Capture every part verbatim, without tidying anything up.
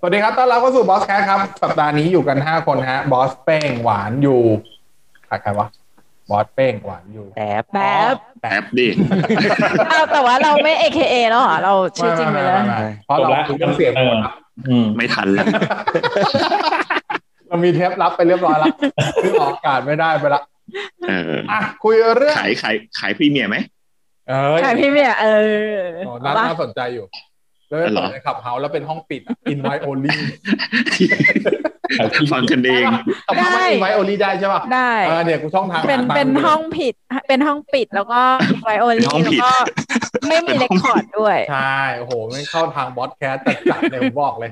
สวัสดีครับตอนเราก็สู่ boscast ครับสัปดาห์นี้อยู่กันห้าคนฮะบอสเป้งหวานอยู่ใครวะบอสเป้งหวานอยู่แป๊บแป๊บแป๊บดิอ้าวแต่ว่าเราไม่ เอ เค เอ แล้วเหรอเราชื่อจริงไปแล้วเพราะเราคือต้องเสียงหมดอืมไม่ทันแล้วเรามีเทปลับไปเรียบร้อยแล้วคือออกอากาศไม่ได้ไปละเอออ่ะคุยเรื่องขายขายขายพรีเมียมมั้ยเออขายพรีเมียมเออน่าสนใจอยู่แล้วในขับเฮาแล้วเป็นห้องปิดอินไวโอลี่ฟังกันเองได้อินไวโอลี่ได้ใช่ป่ะได้เออเนี่ยกูช่องทางเป็นเป็นห้องผิดเป็นห้องปิดแล้วก็อินไวโอลี่แล้วก็ไม่มีเรคคอร์ดด้วยใช่โอ้โหไม่เข้าทางบอสแคสต์จัดๆเลยผมบอกเลย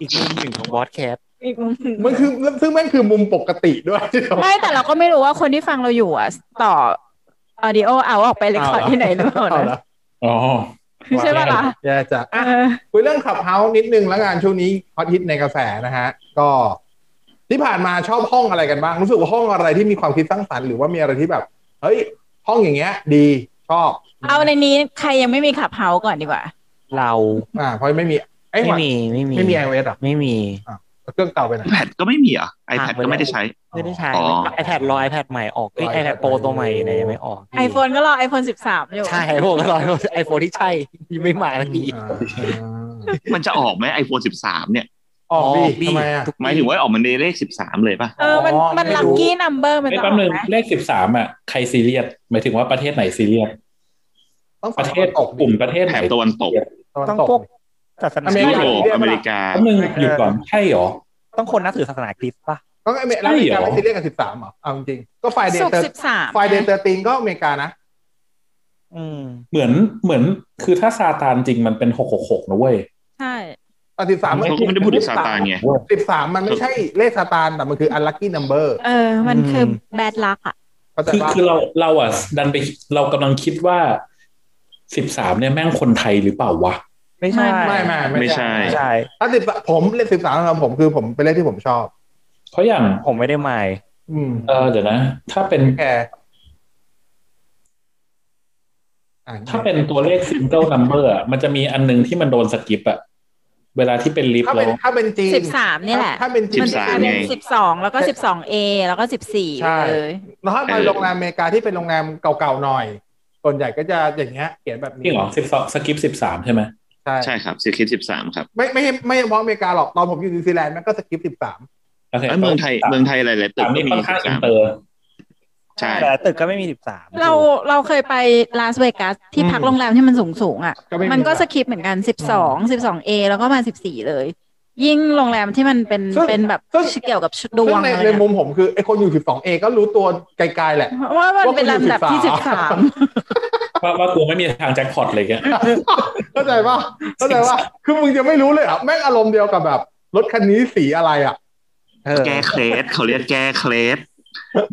อีกมุมหนึ่งของบอสแคสต์อีกมุมมันคือซึ่งมันคือมุมปกติด้วยใช่แต่เราก็ไม่รู้ว่าคนที่ฟังเราอยู่อ่ะต่อออดิโอเอาออกไปเรคคอร์ดที่ไหนหรือเปล่านะอ๋อใช่ป่ะล่ะแย่จัดอ่ะคุยเรื่องClubhouseนิดนึงแล้วงานช่วงนี้ฮอตฮิตในกระแสนะฮะก็ที่ผ่านมาชอบห้องอะไรกันบ้างรู้สึกว่าห้องอะไรที่มีความคิดสร้างสรรค์หรือว่ามีอะไรที่แบบเฮ้ยห้องอย่างเงี้ยดีชอบเอาในนี้ใครยังไม่มีClubhouseก่อนดีกว่าเราอ่าเพราะไม่มีไม่มีไม่มีไม่มี iOS หรอไม่มีอ่ะเครื่องเก่าไปไหน iPad ก็ไม่มีอ่ะ iPad ก็ไม่ได้ใช้ไม่ได้ใช้ iPad รอ iPad ใหม่ออกเอ้ย iPad Pro ตัวใหม่เนี่ยยังไม่ออก iPhone ก็รอ iPhone สิบสามอยู่ใช่ iPhone ก็รอ iPhone ที่ใช่ยังไม่มาสักทีมันจะออกมั้ย iPhone สิบสามเนี่ยออกดิทำไมอ่ะหมายถึงว่าออกมันเลขสิบสามเลยป่ะเออมันมันลัคกี้นัมเบอร์มันต้องเลขสิบสามอ่ะใครซีเรียสหมายถึงว่าประเทศไหนซีเรียสประเทศออกกลุ่มประเทศแถบตะวันตกต้องพวกศาสนายุโรปอเมริกาหนึ่งหยุดก่อนใช่หรอต้องคนนับถือศาสนาคริสต์ป่ะก็อเมริกาไม่ซีเรียสกันสิบสามหรอเอาจริงก็ไฟเดย์สิบสามไฟเดย์สิบสามก็อเมริกานะอืมเหมือนเหมือนคือถ้าซาตานจริงมันเป็นหกหกหกนะเว้ยใช่อ่ะสิบสามมันไม่ได้พูดถึงซาตานไงสิบสามมันไม่ใช่เลขซาตานแต่มันคืออันลัคกี้นัมเบอร์เออมันคือแบดลัคอ่ะคือคือเราเราอ่ะดันไปเรากำลังคิดว่าสิบสามเนี่ยแม่งคนไทยหรือเปล่าวะไม่ใช่ไม่ไม่ไม่ใช่ใช่ถ้าติดผมเลขสิบสามของผมคือผมเป็นเลขที่ผมชอบเพราะอย่างผมไม่ได้หมายอืมเออเดี๋ยวนะถ้าเป็นแกถ้าเป็นตัวเลข single number อ่ะมันจะมีอันนึงที่มันโดนสกิปอ่ะเวลาที่เป็นลิฟต์แล้วถ้าเป็นจีนสิบสามนี่แหละถ้าเป็นจีนมันจะเป็นสิบสองแล้วก็สิบสองเอแล้วก็สิบสี่เลยแล้วถ้าไปโรงแรมอเมริกาที่เป็นโรงแรมเก่าๆหน่อยส่วนใหญ่ก็จะอย่างเงี้ยเขียนแบบนี้จริงหรอสิบสองสกิปสิบสามใช่ไหมใช่ใช่ครับสคริปต์สิบสามครับไม่ไม่ไม่มองอเมริกาหรอกตอนผมอยู่นิวซีแลนด์มันก็สคริปต์สิบสามโอเคเมืองไทยเมืองไทยหลายๆตึกไม่มีสิบสามใช่แต่ตึกก็ไม่มีสิบสามเราเราเคยไปลาสเวกัสที่พักโรงแรมที่มันสูงๆอ่ะมันก็สคริปต์เหมือนกันสิบสอง สิบสอง เอ แล้วก็มาสิบสี่เลยยิ่งโรงแรมที่มันเป็นเป็นแบบเกี่ยวกับดวงอะไรในมุมผมคือไอ้คนอยู่สิบสอง เอ ก็รู้ตัวไกลๆแหละว่ามันเป็นลำดับที่สิบสามว่าว่ากูไม่มีทางแจ็คพอตเลยแกเข้าใจป่ะเข้าใจว่าคือมึงจะไม่รู้เลยอ่ะแม่งอารมณ์เดียวกับแบบรถคันนี้สีอะไรอ่ะแกเคลสเขาเรียกแกเคลส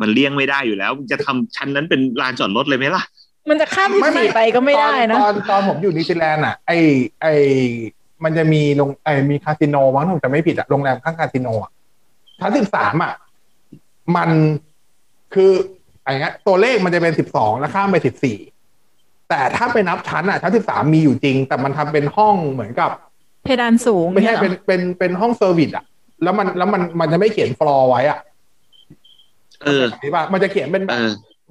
มันเลี่ยงไม่ได้อยู่แล้วมึงจะทำชั้นนั้นเป็นลานจอดรถเลยไหมล่ะมันจะข้ามที่ไปก็ไม่ได้นะตอนตอนผมอยู่นิวซีแลนด์อ่ะไอไอมันจะมีโรงไอมีคาสิโนมั้งผมจะไม่ผิดอ่ะโรงแรมข้างคาสิโนอ่ะชั้นสิบสามอ่ะมันคือไอ้เงี้ยตัวเลขมันจะเป็นสิบสองแล้วข้ามไปสิบสี่แต่ถ้าไปนับชั้นอ่ะชั้นสิบสามมีอยู่จริงแต่มันทำเป็นห้องเหมือนกับเพดานสูงไม่ใช่เป็นเป็นเป็นห้องเซอร์วิสอ่ะแล้วมันแล้วมันมันจะไม่เขียนฟลอร์ไว้อ่ะเออมันจะเขียนเป็นแบบ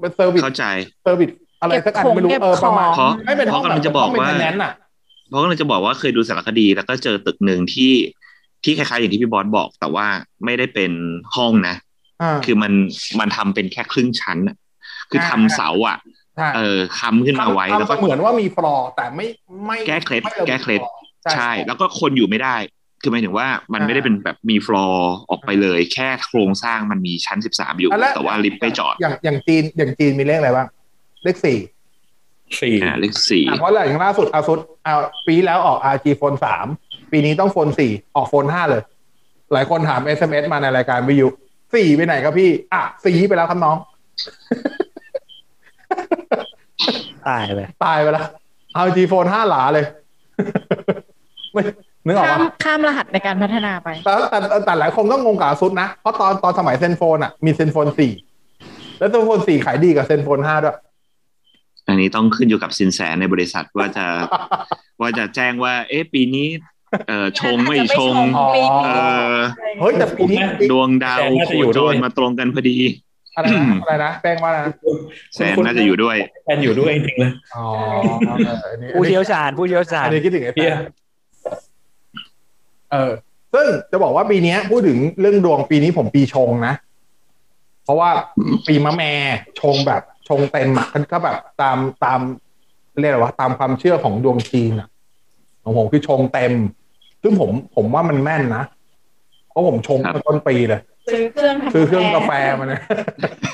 เป็นเซอร์วิสเข้าใจเซอร์วิสอะไรสักอันไม่รู้เออประมาณไม่เป็นห้องมันจะบอกว่าเพราะกำลังจะบอกว่าเคยดูสารคดีแล้วก็เจอตึกนึงที่ที่คล้ายๆอย่างที่พี่บอสบอกแต่ว่าไม่ได้เป็นห้องนะคือมันมันทำเป็นแค่ครึ่งชั้นอ่ะคือทำเสาอ่ะเออคำขึ้นมาไว้แล้วก็เหมือนว่ามีฟลอร์แต่ไม่ไม่แก้เคล็ดแก้เคล็ดใช่แล้วก็คนอยู่ไม่ได้คือหมายถึงว่ามันไม่ได้เป็นแบบมีฟลอร์ออกไปเลยแค่โครงสร้างมันมีชั้นสิบสามอยู่แต่ว่าลิฟต์ไม่จอดอย่างอย่างจีนอย่างจีนมีเลขอะไรบ้างเลขสี่ สี่อ่าเลขสี่เพราะอะไรอย่างล่าสุดอาซุสเอาปีแล้วออก อาร์ จี Phone สามปีนี้ต้อง Phone สี่ออก Phone ห้าเลยหลายคนถาม เอส เอ็ม เอส มาในรายการวิทยุสี่ไปไหนครับพี่อ่ะสี่ไปแล้วครับน้องตายไปตายไปแล้วเอาจีโฟนห้าหลาเลยไม่นึกออกว่าข้ามรหัสในการพัฒนาไปแต่แต่แต่หลายคนก็งงกับซุดนะเพราะตอนตอนสมัยเซนโฟนอ่ะมีเซนโฟนสี่แล้วเซนโฟนสี่ขายดีกว่าเซนโฟนห้าด้วยอันนี้ต้องขึ้นอยู่กับสินแสในบริษัทว่าจะว่าจะแจ้งว่าเอ๊ะปีนี้ เอ่อชงไม่ชงเอ่อเฮ้ยแต่ปีนี้ดวงดาวโคจรมาตรงกันพอดีอะไรนะอะไรนะแป้งว่านะแซนน่าจะอยู่ด้วยแซนอยู่ด้วยจริงๆเลยอ๋อผู้เชี่ยวชาญผู้เชี่ยวชาญอันนี้คิดถึงไอ้เพี้ยเออซึ่งจะบอกว่าปีนี้พูดถึงเรื่องดวงปีนี้ผมปีชงนะเพราะว่าปีมะแม่ชงแบบชงเต็มอ่ะก็แบบตามตามเรียกอะไรวะตามความเชื่อของดวงจีนอ่ะของผมคือชงเต็มซึ่งผมผมว่ามันแม่นนะเพราะผมชงมาต้นปีเลยซื้อเครื่องซื้อเครื่องกาแฟมานะ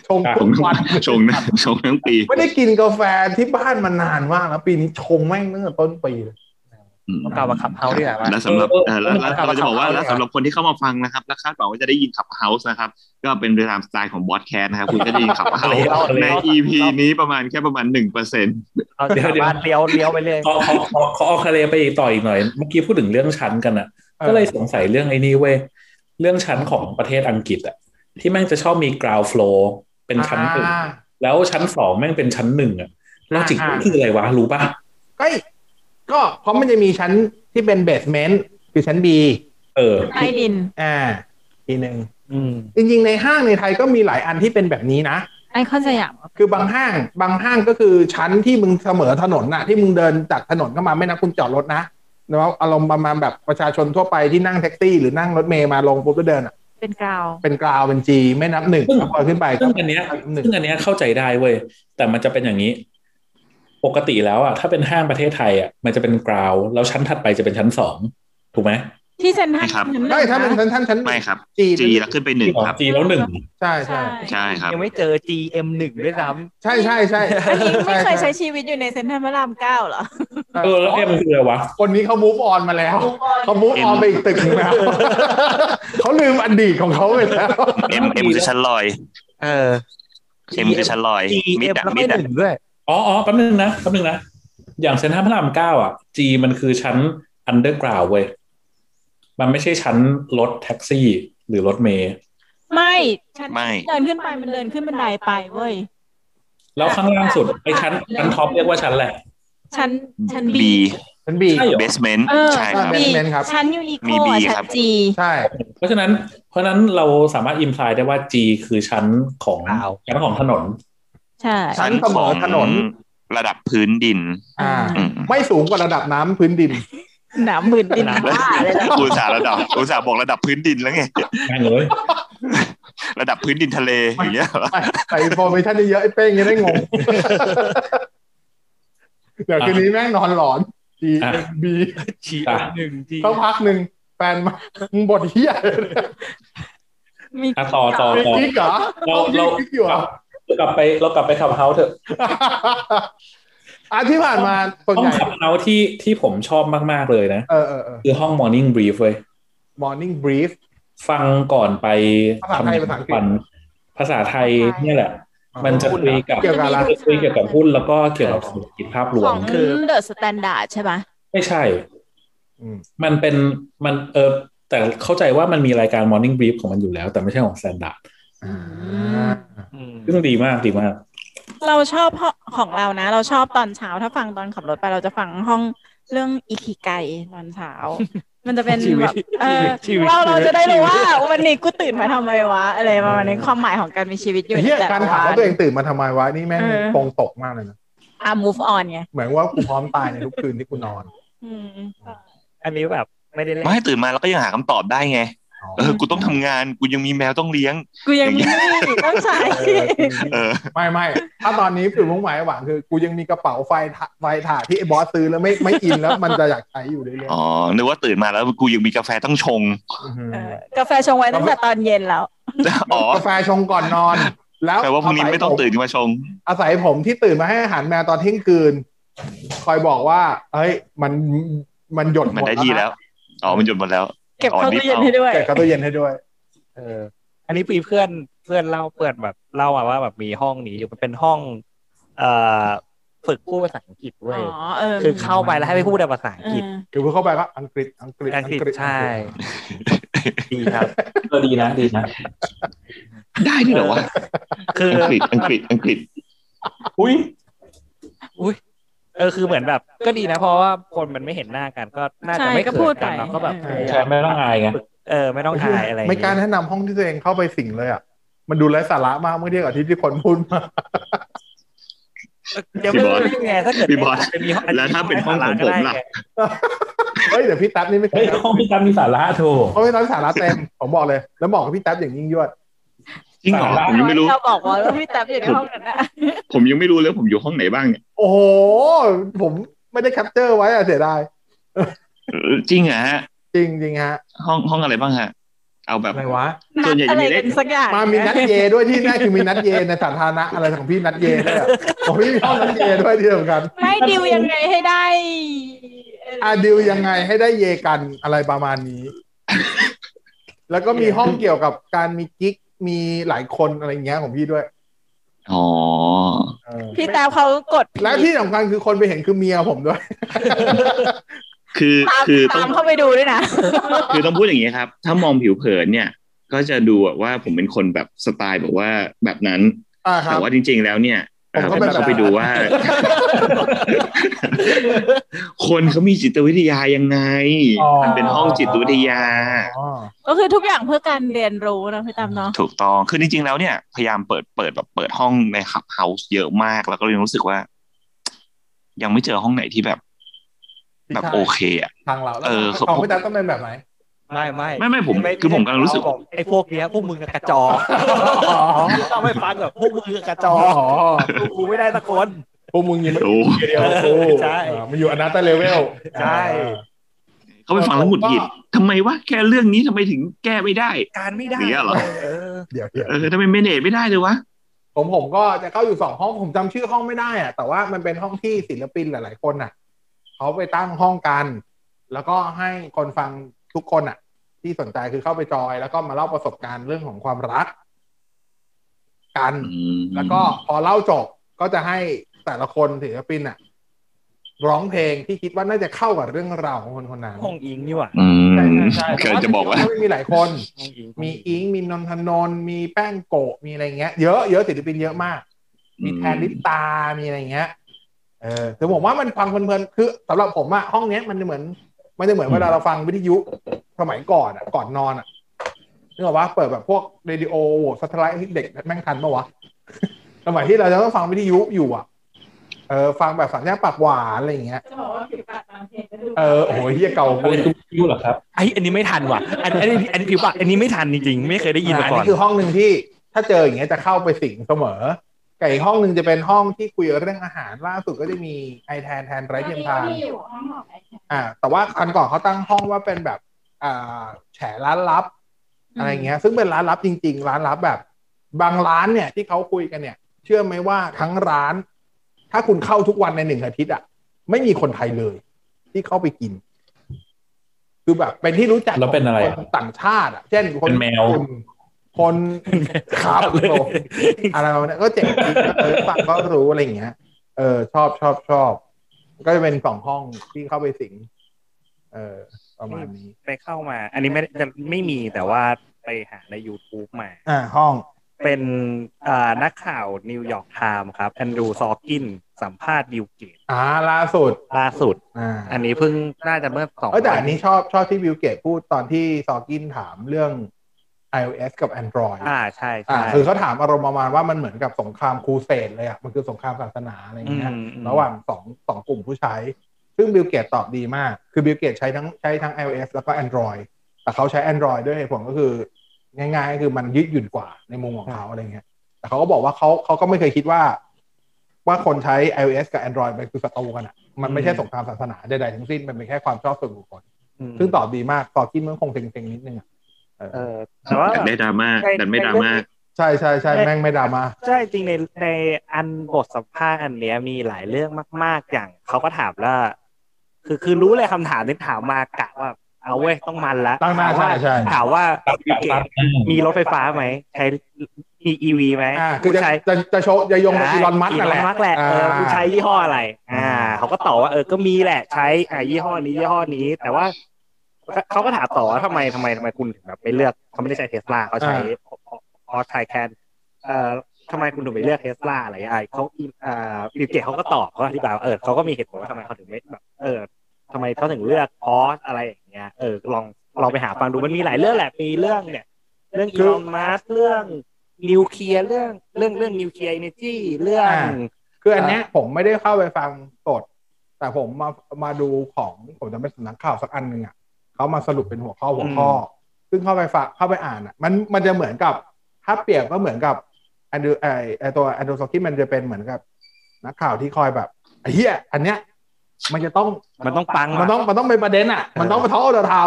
ชงทุกวันชงนะชงทั้งปีไม่ได้กินกาแฟที่บ้านมานานมากแล้วปีนี้ชงแม่งตั้งแต่ต้นปีเลยต้องกล่าวว่าขับเฮ้าเนี่ยแล้วสำหรับแล้วเราจะบอกว่าแล้วสำหรับคนที่เข้ามาฟังนะครับและคาดหวังว่าจะได้ยินขับเฮ้าส์นะครับก็เป็นไปตามสไตล์ของบอสแคสนะครับคุณก็ได้ยินขับเฮ้าส์ใน อี พี นี้ประมาณแค่ประมาณ หนึ่งเปอร์เซ็นต์ เอาเดี๋ยวบ้านเลี้ยวเลี้ยวไปเรื่อยขอขอขอเอาคาเรไปอีกต่ออีกหน่อยเมื่อกี้พูดถึงเรื่องชั้นกันอ่ะก็เลยสงสัยเรื่องไอ้นี่เว้ยเรื่องชั้นของประเทศอังกฤษอ่ะที่แม่งจะชอบมี ground floor เป็นชั้นหนึ่งแล้วชั้นสองแม่งเป็นชั้นหนึ่งอ่ะลอจิกคืออะไรวะรู้ป่ะเฮ้ยก็เพราะมันจะมีชั้นที่เป็นเบสเมนต์คือชั้น B เออใต้ดินอ่าทีนึงอืมจริงๆในห้างในไทยก็มีหลายอันที่เป็นแบบนี้นะไอคอนสยามคือบางห้างบางห้างก็คือชั้นที่มึงเสมอถนนน่ะที่มึงเดินจากถนนเข้ามาไม่นับคุณจอดรถนะแล้วอารมณ์ประมาณแบบประชาชนทั่วไปที่นั่งแท็กซี่หรือนั่งรถเมล์มาลงปุ๊บก็เดินอ่ะเป็นกราวเป็นกราวเป็น G ไม่นับหนึ่งพอขึ้นไปซึ่งอันเนี้ยซึ่งอันเนี้ยเข้าใจได้เว้ยแต่มันจะเป็นอย่างนี้ปกติแล้วอ่ะถ้าเป็นห้างประเทศไทยอ่ะมันจะเป็นกราวแล้วชั้นถัดไปจะเป็นชั้นสองถูกไหมที่ชั้นห้างไม่ถ้าเป็นชั้นชั้นไม่ครับ G แล้วขึ้นไปหนึ่งครับ G แล้วหนึ่งใช่ใช่ใช่ครับยังไม่เจอ จี เอ็ม หนึ่ง ด้วยซ้ำใช่ใช่ใช่อันนี้ไม่เคยใช้ชีวิตอยู่ในเซ็นทรัลพระรามเก้าเหรอเออแล้ว M คืออะไรวะคนนี้เขา move on มาแล้วเขา move on ไปอีกตึกนึงแล้วเขาลืมอดีตของเขาไปแล้ว M M คือชั้นลอยเออ M คือชั้นลอยมิดอ่ะมิดอ่ะด้วยอ๋อๆแป๊บนึงนะแป๊บนึงนะอย่างเซ็นทรัลพระรามเก้าอ่ะ G มันคือชั้น underground เว้ยมันไม่ใช่ชั้นรถแท็กซี่หรือรถเมล์ไม่ชั้นเดินขึ้นไปมันเดินขึ้นบันไดไปเว้ยแล้วข้างล่างสุดไอ้ชั้นชั้นท็อปเรียกว่าชั้นอะไรชั้นชั้น B ชั้น B basement ใช่ครับ basement ครับชั้นยูนิโคชั้น G ใช่เพราะฉะนั้นเพราะฉะนั้นเราสามารถ imply ได้ว่า G คือชั้นของชั้นของถนนใช่ชั้นเสมอถนนระดับพื้นดินอ่าไม่สูงกว่าระดับน้ำพื้นดินน้ำพื้นดินบ้าเลยนะอุตส่าห์ระดับอุตส่าห์บอกระดับพื้นดินแล้วไงแม่งเลยระดับพื้นดินทะเลอย่างเงี้ยใส่อินฟอร์เมชั่นเยอะไอ้เป้งยังได้งงเดี๋ยวคืนนี้แม่งนอนหลอน G B G หนึ่ง G ต้องพักหนึ่งแฟนมาบทเหี้ยมีต่อต่อต่อเราเรากลับไปเรากลับไปขับเฮ้าเถอะอ่ะที่ผ่านมาส่วนใหญ่ขับเฮ้าที่ที่ผมชอบมากๆเลยนะเออๆคือห้อง Morning Brief เว้ย Morning Brief ฟังก่อนไปทำทุกวันภาษาไทยนี่แหละมันจะคุยกับเกี่ยวกับคุยเกี่ยวกับหุ้นแล้วก็เกี่ยวกับเศรษฐกิจภาพรวมคือ The Standard ใช่ป่ะไม่ใช่อืมมันเป็นมันเออแต่เข้าใจว่ามันมีรายการ Morning Brief ของมันอยู่แล้วแต่ไม่ใช่ของ Standardซึ่งดีมากดีมากเราชอบของเรานะเราชอบตอนเช้าถ้าฟังตอนขับรถไปเราจะฟังห้องเรื่องอิคิไกตอนเช้ามันจะเป็นแบบเออเราเราจะได้รู้ว่าวันนี้กูตื่นมาทำไมวะอะไรประมาณนี้ความหมายของการมีชีวิตอยู่แต่การถามว่าตัวเองตื่นมาทำไมวะนี่แม่งตรงตกมากเลยนะอ่ะ move on ไงเหมือนว่ากูพร้อมตายในทุกคืนที่กูนอนอันนี้แบบไม่ได้ไม่ตื่นมาแล้วก็ยังหาคำตอบได้ไงเออกูต้องทำงานกูยังมีแมวต้องเลี้ยงกูยังมีต้องใช้เออไม่ไม่ถ้าตอนนี้คือมุ่งหมายหวังคือกูยังมีกระเป๋าไฟไฟถ่าที่ไอ้บอสซื้อแล้วไม่ไม่อินแล้วมันจะอยากใช้อยู่เรื่อยๆอ๋อนึกว่าตื่นมาแล้วกูยังมีกาแฟต้องชงกาแฟชงไว้ตั้งแต่ตอนเย็นแล้วอ๋อกาแฟชงก่อนนอนแล้วแปลว่าพรุ่งนี้ไม่ต้องตื่นมาชงอาศัยผมที่ตื่นมาให้อาหารแมวตอนเที่ยงคืนคอยบอกว่าเฮ้ยมันมันหยดหมดแล้วอ๋อมันหยดหมดแล้วเก็บเข้าตู้เย็นให้ด้วยเก็บเข้าตู้เย็นให้ด้วยเอออันนี้พี่เพื่อนเพื่อนเล่าเปิดแบบเล่าอ่ะว่าแบบมีห้องนี้อยู่มันเป็นห้องเอ่อฝึกพูดภาษาอังกฤษเว้ยคือเข้าไปแล้วให้ไปพูดภาษาอังกฤษคือเข้าไปก็อังกฤษอังกฤษอังกฤษใช่ดีครับก็ดีนะดีนะได้ด้วยเหรอวะคืออังกฤษอังกฤษอังกฤษอุ้ยอุ้ย เออคือเหมือนแบบก็ดีนะเพราะว่าคนมันไม่เห็นหน้ากันก็น่าจะไม่เกิดกันเนาะก็แบบใช่ไม่ต้องอายไงเออไม่ต้องอายอะไรไม่การแนะนำห้องที่ตัวเองเข้าไปสิ่งเลยอ่ะมันดูไร้สาระมากเมื่อเทียบกับที่ที่คนพูดมาเดี๋ยวไม่ไงถ้าเกิดมีห้องแล้วถ้าเป็นห้องของผมล่ะเฮ้ยเดี๋ยวพี่ตั๊บนี่ไม่ใช่ห้องพี่ตั๊บมีสาระโถโอ้ยตั๊บสาระเต็มผมบอกเลยแล้วบอกกับพี่ตั๊บอย่างยิ่งยวดจริงเหรอผมยังไม่รู้เราบอกว่าพี่แต๊บอยู่ในห้องนั้นนะผมยังไม่รู้เลยผมอยู่ห้องไหนบ้างเนี่ยโอ้โหผมไม่ได้แคปเจอร์ไว้อะเสียดายจริงเหรอฮะจริงจริงฮะห้องห้องอะไรบ้างฮะเอาแบบอะไรวะส่วนใหญ่จะมีเล่นมามีนัดเยด้วยที่น่าคือมีนัดเยในสาธารณะอะไรของพี่นัดเยด้วยผมไม่มีห้องนัดเยด้วยที่สำคัญไม่ดิวยังไงให้ได้อะดิวยังไงให้ได้เยกันอะไรประมาณนี้แล้วก็มีห้องเกี่ยวกับการมีกิ๊กมีหลายคนอะไรอย่างเงี้ยของพี่ด้วยอ๋อพี่ตาเขากดแล้วที่สำคัญคือคนไปเห็นคือเมียผมด้วยคือคือตามเข้าไปดูด้วยนะคือต้องพูดอย่างนี้ครับถ้ามองผิวเผินเนี่ยก็จะดูว่าผมเป็นคนแบบสไตล์แบบว่าแบบนั้นแต่ว่าจริงๆแล้วเนี่ยผมก็ไปดูว่าคนเขามีจิตวิทยายังไงมันเป็นห้องจิตวิทยาก็คือทุกอย่างเพื่อการเรียนรู้นะพี่ตามเนาะถูกต้องคือจริงๆแล้วเนี่ยพยายามเปิดเปิดแบบเปิดห้องในClubhouseเยอะมากแล้วก็เลยรู้สึกว่ายังไม่เจอห้องไหนที่แบบแบบโอเคอะทางเราเออของพี่ตามต้องเป็นแบบไหนไม่ไม่ไม่ไม่ผมคือผมกำลังรู้สึกไอ้พวกเนี้ยพวกมึงกระจอกต้องไม่ฟังแบบพวกมึงกระจอกกูไม่ได้ตะโกนพวกมึงยังไม่เดียวใช่มันอยู่อนาเตเลเวลใช่เขาไปฟังแล้วหงุดหงิดทำไมวะแค่เรื่องนี้ทำไมถึงแก้ไม่ได้การไม่ได้เนี่ยหรอเดี๋ยวเออทำไมเมเนจไม่ได้เลยวะผมผมก็จะเข้าอยู่สองห้องผมจำชื่อห้องไม่ได้อะแต่ว่ามันเป็นห้องที่ศิลปินหลายๆคนน่ะเขาไปตั้งห้องกันแล้วก็ให้คนฟังทุกคนอ่ะที่สนใจคือเข้าไปจอยแล้วก็มาเล่าประสบการณ์เรื่องของความรักกันแล้วก็พอเล่าจบก็จะให้แต่ละคนศิลปินอ่ะร้องเพลงที่คิดว่าน่าจะเข้ากับเรื่องราวของคนคนนั้นห้องอิงนี่หว่าใช่ใช่ใช่จะบอกว่ามีหลายคนมีอิงมีนนทนนท์มีแป้งโกะมีอะไรเงี้ยเยอะเยอะศิลปินเยอะมากมีแทนลิปตามีอะไรเงี้ยเออแต่ผมว่ามันฟังเพลินๆคือสำหรับผมอ่ะห้องเนี้ยมันเหมือนไม่ได้เหมือนเวลาเราฟังวิทยุสมัยก่อนอ่ะก่อนนอนอ่ะนึกออกว่าเปิดแบบพวกเรดิโอสัตไลท์ที่เด็กแม่งทันปะวะสมัยที่เราจะต้องฟังวิทยุอยู่อ่ะเออฟังแบบสัญญาปากหวานอะไรอย่างเงี้ยจะบอกว่าผิวปากตามเพลงก็ดูเออโอ้ยเหี้ยเก่าโคตรคิ้วเหรอครับไอ้อันนี้ไม่ทันว่ะอันนี้อันนี้ผิวปากอันนี้ไม่ทันจริงๆไม่เคยได้ยินมาก่อนอันนี้คือห้องนึงที่ถ้าเจออย่างเงี้ยจะเข้าไปสิงเสมอไก่ห้องนึงจะเป็นห้องที่คุยเรื่องอาหารล่าสุดก็จะมีไอแทนแทนไร้เทียมทานอ่าแต่ว่าอันก่อนเขาตั้งห้องว่าเป็นแบบอ่าแฉร้านลับอะไรเงี้ยซึ่งเป็นร้านลับจริงๆร้านลับแบบบางร้านเนี่ยที่เขาคุยกันเนี่ยเชื่อไหมว่าทั้งร้านถ้าคุณเข้าทุกวันในหนึ่งอาทิตย์อ่ะไม่มีคนไทยเลยที่เข้าไปกินคือแบบเป็นที่รู้จักแล้วเป็นอะไรต่างชาติอ่ะเช่นคนแมวคนขาบโตอะไรแบบนี้ก็เจ๋งจริงฟังก็รู้อะไรอย่างเงี้ยเออชอบชอบชอบก็จะเป็นสองห้องที่เข้าไปสิงเออประมาณนี้ไปเข้ามาอันนี้ไม่จะไม่มีแต่ว่าไปหาใน YouTube มาอ่าห้องเป็นอ่านักข่าวนิวยอร์กไทม์ครับแอนดรูว์ซอกินสัมภาษณ์บิลเกตอ่าล่าสุดล่าสุดอ่าอันนี้เพิ่งน่าจะเมื่อสองเออแต่อันนี้ชอบชอบที่บิลเกตพูดตอนที่ซอกินถามเรื่องiOS กับ Android อ่าใช่ๆอ่าคือเขาถามอารมณ์ประมาณว่ามันเหมือนกับสงครามครูเสดเลยอ่ะมันคือสงครามศาสนาอะไรอย่างเงี้ยระหว่างสอง สองกลุ่มผู้ใช้ซึ่งบิลเกตตอบดีมากคือบิลเกตใช้ทั้งใช้ทั้ง iOS แล้วก็ Android แต่เขาใช้ Android ด้วยเหตุผลก็คือง่ายๆก็คือมันยืดหยุ่นกว่าในมุมของเขาอะไรเงี้ยแต่เขาก็บอกว่าเขาเขาก็ไม่เคยคิดว่าว่าคนใช้ iOS กับ Android มันคือศัตรูกันอ่ะมันไม่ใช่สงครามศาสนาใดๆทั้งสิ้นมันเป็นแค่ความชอบส่วนบุคคลซึ่งตอบดีมากตอบกินมันคงเต็งๆนิดนึงเออแต่ว่าไม่ดราม่าแต่ไม่ดราม่าใช่ใช่ใช่แม่งไม่ดราม่าใช่จริงในในอันบทสัมภาษณ์อันเนี้ยมีหลายเรื่องมากๆอย่างเขาก็ถามแล้วคือคือรู้เลยคำถามที่ถามมากะว่าเอาเว้ยต้องมันละตั้งหน้าใช่ใช่ถามว่ามีรถไฟฟ้าไหมใช้มีอีวีไหมผู้ชายจะจะโชว์จะยงอีลอนมัสก์แหละอีลอนมัสก์แหละผู้ชายยี่ห้ออะไรอ่าเขาก็ตอบว่าเออก็มีแหละใช้อ่ายี่ห้อนี้ยี่ห้อนี้แต่ว่าเขาก็ถามต่อว่าทำไมทำไมทำไมคุณถึงแบบไปเลือกเขาไม่ได้ใช้ Tesla เขาใช้ Oppo ใช้แคนเอ่อ ทำไมคุณถึงไปเลือก Tesla อะไรอย่างเงี้ยเค้าอ่าบิลเกตเขาก็ตอบเขาอธิบายว่าเออเขาก็มีเหตุผลว่าทำไมเขาถึงไม่แบบเออทำไมเขาถึงเลือก Porsche อะไรอย่างเงี้ยเออลองลองไปหาฟังดูมันมีหลายเรื่องแหละมีเรื่องเนี่ยเรื่องอีลอนมัสก์เรื่องนิวเคลียร์เรื่องเรื่องเรื่องนิวเคลียร์เอเนจีเรื่องคืออันเนี้ยผมไม่ได้เข้าไปฟังสดแต่ผมมามาดูของผมจะเป็นสำนักข่าวสักอันนึงอ่ะเขามาสรุปเป็นหัวข้อหัวข้อซึ่งเข้าไปฟังเข้าไปอ่านอ่ะมันมันจะเหมือนกับถ้าเปรียบก็เหมือนกับอันดูไอตัวอันดูซอกที่มันจะเป็นเหมือนกับนักข่าวที่คอยแบบไอ้เหี้ยอันเนี้ยมันจะต้องมันต้องปังมันต้องมันต้องเป็นประเด็นอ่ะมันต้องมาเท้าเอาเท้า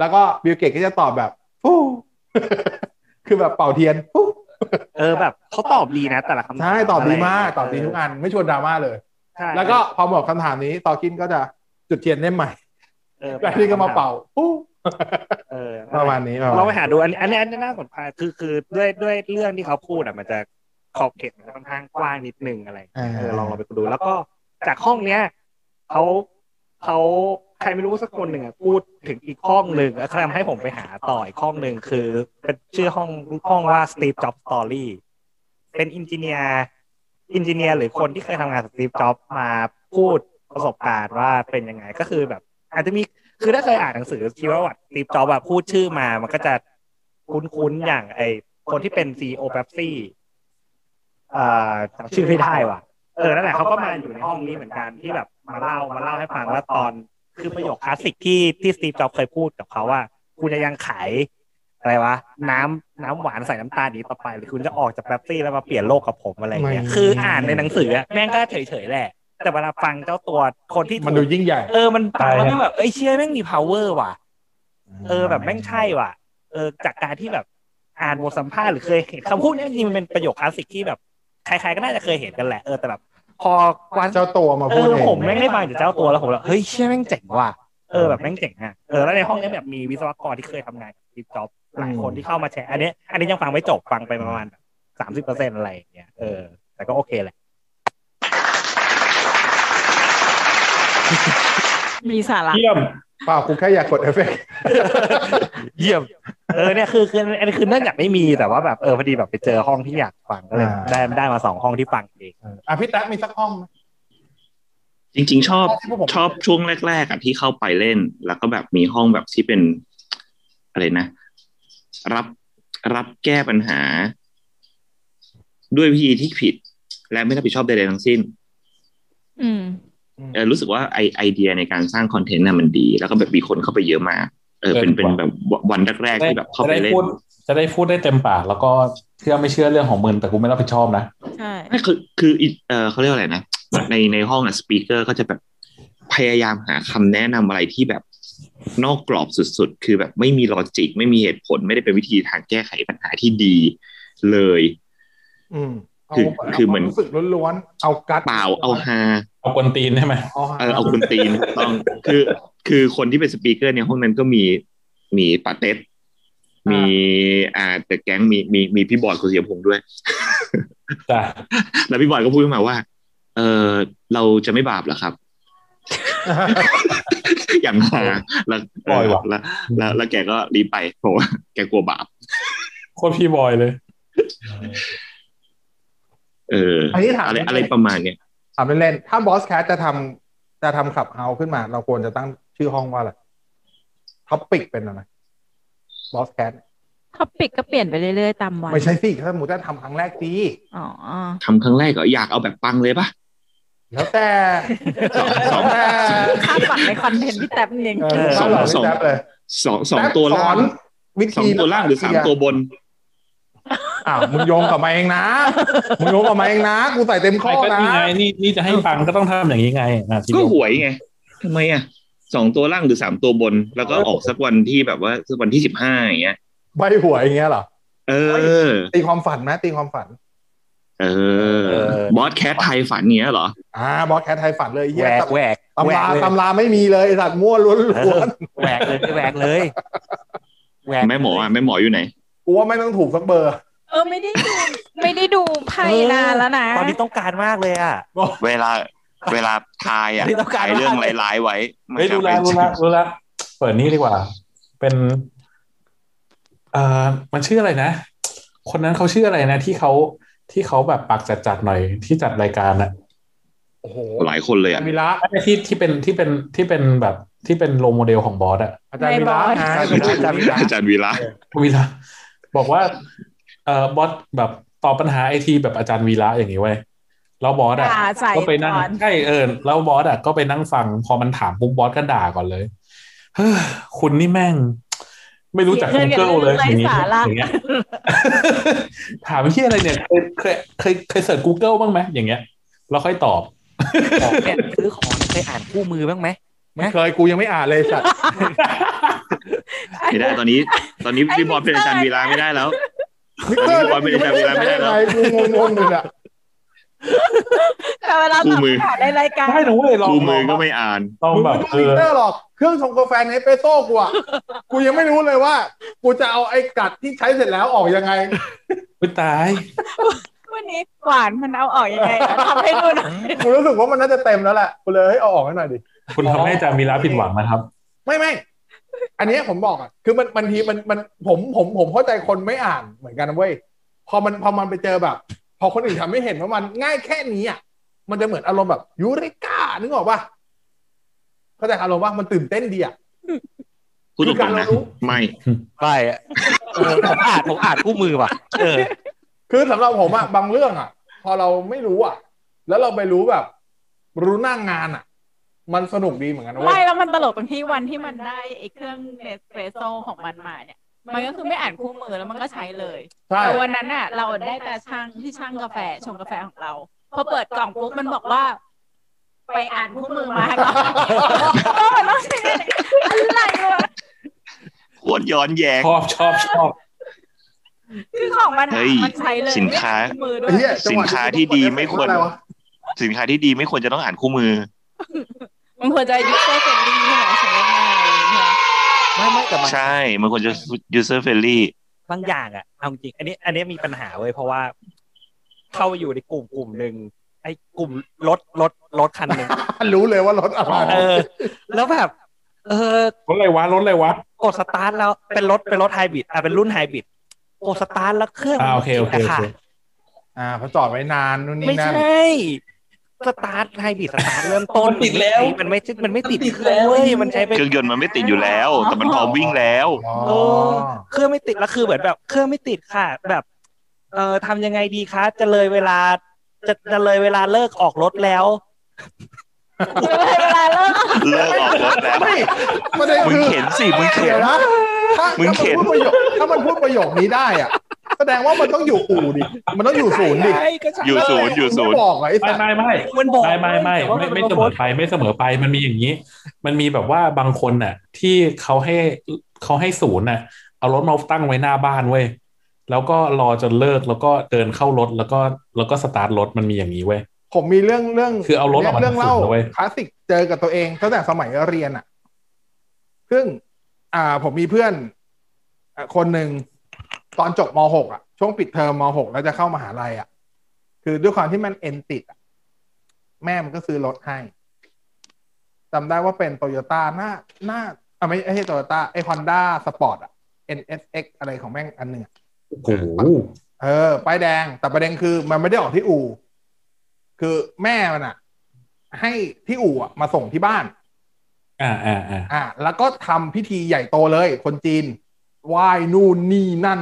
แล้วก็บิลเกตก็จะตอบแบบฟู้คือแบบเป่าเทียนฟู้เออแบบเขาตอบดีนะแต่ละคำถามใช่ตอบดีมากตอบดีทุกอันไม่ชวนดราม่าเลยแล้วก็พอหมดคำถามนี้ตอคินก็จะจุดเทียนได้ใหม่แล้วนี่ก็มาเป่าฟู้เออประมาณนี้เราไปหาดูอันนี้อันนี้อันนี้น่าสนใจคือคือด้วยด้วยเรื่องที่เขาพูดอ่ะมันจะขอบเขตมันค่อนข้างกว้างนิดนึงอะไรเออลองเราไปดูแล้วก็จากห้องเนี้ยเขาเขาใครไม่รู้สักคนหนึ่งอ่ะพูดถึงอีกห้องหนึ่งแล้วทำให้ผมไปหาต่ออีกห้องหนึ่งคือเป็นชื่อห้องห้องว่า Steve Jobs Story เป็นอินจิเนียร์อินจิเนียร์หรือคนที่เคยทำงานกับ Steve Jobs มาพูดประสบการณ์ว่าเป็นยังไงก็คือแบบอาจจะมีคือถ้าเคยอ่านหนังสือชีวประวัติ Steve Jobs แบบพูดชื่อมามันก็จะคุ้นๆอย่างไอคนที่เป็น ซี อี โอ Pepsi อ่าชื่อไม่ได้ว่ะเออนั่นแหละเขาก็มาอยู่ในห้องนี้เหมือนกันที่แบบมาเล่ามาเล่าให้ฟังว่าตอนคือประโยคคลาสสิกที่ที่สตีฟจ็อบส์เคยพูดกับเขาว่าคุณจะยังขายอะไรวะน้ำน้ำหวานใส่น้ำตาลนี้ต่อไปหรือคุณจะออกจากเป๊ปซี่แล้วมาเปลี่ยนโลกกับผมอะไรอย่างเงี้ยคืออ่านในหนังสือแม่งก็เฉยๆแหละแต่เวลาฟังเจ้าตัวคนที่มันดูยิ่งใหญ่เออมันฟังแล้วแม่งแบบเอ้ยเชี่ยแม่งมี power ว่ะเออแบบแม่งใช่ว่ะเออจากการที่แบบอ่านบทสัมภาษณ์หรือเคยเห็นคำพูดนี้จริงมันเป็นประโยคคลาสสิกที่แบบใครๆก็น่าจะเคยเห็นกันแหละเออแต่แบบพอวันเจ้าตัวมาพูดเองผมแม่งได้ฟังจากเจ้าตัวแล้วผมแบบเฮ้ยเชี่ยแม่งเจ๋งว่ะเออแบบแม่งเจ๋งอ่ะเออแล้วในห้องนี้แบบมีวิศวกรที่เคยทำงานกับจ็อบหลายคนที่เข้ามาแชร์อันนี้อันนี้ยังฟังไม่จบฟังไปประมาณ สามสิบเปอร์เซ็นต์ อะไรอย่างเงี้ยเออแต่ก็โอเคแหละมีสาระเยี่ยมเปล่าคุณแค่อยากกดเอฟเฟกต์เยี่ยมเออเนี่ยคือคืออันนี้คือเนื่องจากไม่มีแต่ว่าแบบเออพอดีแบบไปเจอห้องที่อยากฟังก็เลยได้ได้มาสองห้องที่ฟังเองอ่ะพี่ตั๊กมีสักห้องมั้ยจริงๆชอบชอบช่วงแรกๆอ่ะที่เข้าไปเล่นแล้วก็แบบมีห้องแบบที่เป็นอะไรนะรับรับแก้ปัญหาด้วยวิธีที่ผิดและไม่รับผิดชอบใดๆทั้งสิ้นอืมเออรู้สึกว่าไอไอเดียในการสร้างคอนเทนต์น่ะมันดีแล้วก็แบบมีคนเข้าไปเยอะมากเออเป็นเป็นแบบวันแรกๆที่แบบเข้าไปเล่นจะได้พูดได้เต็มปากแล้วก็เชื่อไม่เชื่อเรื่องของมึงแต่กูไม่รับผิดชอบนะใช่คือคือเออเขาเรียกอะไรนะในในห้องอ่ะสปีกเกอร์ก็จะแบบพยายามหาคำแนะนำอะไรที่แบบนอกกรอบสุดๆคือแบบไม่มีลอจิกไม่มีเหตุผลไม่ได้เป็นวิธีทางแก้ไขปัญหาที่ดีเลยอืมคือคือเหมือนรู้สึกล้วนๆเอากัดเปล่าเอาฮาเอากวนตีนใช่ไหมเออเอากวนตีนต้องคือคือคนที่เป็นสปีกเกอร์เนี่ยห้องนั้นก็มีมีปาเต็ดมีอ่าแต่แก๊งมีมีมีพี่บอยคุณเสียพงษ์ด้วยจ้ะแล้วพี่บอยก็พูดขึ้นมาว่าเออเราจะไม่บาปเหรอครับอย่างฮาแล้วแล้วแล้วแกก็รีบไปเพราะว่าแกกลัวบาปโคตรพี่บอยเลยเอออะไรอะไรประมาณเนี้ยถามเล่นๆถ้า Bosscast จะทำจะทำ Clubhouse ขึ้นมาเราควรจะตั้งชื่อห้องว่าอะไร Topic เป็นอะไร Bosscast Topic ก็เปลี่ยนไปเรื่อยๆตามวันไม่ใช่สิถ้าสมมุติว่าทำครั้งแรกสิอ๋อทำครั้งแรกเหรออยากเอาแบบปังเลยป่ะแล้วแต่สองแต่คาดหวังในคอนเทนต์พี่แท็บเองสองสองเลยสองสองตัวล่างสองตัวล่างหรือสามตัวบนอ้าวมึงโยงกับมาเองนะมึงโยงกับมาเองนะกูใส่เต็มข้อนะนี่ไงนี่นี่จะให้ฟังก็ต้องทำอย่างนี้ไงก็หวยไงทำไมอ่ะสองตัวล่างหรือสามตัวบนแล้วก็ออกสักวันที่แบบว่าสักวันที่สิบห้าอย่างเงี้ยใบหวยอย่างเงี้ยเหรอเออตีความฝันไหมตีความฝันเออบอสแคทไทยฝันเงี้ยเหรออ่าบอสแคทไทยฝันเลยแหวกแหวกตำราตำราไม่มีเลยสัตว์มั่วล้วนๆแหวกเลยแหวกเลยแหวกแม่หมออ่ะแม่หมออยู่ไหนกูว่าไม่ต้องถูกสักเบอร์เออไม่ได้ดูไม่ได้ดูไพ่นานแล้วนะตอนนี้ต้องการมากเลยอ่ะเวลาเวลาทายอ่ะทายเรื่องหลายๆไว้ไม่ดูแล้วรู้แล้วรู้แล้วเปิดนี่ดีกว่าเป็นเอ่อมันชื่ออะไรนะคนนั้นเขาชื่ออะไรนะที่เขา ที่เขาแบบปากจัดๆหน่อยที่จัดรายการอ่ะโอ้โหหลายคนเลยอ่ะวิระที่ที่เป็นที่เป็นที่เป็นแบบที่เป็นโลโมเดลของบอสอ่ะอาจารย์วิระอาจารย์วิระอาจารย์วิระวิระบอกว่าเอ่อบอสแบบตอบปัญหา ไอ ที แบบอาจารย์วีระอย่างนี้เว้ยแล้วบอสอ่ะก็ไปนั่งใช่เออแล้วบอสอ่ะก็ไปนั่งฟังพอมันถามปุ๊บบอสก็ด่าก่อนเลยเฮ้ยคุณนี่แม่งไม่รู้จัก Google เลยอย่างนี้อย่างเงี้ยถามที่อะไรเนี่ยเคยเคยเคยเสิร์ช Google บ้างไหมอย่างเงี้ยแล้วค่อยตอบของเนี่ยซื้อของเคยอ่านคู่มือบ้างไหมไม่เคยกูยังไม่อ่านเลยสัตว์ไม่ได้ตอนนี้ตอนนี้พี่บอสเป็นอาจารย์วีระไม่ได้แล้วมิกเตอร์ไม่ได้ไม่ได้ไม่ได้อะไรกูงงๆเลยอ่ะแต่เวลาตอบผ่านในรายการได้หนูเลยลองดูมือก็ไม่อ่านต้องแบบเออมิกเตอร์หรอกเครื่องชงกาแฟเนสเปโซ่กูอ่ะกูยังไม่รู้เลยว่ากูจะเอาไอ้กัดที่ใช้เสร็จแล้วออกยังไงอุ๊ยตายวันนี้หวานมันเอาออกยังไงทำให้ดูหน่อยกูรู้สึกว่ามันน่าจะเต็มแล้วแหละกูเลยให้เอาออกให้หน่อยดิคุณทำให้อาจารย์มีร้านผิดหวังนะครับไม่ๆอันนี้ผมบอกอ่ะคือมันบางทีมันมันผมผมผมเข้าใจคนไม่อ่านเหมือนกันนะเว้ยพอมันพอมันไปเจอแบบพอคนอื่นทำไม่เห็นว่ามันง่ายแค่นี้อ่ะมันจะเหมือนอารมณ์แบบยูริก้านึกออกป่ะเข้าใจอารมณ์ว่ามันตื่นเต้นดีอ่ะพูดตรงๆนะไม่ไม่อ่ะผมอ่านผมอ่านคู่มือว่ะเออคือสำหรับผมอ่ะบางเรื่องอ่ะพอเราไม่รู้อ่ะแล้วเราไปรู้แบบรู้หน้างานอ่ะมันสนุกดีเหมือนกันนะไม่แล้วมันตลกตรงที่วันที่มันได้ไอ้เครื่องเนสเปรสโซ่ของมันมาเนี่ยมันก็คือไม่อ่านคู่มือแล้วมันก็ใช้เลยแต่วันนั้นน่ะเราได้ตาช่างที่ช่างกาแฟชงกาแฟของเราพอเปิดกล่องปุ๊บมันบอกว่าไปอ่านคู่มือมาแล้วก็มันต้องใช้อะไรวะโคตรย้อนแย้งชอบชอบชอบคือของมันมันใช้เลยสินค้าสินค้าที่ดีไม่ควรสินค้าที่ดีไม่ควรจะต้องอ่านคู่มือมันควรจะ user friendly ใช่ไหมใช่ไม่ไม่แต่ใช่มันควรจะ user friendly บางอย่างอ่ะเอาจริงอันนี้อันนี้มีปัญหาเว้ยเพราะว่าเข้าอยู่ในกลุ่มกลุ่มหนึ่งไอ้กลุ่มรถรถรถคันหนึ่งรู้เลยว่ารถอะไรเออแล้วแบบเออรถอะไรวะรถอะไรวะกดสตาร์ทแล้วเป็นรถเป็นรถไฮบริดอ่ะเป็นรุ่นไฮบริดกดสตาร์ทแล้วเครื่องติดค่ะอ่าพอจอดไว้นานนู่นนี่นั่นไม่ใช่สตาร์ทไฮบริดสตาร์ทเริ่มต้นติดแล้วมันไม่มันไม่ติดเครื่องเว้ยมันใช้เป็นเครื่องยนต์มันไม่ติดอยู่แล้วแต่มันพร้อมวิ่งแล้วเออเครื่องไม่ติดแล้วคือเหมือนแบบเครื่องไม่ติดค่ะแบบเอ่อทำยังไงดีคะจะเลยเวลาจะจะเลยเวลาเลิกออกรถแล้วเลยเวลาเลิกเลิกออกรถแล้วมึงเข็นสิมึงเข็นนะมึงเข็นถ้ามันพูดประโยคนี้ได้อ่ะแสดงว่ามันต้องอยู่อู่ดิมันต้องอยู่ศูนย์ดิอยู่ศูนย์อยู่ศูนย์บอกไอ้สัตว์ไม่ไม่มันบอกไม่ไม่ไม่ไม่เสมอไปไม่เสมอไปมันมีอย่างนี้มันมีแบบว่าบางคนน่ะที่เขาให้เขาให้ศูนย์น่ะเอารถมาตั้งไว้หน้าบ้านเว้ยแล้วก็รอจนเลิกแล้วก็เดินเข้ารถแล้วก็แล้วก็สตาร์ทรถมันมีอย่างนี้เว้ยผมมีเรื่องเรื่องคือเอารถออกมาเรื่องเล่าคลาสสิกเจอกับตัวเองตั้งแต่สมัยเรียนอ่ะซึ่งอ่าผมมีเพื่อนคนนึงตอนจบม.หก อ่ะช่วงปิดเทอมม.หก แล้วจะเข้ามหาลัยอ่ะคือด้วยความที่มันเอ็นติดอ่ะแม่มันก็ซื้อรถให้จำได้ว่าเป็น Toyota หน้าหน้าอ่ะไม่ใช่ Toyota ไอ้ Honda Sport อ่ะ เอ็น เอส เอ็กซ์ อะไรของแม่งอันนึงโอ้โหเออป้ายแดงแต่ประเด็นคือมันไม่ได้ออกที่อู่คือแม่มันอ่ะให้ที่อู่อ่ะมาส่งที่บ้านอ่าๆๆอ่ะแล้วก็ทำพิธีใหญ่โตเลยคนจีนวายนู่นนี่นั่น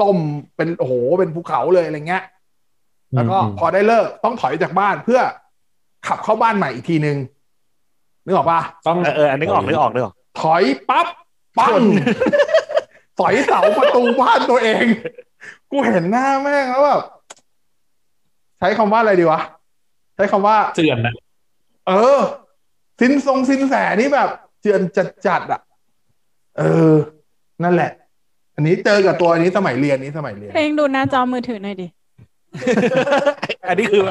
ส้มเป็นโอ้โหเป็นภูเขาเลยอะไรเงี้ยแล้วก็พอได้เลิกต้องถอยจากบ้านเพื่อขับเข้าบ้านใหม่อีกทีนึงนึกออกป่ะต้องเออนึกออกนึกออกนึกออกถอยปั๊บปั้งถอยเสาประตูบ้านตัวเองกูเห็นหน้าแม่งแล้วแบบใช้คำว่าอะไรดีวะใช้คำว่าเจือนนะเออสินทรงสินแสนี่แบบเจือนจัดจัดอ่ะเออนั่นแหละอันนี้เจอกับตัวอันนี้สมัยเรียนนี้สมัยเรียนเพลงดูหน้าจอมือถือหน่อยดิอันนี้คือ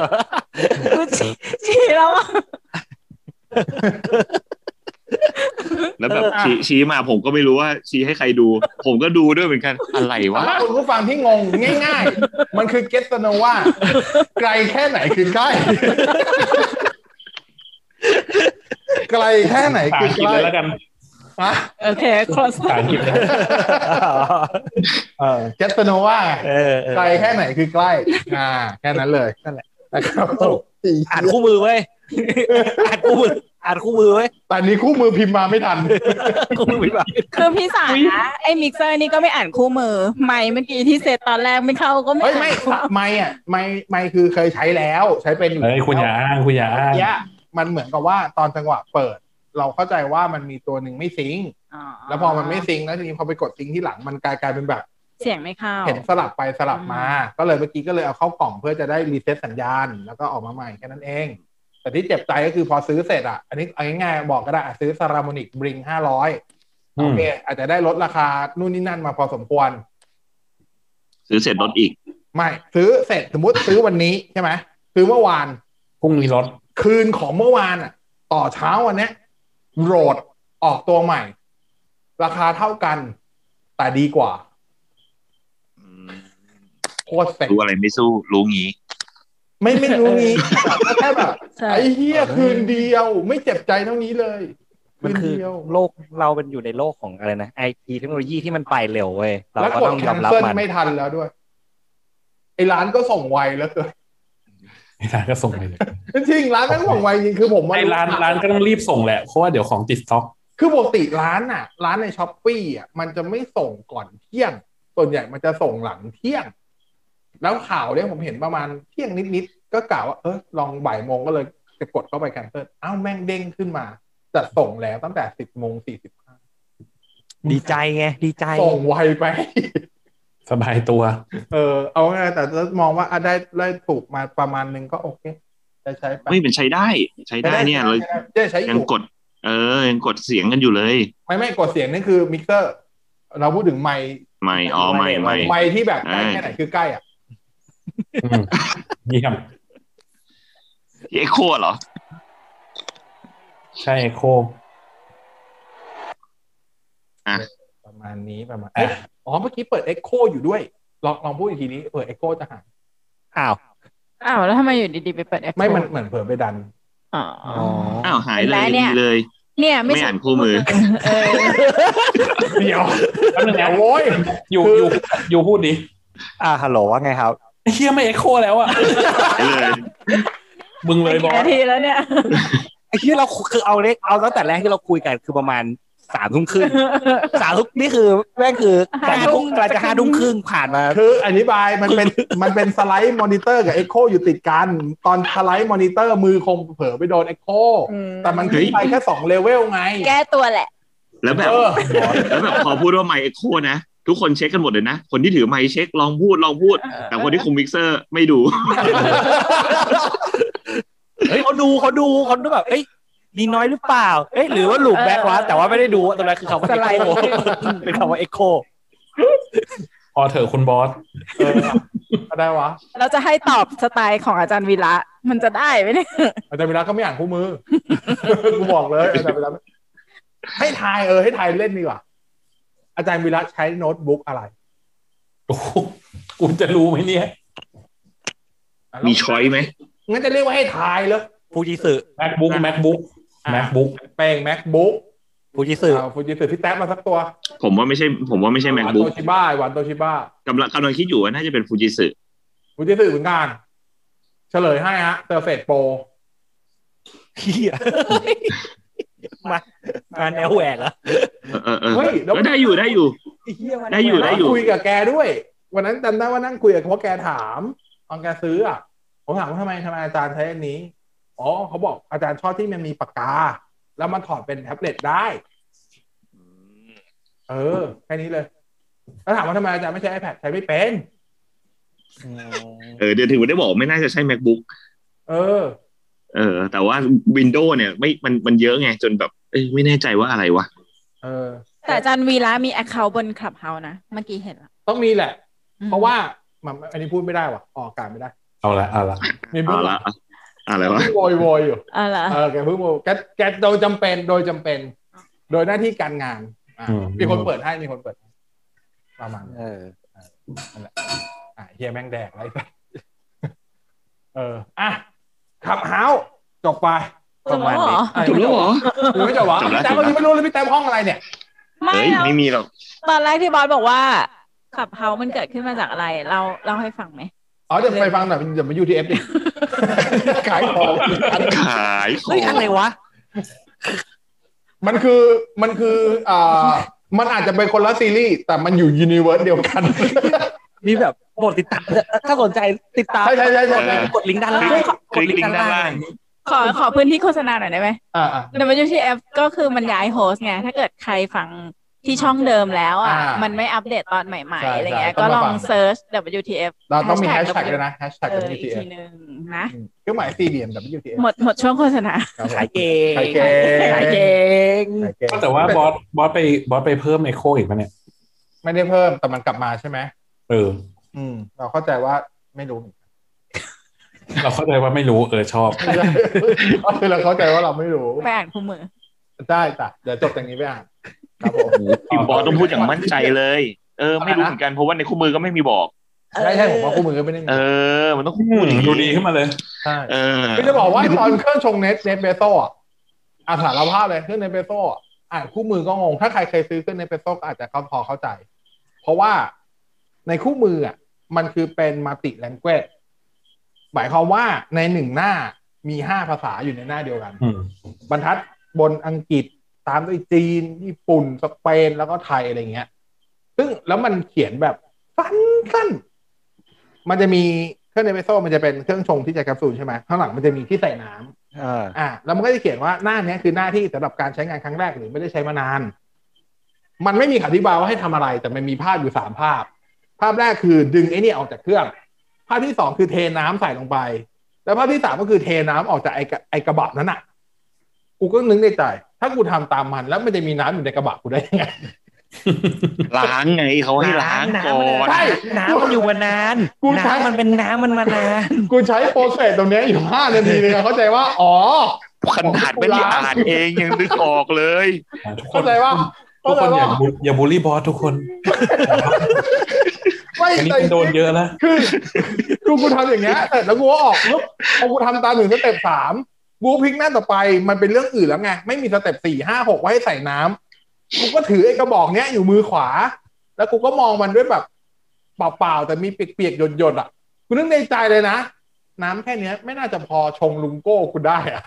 กูชี้แล้วแล้วแบบชี้มาผมก็ไม่รู้ว่าชี้ให้ใครดูผมก็ดูด้วยเหมือนกันอะไรวะคุณผู้ฟังที่งงง่ายๆมันคือเกสโนว่าไกลแค่ไหนคือใกล้ไกลแค่ไหนคือใกล้ โอเคครอสภาษาอังกฤษเออแคสตาโนวาไกลแค่ไหนคือใกล้อ่าแค่นั้นเลยนั่นแหละนะครับอ่านคู่มือเว้ยอ่านคู่มืออ่านคู่มือเว้ยตอนนี้คู่มือพิมพ์มาไม่ทันคู่มือพิมพ์มาคือพี่สานะไอ้มิกเซอร์นี่ก็ไม่อ่านคู่มือไมค์เมื่อกี้ที่เซตตอนแรกไม่เข้าก็ไม่ไม่ไมค์อ่ะไมค์ไมค์คือเคยใช้แล้วใช้เป็นเฮ้ยคุณอย่าอ้างคุณอย่าอ้างมันเหมือนกับว่าตอนจังหวะเปิดเราเข้าใจว่ามันมีตัวหนึ่งไม่ซิงค์แล้วพอมันไม่ซิงค์แล้วทีนี้พอไปกดซิงค์ที่หลังมันกลายกลายเป็นแบบเสียงไม่เข้าเห็นสลับไปสลับมาก็เลยเมื่อกี้ก็เลยเอาเข้ากล่องเพื่อจะได้รีเซ็ตสัญญาณแล้วก็ออกมาใหม่แค่นั้นเองแต่ที่เจ็บใจก็คือพอซื้อเสร็จอ่ะอันนี้เอาง่ายๆบอกก็ได้ซื้อ Saramonic Blink ห้าร้อยโอเคอาจจะได้ลดราคานู่นนี่นั่นมาพอสมควรซื้อเสร็จลดอีกไม่ซื้อเสร็จสมมุติซื้อวันนี้ใช่ไหมซื้อเมื่อวานพรุ่งนี้ลดคืนของเมื่อวานอ่ะต่อเช้าวันนี้โรดออกตัวใหม่ราคาเท่ากันแต่ดีกว่าโคตรเซ็งรู้อะไรไม่สู้รู้งี้ไม่ไม่รู้งี้แค่แบบไอ้เหี้ยคืนเดียวไม่เจ็บใจเท่านี้เลยมันคือโลกเราเป็นอยู่ในโลกของอะไรนะ ไอ ที เทคโนโลยีที่มันไปเร็วเว้ยเราก็ต้องยอมรับมันไม่ทันแล้วด้วยไอ้ร้านก็ส่งไวแล้วเกินไอ้ร้านก็ส่งไวเลยจริงร้านก็ส่งไวจริงคือผมว่าไอ้ร้านร้านก็ต้องรีบส่งแหละเพราะว่าเดี๋ยวของติดสต็อกคือปกติร้านน่ะร้านใน Shopee อ่ะมันจะไม่ส่งก่อนเที่ยงส่วนใหญ่มันจะส่งหลังเที่ยงแล้วข่าวเนี่ยผมเห็นประมาณเที่ยงนิดๆก็กล่าวว่าเออลองบ่ายโมงก็เลยจะกดเข้าไปแคนเซิลอ้าวแม่งเด้งขึ้นมาจะส่งแล้วตั้งแต่ สิบโมงสี่สิบห้า ดีใจไงดีใจส่งไวไปสบายตัวเออเอาไงแต่มองว่าได้ได้ถูกมาประมาณนึงก็โอเคจะใช้ไปไม่เป็นใช้ได้ใช้ได้เนี่ยเลยยังกดเออยังกดเสียงกันอยู่เลยไม่ไม่กดเสียงนั่นคือมิกเซอร์เราพูดถึงไมค์ไมค์อ๋อไมค์ไมค์ไมค์ที่แบบใกล้แค่ไหนคือใกล้อ่ะนี่ครับเอโคเหรอใช่เอโคอ่ะประมาณนี้ประมาณอ๋อเมื่อกี้เปิดเอโคอยู่ด้วยลองลองพูดอีกทีนี้เปิดเอโคจะหายอ้าวอ้าวแล้วทำไมอยู่ดีๆไปเปิดเอโคไม่มันเหมือนเปิดไปดันอ๋ออ้าวหายเลยนี่เลยเนี่ยไม่อ่านคู่มือเออเดี๋ยวแป๊บนึงนะโว้ยอยู่อยู่อยู่พูดดิอ่าฮัลโหลว่าไงครับเฮียไม่เอ็กโคแล้วอ่ะมึงเลยบอกนาทีแล้วเนี่ยไอ้ที่เราคือเอาเล็กเอาตั้งแต่แรกที่เราคุยกันคือประมาณสามทุ่มครึ่งสามทุ่มนี่คือแม่งคือสามทุ่มกลายจะห้าทุ่มครึ่งผ่านมาคืออธิบายมันเป็นมันเป็นสไลด์มอนิเตอร์กับเอ็กโคอยู่ติดกันตอนสไลด์มอนิเตอร์มือคงเผลอไปโดนเอ็กโคแต่มันขึ้นไปแค่สองเลเวลไงแก้ตัวแหละแล้วแบบแล้วแบบพอพูดว่าไมค์เอ็กโคนะทุกคนเช็คกันหมดเลยนะคนที่ถือไมค์เช็คลองพูดลองพูดแต่คนที่คุมมิกเซอร์ไม่ดูเฮ้ยเขาดูเขาดูคนก็แบบเอ้ยดีน้อยหรือเปล่าเอ้ยหรือว่าหลุมแบ็กวาแต่ว่าไม่ได้ดูตรงนั้นคือคำว่าเอ็กโคเป็นคำว่าเอ็กโคพอเถอะคุณบอสก็ได้วะเราจะให้ตอบสไตล์ของอาจารย์วีระมันจะได้ไหมเนี่ยอาจารย์วีระก็ไม่อ่านคู่มือกูบอกเลยอาจารย์วีระให้ทายเออให้ทายเล่นดีกว่าอาจารย์วิรัชใช้โน้ตบุ๊กอะไรโอ้กูจะรู้ไหมเนี่ยมีช้อยไหมงั้นจะเรียกว่าให้ทายเหรอฟูจิสึ MacBook MacBook MacBook แป้ง MacBook ฟูจิสึฟูจิสึพี่แท็บมาสักตัวผมว่าไม่ใช่ผมว่าไม่ใช่ MacBook โตชิบ้าหวานโตชิบ้ากำลังกำลังคิดอยู่ว่าน่าจะเป็นฟูจิสึฟูจิสึเหมือนกันเฉลยให้ฮะ Surface Pro เหี้ยมามาแนวแหวกเหรอเออเฮ้ยก็ได้อยู่ได้อยู่ได้อยู่ได้อยู่คุยกับแกด้วยวันนั้นจำได้ว่านั่งคุยกับเพราะแกถามตอนแกซื้ออ่ะผมถามว่าทำไมทำไมอาจารย์ใช้อันนี้อ๋อเขาบอกอาจารย์ชอบที่มันมีปากกาแล้วมันถอดเป็นแท็บเล็ตได้เออแค่นี้เลยแล้วถามว่าทำไมอาจารย์ไม่ใช้ iPad ใช้ไม่เป็นเออเดี๋ยวถึงวันได้บอกไม่น่าจะใช้ MacBook เออเออแต่ว่า Windows เนี่ยไม่มันมันเยอะไงจนแบบเอ้ยไม่แน่ใจว่าอะไรวะเออแต่อาจารย์วีระมี account บน Clubhouse นะเมื่อกี้เห็นแล้วต้องมีแหละเพราะว่าอันนี้พูดไม่ได้ว่ะออกอากาศไม่ได้เอาละเอาละมีเอาละอะไรวะโวยโวยอยู่เอาละเออแกเพิ่งโวยแกแกโดยจำเป็นโดยจำเป็นโดยหน้าที่การงานอ่ามีคนเปิดให้มีคนเปิดประมาณเออนั่นแหละอ่ะเฮียแม่งแดกอะไรเอออ่ะClubhouse จบไป ประมาณนี้จบแล้วเหรอหรือไม่จบวะพี่แต้มวันนี้ไม่รู้เลยพี่แต้มห้องอะไรเนี่ยไม่ไม่มีหรอกตอนแรกที่บอสบอกว่าขับเฮามันเกิดขึ้นมาจากอะไรเราเล่าให้ฟังไหมอ๋อเดี๋ยวไปฟังหน่อยเดี๋ยวมา ยู ที เอฟ ดิขายของขายของเฮ้ยอะไรวะมันคือมันคืออ่ามันอาจจะเป็นคนละซีรีส์แต่มันอยู่ยูนิเวิร์สเดียวกันมีแบบกดติดตามถ้าสนใจติดตามใช่ๆๆกดลิงก์ด้านล่างกดลิงก์ด้านล่างขอขอพื้นที่โฆษณาหน่อยได้ไหมอ่าๆ ดับเบิลยู ที เอฟ ก็คือมันย้ายโฮสต์ไงถ้าเกิดใครฟังที่ช่องเดิมแล้วอ่ะมันไม่อัปเดตตอนใหม่ๆอะไรเงี้ยก็ลองเซิร์ช ดับเบิลยู ที เอฟ เราต้องมีแฮชแท็กด้วยนะแฮชแท็ก ดับเบิลยู ที เอฟ นึงนะเครื่องหมายสี่เหลี่ยม ดับเบิลยู ที เอฟ หมดหมดช่วงโฆษณาขายเก่งขายเก่งขายเก่งแต่ว่าบอสบอสไปบอสไปเพิ่มไอโคอีกป่ะเนี่ยไม่ได้เพิ่มแต่มันกลับมาใช่มั้ยเอออืมเราเข้าใจว่าไม่รู้เราเข้าใจว่าไม่รู้เออชอบคือเราเข้าใจว่าเราไม่รู้ไปอ่านคู่มือได้จ้ะเดี๋ยวจบจากนี้ไปอ่านครับผมพี่บอสต้องพูดอย่างมั่นใจเลยเออไม่รู้เหมือนกันเพราะว่าในคู่มือก็ไม่มีบอกใช่ใช่ผมว่าคู่มือก็ไม่ได้เออมันต้องคู่อย่างดูดีขึ้นมาเลยใช่เออพี่จะบอกว่าตอนเครื่องชงเนสเนสเปโซ่อ่านสารภาพเลยเครื่องเนสเปโซ่อ่านคู่มือก็งงถ้าใครเคยซื้อเครื่องเนสเปโซ่ก็อาจจะพอเข้าใจเพราะว่าในคู่มืออ่ะมันคือเป็นมัลติแลงเกวจหมายความว่าในหนึ่งหน้ามีห้าภาษาอยู่ในหน้าเดียวกันบรรทัดบนอังกฤษตามด้วยจีนญี่ปุ่นสเปนแล้วก็ไทยอะไรเงี้ยซึ่งแล้วมันเขียนแบบสั้นๆมันจะมีเครื่องเนเปโซ่มันจะเป็นเครื่องชงที่ใช้แคปซูลใช่ไหมข้างหลังมันจะมีที่ใส่น้ำอ่าอ่าแล้วมันก็จะเขียนว่าหน้านี้คือหน้าที่สำหรับการใช้งานครั้งแรกหรือไม่ได้ใช้มานานมันไม่มีอธิบายว่าให้ทำอะไรแต่มันมีภาพอยู่สามภาพภาพแรกคือดึงไอ้นี่ออกจากเครื่องภาพที่สองคือเทน้ำใส่ลงไปแล้วภาพที่สามก็คือเทน้ำออกจากไอ้ไอ้กระบะนั้นน่ะกูก็นึกในใจถ้ากูทำตามมันแล้วมันจะมีน้ำอยู่ในกระบะกูได้ยังไงล้างไงเขาให้ล้างก่อนใช่น้ำมันอยู่มานานกูใช้มันเป็นน้ำมันมานานกูใช้โปรเซสตรงนี้อยู่ห้านาทีเลยเข้าใจว่าอ๋อขนาดไม่ได้อ่านเองยังนึกออกเลยเข้าใจว่าทุกคนอย่าอย่าบูลลี่บอสทุกคนไม่แต่โดนเยอะนะคือกูกูทำอย่างเงี้ยแต่แล้วกูก็ออกปุ๊บพอกูทำตามหนึ่งสเต็ปสามกูพลิกหน้าต่อไปมันเป็นเรื่องอื่นแล้วไงไม่มีสเต็ปสี่ห้าหกไว้ให้ใส่น้ำกูก็ถือไอ้กระบอกเนี้ยอยู่มือขวาแล้วกูก็มองมันด้วยแบบเปล่าๆแต่มีเปียกๆหยดๆอ่ะกูนึกในใจเลยนะน้ำแค่เนี้ยไม่น่าจะพอชงลุงโก้กูได้อ่ะ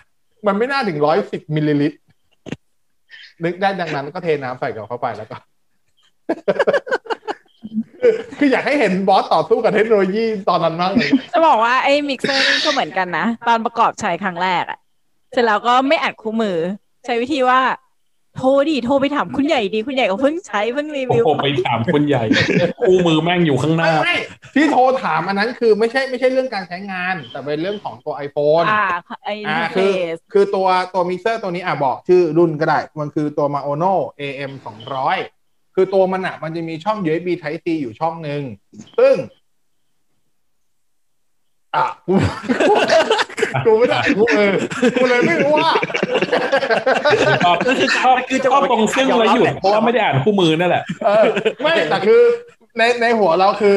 มันไม่น่าถึงร้อยสิบมิลลิลิตรนึกได้ดังนั้นก็เทน้ำใส่กับเข้าไปแล้วก็คืออยากให้เห็นบอสต่อสู้กับเทคโนโลยีตอนนั้นมากเลยจะบอกว่าไอ้มิกเซอร์ก็เหมือนกันนะตอนประกอบใช้ครั้งแรกอ่ะเสร็จแล้วก็ไม่อ่านคู่มือใช้วิธีว่าโทรดิโทรไปถามคุณใหญ่ดีคุณใหญ่ก็เพิ่งใช้เพิ่งรีวิวโทรไปถามคุณใหญ่คู่มือแม่งอยู่ข้างหน้าที่โทรถามอันนั้นคือไม่ใช่ไม่ใช่เรื่องการใช้งานแต่เป็นเรื่องของตัว iPhone อ่าไอ้นี่คือคือตัวตัวมิกเซอร์ตัวนี้อ่ะบอกชื่อรุ่นก็ได้มันคือตัว Maono เอ เอ็ม สองร้อยคือตัวมันอ่ะมันจะมีช่อง ยู เอส บี Type C อยู่ช่องนึงซึ่งอ่ะกูไม่ได้กูเออกูเลยไม่รู้ว่าก็คือคือจะว่าตรงซึ่งอะไรอยู่เพราะว่าไม่ได้อ่านคู่มือนั่นแหละเออไม่แต่คือในในหัวเราคือ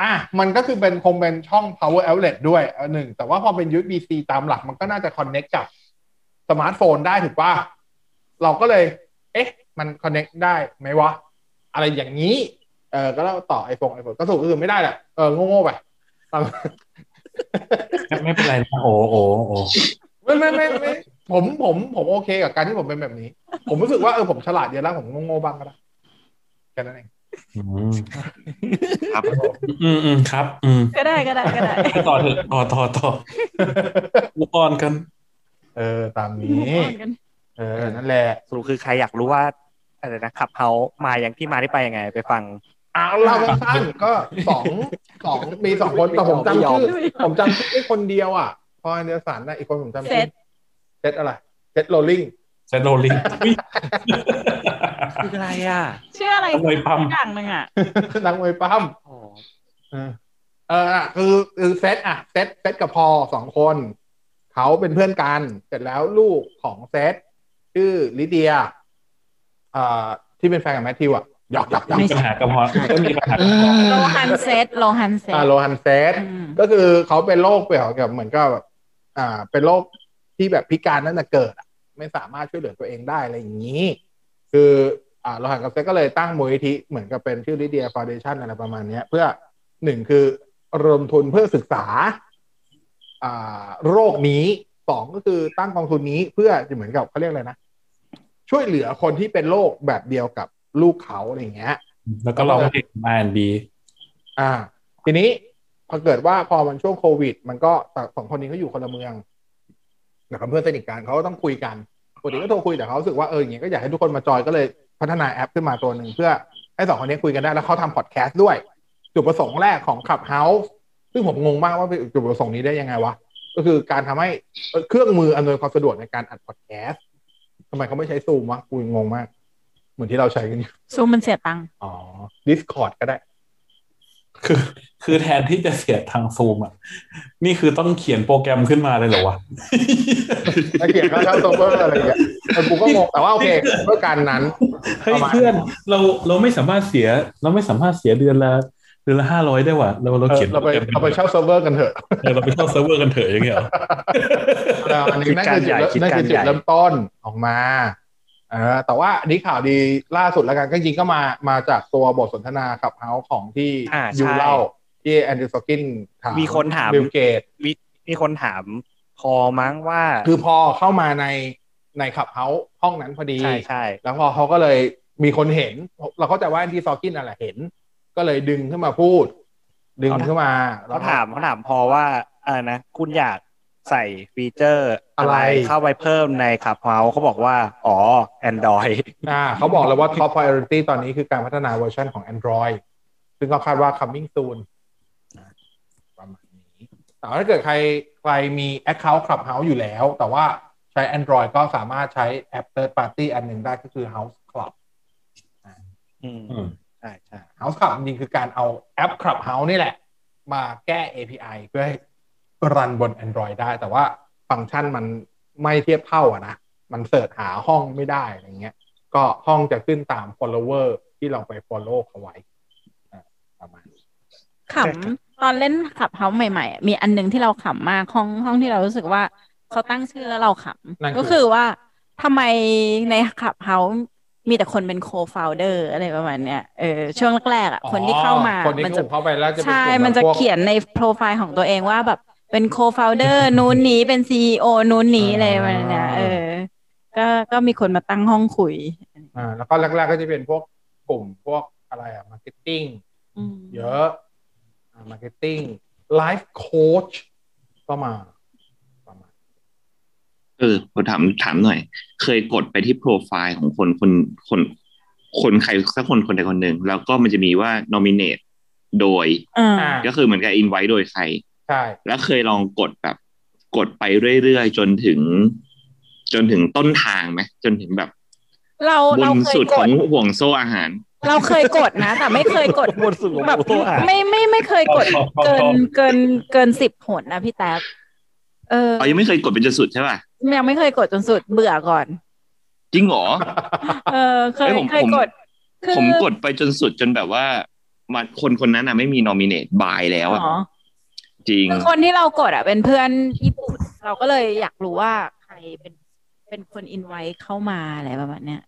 อ่ะมันก็คือเป็นคงเป็นช่อง Power Outlet ด้วยอันหนึ่งแต่ว่าพอเป็น ยู เอส บี C ตามหลักมันก็น่าจะ connect กับสมาร์ทโฟนได้ถูกป่ะเราก็เลยเอ๊ะมันคอนเนคได้ไหมวะอะไรอย่างนี้เออก็แล้วต่อ iPhone iPhone ก็สุดก็คือไม่ได้แหละเออโง่ๆไปไม่เป็นไรนะโอ้โอ้โอ้ไม่ไม่ไม่ไม่ผมผมผมโอเคกับการที่ผมเป็นแบบนี้ผมรู้สึกว่าเออผมฉลาดเยอะแล้วผมโง่ๆบ้างก็ได้แค่นั้นเองครับอืมอืมครับอืมก็ได้ก็ได้ก็ได้ต่อเถอะต่อต่อต่อมุกอ่อนกันเออตามนี้เออนั่นแหละสรุปคือใครอยากรู้ว่าอะไรนะขับเฮามาอย่างที่มาที่ไปยังไงไปฟังอ้าวเราสั้นก็สอง สองมีสองคนแต่ผมจำชื่อผมจำชื่อไอ้คนเดียวอ่ะพออันเดียวสารน่ะอีกคนผมจำชื่อเซตอะไรเซตโรลลิ่งเซตโรลลิ่งคืออะไรอ่ะชื่ออะไรนักมวยปั้มอย่างนึงอ่ะนักมวยปั้มอ๋อเอออ่ะคือคือเซตอ่ะเซตเซตกับพอสองคนเขาเป็นเพื่อนกันเสร็จแล้วลูกของเซตชื่อลิเดียอ่าที่เป็นแฟนกับแมทธิวอ่ะหยอกๆๆมีปัญหากับพอก็มีปัญหาโลฮันเซตโลฮันเซตอ่าโลฮันเซตก็คือเขาเป็นโรคเกี่ยวกับเหมือนกับอ่าเป็นโรค ที่แบบพิการตั้งแต่เกิดไม่สามารถช่วยเหลือตัวเองได้อะไรอย่างนี้คืออ่าเราหันกับเซ็กก็เลยตั้งมูลนิธิเหมือนกับเป็นชื่อลิเดียฟาวเดชั่นอะไรประมาณนี้เพื่อหนึ่งคือรวมทุนเพื่อศึกษาอ่าโรคนี้สองก็คือตั้งกองทุนนี้เพื่อจะเหมือนกับเขาเรียกอะไรนะช่วยเหลือคนที่เป็นโรคแบบเดียวกับลูกเขาอะไรอย่างเงี้ยแล้วก็ลองเด็กมาอันดีอ่าทีนี้พอเกิดว่าพอมันช่วงโควิดมันก็สองคนนี้เขาอยู่คนละเมืองแต่เพื่อนสนิทกันเขาก็ต้องคุยกันปกติก็โทรคุยแต่เขารู้สึกว่าเอออย่างเงี้ยก็อยากให้ทุกคนมาจอยก็เลยพัฒนาแอปขึ้นมาตัวหนึ่งเพื่อให้สองคนนี้คุยกันได้แล้วเขาทำพอดแคสต์ด้วยจุดประสงค์แรกของ Clubhouse ซึ่งผมงงมากว่าจุดประสงค์นี้ได้ยังไงวะก็คือการทำให้เครื่องมืออำนวยความสะดวกในการอัดพอดแคสต์ทำไมเขาไม่ใช้ Zoom วะกูงงมากเหมือนที่เราใช้กันอยู่ Zoom มันเสียตังค์อ๋อ Discord ก็ได้คือคือแทนที่จะเสียทาง Zoom อ่ะนี่คือต้องเขียนโปรแกรมขึ้นมาเลยเหรอวะถ้าเขียนก็เท่าตัวเบอร์อะไรอย่างเงี้ยกูก็งงแต่ว่าโอเคเพื่อการนั้นเฮ้ยเพื่อนเราเราไม่สามารถเสียเราไม่สามารถเสียเดือนละเดือนละห้าร้อยได้ว่ะเราเราเขียนเราไปเอาไปเช่าเซิร์ฟเวอร์กันเถอะเราไปเช่าเซิร์ฟเวอร์กันเถอะอย่างเงี้ยอันนี้น่าจะน่าจะจุดเริ่มต้นออกมาเออแต่ว่านี่ข่าวดีล่าสุดแล้วกันก็จริงก็มามาจากตัวบทสนทนาขับเฮาส์ของที่ยูเล่าที่แอนดรูว์ ซอกินถามมีคนถามบิลเกตมีมีคนถามพอมั้งว่าคือพอเข้ามาในในขับเฮาส์ห้องนั้นพอดีใช่ใช่แล้วพอเขาก็เลยมีคนเห็นเราเข้าใจว่าแอนดรูว์ ซอกินอะไรเห็นก็เลยดึงขึ้นมาพูดดึงขึ้นมาเขาถามเขาถามพอว่าอ่านะคุณอยากใส่ฟีเจอร์อะไรเข้าไปเพิ่มใน Clubhouse เขาบอกว่าอ๋อ Android อ่าเขาบอกแล้วว่า Top Priority ตอนนี้คือการพัฒนาเวอร์ชันของ Android ซึ่งก็คาดว่า Coming Soon ประมาณนี้แต่ถ้าเกิดใครใครมี Account Clubhouse อยู่แล้วแต่ว่าใช้ Android ก็สามารถใช้แอป Third Party อันหนึ่งได้ก็คือ House Club อืมใช่ใช่ House Club จริงๆคือการเอาแอป Clubhouse นี่แหละมาแก้ เอ พี ไอ เพื่อรันบน Android ได้แต่ว่าฟังก์ชันมันไม่เทียบเท่าอ่ะนะมันเสิร์ชหาห้องไม่ได้อะไรเงี้ยก็ห้องจะขึ้นตาม follower ที่เราไป follow เขาไว้ประมาณนี้ขำตอนเล่นขับเฮ้าใหม่ๆมีอันนึงที่เราขำมากห้องห้องที่เรารู้สึกว่าเขาตั้งชื่อแล้วเราขำก็คือว่าทำไมในขับเฮ้ามีแต่คนเป็น co-founder อะไรประมาณเนี้ยเออช่วงแรกๆอ่ะคนที่เข้ามามันจะเข้าไปแล้วจะเป็นใช่มันจะเขียนในโปรไฟล์ของตัวเองว่าแบบเป็น co-founder นู้นนี้เป็น ซี อี โอ นู้นนี้อะไรประมาณนี้เออก็ก็มีคนมาตั้งห้องคุยอ่าแล้วก็แรกๆก็จะเป็นพวกกลุ่มพวกอะไรอ่ะ marketing เยอะ marketing life coach ก็มาประมาณเออผมถามถามหน่อยเคยกดไปที่โปรไฟล์ของคนคนคนคนใครสักคนคนใดคนหนึ่งแล้วก็มันจะมีว่า nominate โดยก็คือเหมือนกับ invite โดยใครใช่แล้วเคยลองกดแบบกดไปเรื่อยๆจนถึงจนถึงต้นทางไหมจนถึงแบบเราเราเคยกดของห่วงโซ่อาหารเราเคยกดนะแต่ไม่เคยกดแบบไม่ไม่ไม่เคยกดเกินเกินเกินสิบหนนะพี่แต๊กเอออ๋อยังไม่เคยกดเป็นจนสุดใช่ป่ะยังไม่เคยกดจนสุดเบื่อก่อนจริงหรอเออเคยเคยกดผมกดไปจนสุดจนแบบว่ามาคนคนนั้นน่ะไม่มีนอมิเนตบายแล้วอ่ะคือคนที่เรากดอ่ะเป็นเพื่อนญี่ปุ่นเราก็เลยอยากรู้ว่าใครเป็นเป็นคนอินไวท์เข้ามาอะไรประมาณเนี้ย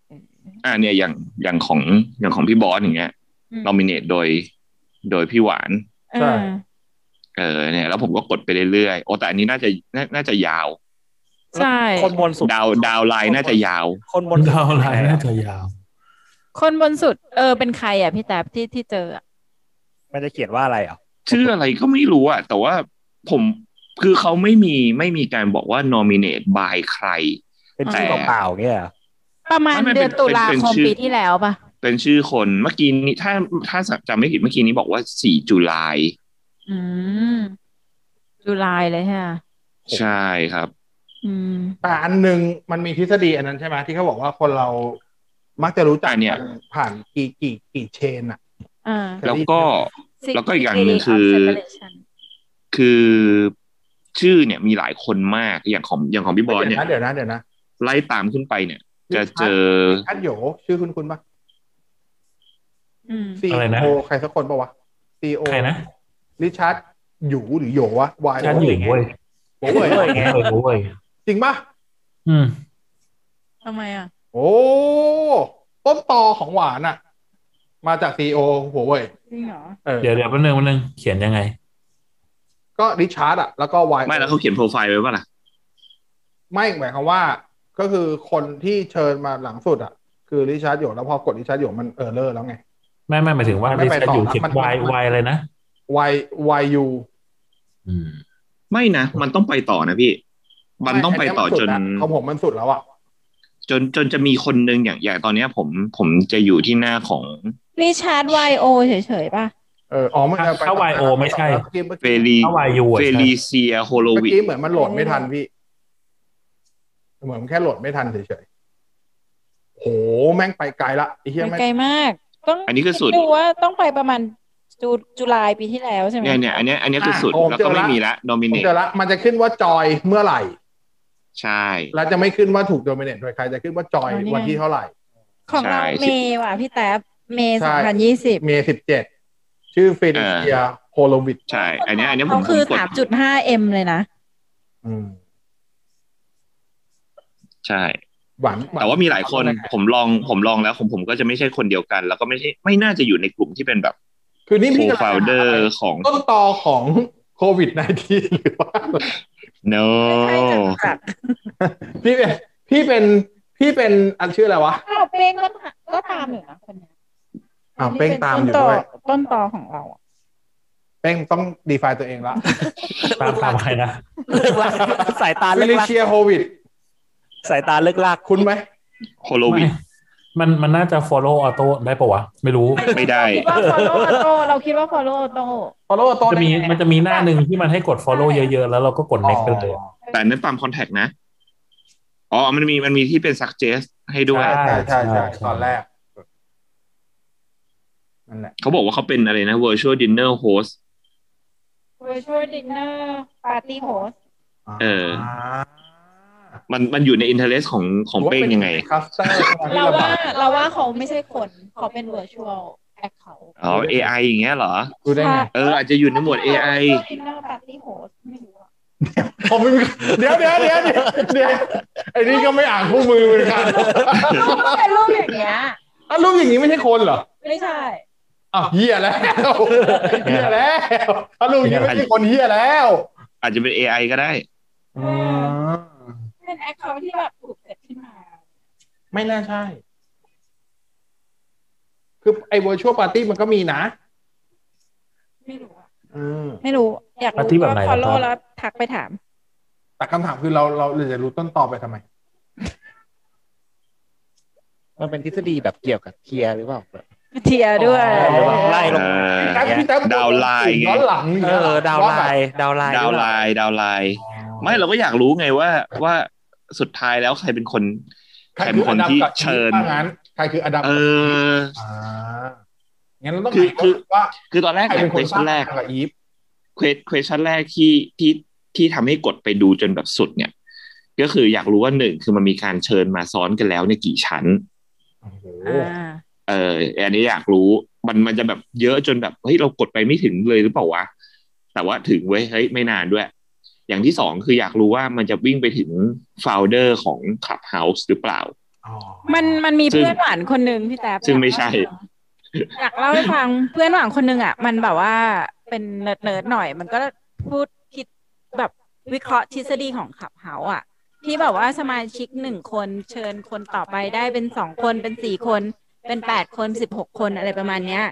อ่าเนี่ยอย่างอย่างของอย่างของพี่บอสอย่างเงี้ยนอมิเนตโดยโดยพี่หวานใช่เออเนี่ยแล้วผมก็กดไปเรื่อยๆโอ้แต่อันนี้น่าจะน่าจะยาวใช่คนบนสุดดาวดาวไลน์น่าจะยาวคนบนดาวไลน์น่าจะยาวคนบนสุดเออเป็นใครอ่ะพี่แต๊บที่ที่เจอมันจะเขียนว่าอะไรอ่ะชื่ออะไรก็ไม่รู้อะแต่ว่าผมคือเขาไม่มีไม่มีการบอกว่า nominate by ใครเป็นชื่อเปล่าๆเงี้ยประมาณเดือนตุลาคมปีที่แล้วป่ะเป็นชื่อคนเมื่อกี้นี้ถ้าถ้าจำไม่ผิดเมื่อกี้นี้บอกว่าสี่ตุลาคมอืมตุลาคมเลยฮะใช่ครับอืมแต่อันนึงมันมีทฤษฎีอันนั้นใช่ไหมที่เขาบอกว่าคนเรามักจะรู้จักเนี่ยผ่านกี่กี่กี่เชนอะอ่าแล้วก็แล้วก็อีกอย่างหนึ่งคือคือชื่อเนี่ยมีหลายคนมากอย่างของอย่างของพี่บอลเนี่ยเดี๋ยวนะเดี๋ยวนะไล่ตามขึ้นไปเนี่ยจะเจอทัดโยชื่อคุณคุณปะซีโอใครสักคนปะวะซีโอใครนะริชาร์ดหยูหรือโยวะวายโว้ยโว้ยโว้ย จริงป่ะอืมทำไมอ่ะโอ้ต้นตอของหวานอ่ะมาจาก ซี อี โอ หัวเว่ยจริงเหรอเออเดี๋ยวเดี๋ยวแป๊บนึงแป๊บนึงเขียนยังไงก็ริชาร์ดอ่ะแล้วก็วายไม่แล้วเขาเขียนโปรไฟล์ไว้ป่ะล่ะไม่หมายความว่าก็คือคนที่เชิญมาหลังสุดอ่ะคือริชาร์ดอยู่แล้วพอกดริชาร์ดอยู่มันเออร์เลอร์แล้วไงไม่ไม่หมายถึงว่าริชาร์ดอยู่เขียน Y Y อะไรนะ Y Y U อืมไม่นะมันต้องไปต่อนะพี่มันต้องไปต่อจนของผมมันสุดแล้วอ่ะจนจนจะมีคนนึงอย่างอย่างตอนนี้ผมผมจะอยู่ที่หน้าของริชาร์ด Y O เฉยๆป่ะเอออ๋อไม่ใช่ถ้า Y O ไม่ใช่เฟลีเฟลีเซียโฮโลวิกเมื่อกี้เหมือนมันโหลดไม่ทันพี่เหมือนมันแค่โหลดไม่ทันเฉยๆโหแม่งไปไกลละไอ้เหี้ยแม่งไกลมากต้องอันนี้คือสุดดูว่าต้องไปประมาณจุลายปีที่แล้วใช่มั้ยเนี่ยๆอันนี้อันนี้คือสุดแล้วก็ไม่มีละโดมิเนตเจอละมันจะขึ้นว่าจอยเมื่อไหร่ใช่แล้วจะไม่ขึ้นว่าถูกโดมิเนตโดยใครจะขึ้นว่าจอยวันที่เท่าไหร่ของเราเมย์ว่ะพี่แต๊บเมย์สองพันยี่สิบเมย์สิบเจ็ดชื่อเฟลิเซียโฮโลวิชใช่อันนี้อันนี้ผมคือ สามจุดห้าเอ็ม เลยนะอืมใช่แต่ว่ามีหลายคนผมลองผมลองแล้วผมผมก็จะไม่ใช่คนเดียวกันแล้วก็ไม่ใช่ไม่น่าจะอยู่ในกลุ่มที่เป็นแบบคือนี่พี่กำลังหาของต้นตอของโควิดสิบเก้า หรือว่า no พี่เป็นพี่เป็นพี่เป็นอันชื่ออะไรวะอ้าวเป้งก็ก็ตามอยู่นะคนนี้อ้าวเป้งตามอยู่ด้วยต้นตอของเราเป้งต้องดีไฟตัวเองละตามตามใครนะสายตาเลิกลักเชียร์โควิดสายตาเลิกลักคุณไหมโควิดมันมันน่าจะ follow auto ได้ปะวะไม่รู้ไม่ได้ว่า follow auto เราคิดว่า follow auto follow auto จะมีมันจะมีหน้านึงที่มันให้กด follow เยอะๆแล้วเราก็กด next ไปเลยแต่นั้นตาม contact นะอ๋อมันมีมันมีที่เป็น suggest ให้ด้วยใช่ๆๆตอนแรกนั่นแหละเขาบอกว่าเขาเป็นอะไรนะ virtual dinner host virtual dinner party host เออมันมันอยู่ใน interest ของของเป้งยังไงเราว่าเราว่าเขาไม่ใช่คนเขาเป็น virtual account อ๋อ เอ ไอ อย่างเงี้ยเหรอดูได้ไงเอออาจจะอยู่ในหมวด เอ ไอ เดี๋ยวเดี๋ยวเดี๋ยวเดี๋ยวไอ้นี่ก็ไม่อ่านคู่มือเหมือนกันเป็นรูปอย่างเงี้ยอ่ะรูปอย่างงี้ไม่ใช่คนเหรอไม่ใช่อ้าวเหี้ยแล้วเหี้ยแล้วถ้ารูปอย่างงี้ไม่ใช่คนเหี้ยแล้วอาจจะเป็น เอ ไอ ก็ได้อ๋อเป็นแอคเคาท์ที่แบบถูกเกิดขึ้นมาไม่น่าใช่คือไอ้ virtual party มันก็มีนะไม่รู้อ่ะอืมไม่รู้อยากรู้ว่า follow แล้วทักไปถามแต่คำถามคือเราเราจะรู้ต้นตอไปทำไมมันเป็นทฤษฎีแบบเกี่ยวกับเทียร์หรือเปล่าเทียร์ด้วยไล่ลงดาวไลน์ไงเออดาวไลน์ดาวไลน์ดาวไลน์ดาวไลน์ไม่เราก็อยากรู้ไงว่าว่าสุดท้ายแล้วใครเป็นคนใครเป็นคนที่เชิญใครคืออดัมเอออ่างั้นเราต้องคือคือว่าคือตอนแรกเนี่ยเควสชั่นแรกกับอีฟเควสเควสชั่นแรกที่ที่ที่ทำให้กดไปดูจนแบบสุดเนี่ยก็คืออยากรู้ว่าหนึ่งคือมันมีการเชิญมาซ้อนกันแล้วเนี่ยกี่ชั้นโอ้โหเอออันนี้อยากรู้มันมันจะแบบเยอะจนแบบเฮ้ยเรากดไปไม่ถึงเลยหรือเปล่าวะแต่ว่าถึงเว้ยเฮ้ยไม่นานด้วยอย่างที่สองคืออยากรู้ว่ามันจะวิ่งไปถึง founder ของ Clubhouse หรือเปล่ามันมันมีเพื่อนหวานคนนึงพี่แต๊บซึ่งไม่ใช่อยากเล่าให้ฟังเพื่อนหวานคนนึงอ่ะมันแบบว่าเป็นเนิร์ดๆหน่อยมันก็พูดคิดแบบวิเคราะห์ทฤษฎีของ Clubhouse อ่ะที่แบบว่าสมาชิกหนึ่งคนเชิญคนต่อไปได้เป็นสองคนเป็นสี่คนเป็นแปดคนสิบหกคนอะไรประมาณเนี้ย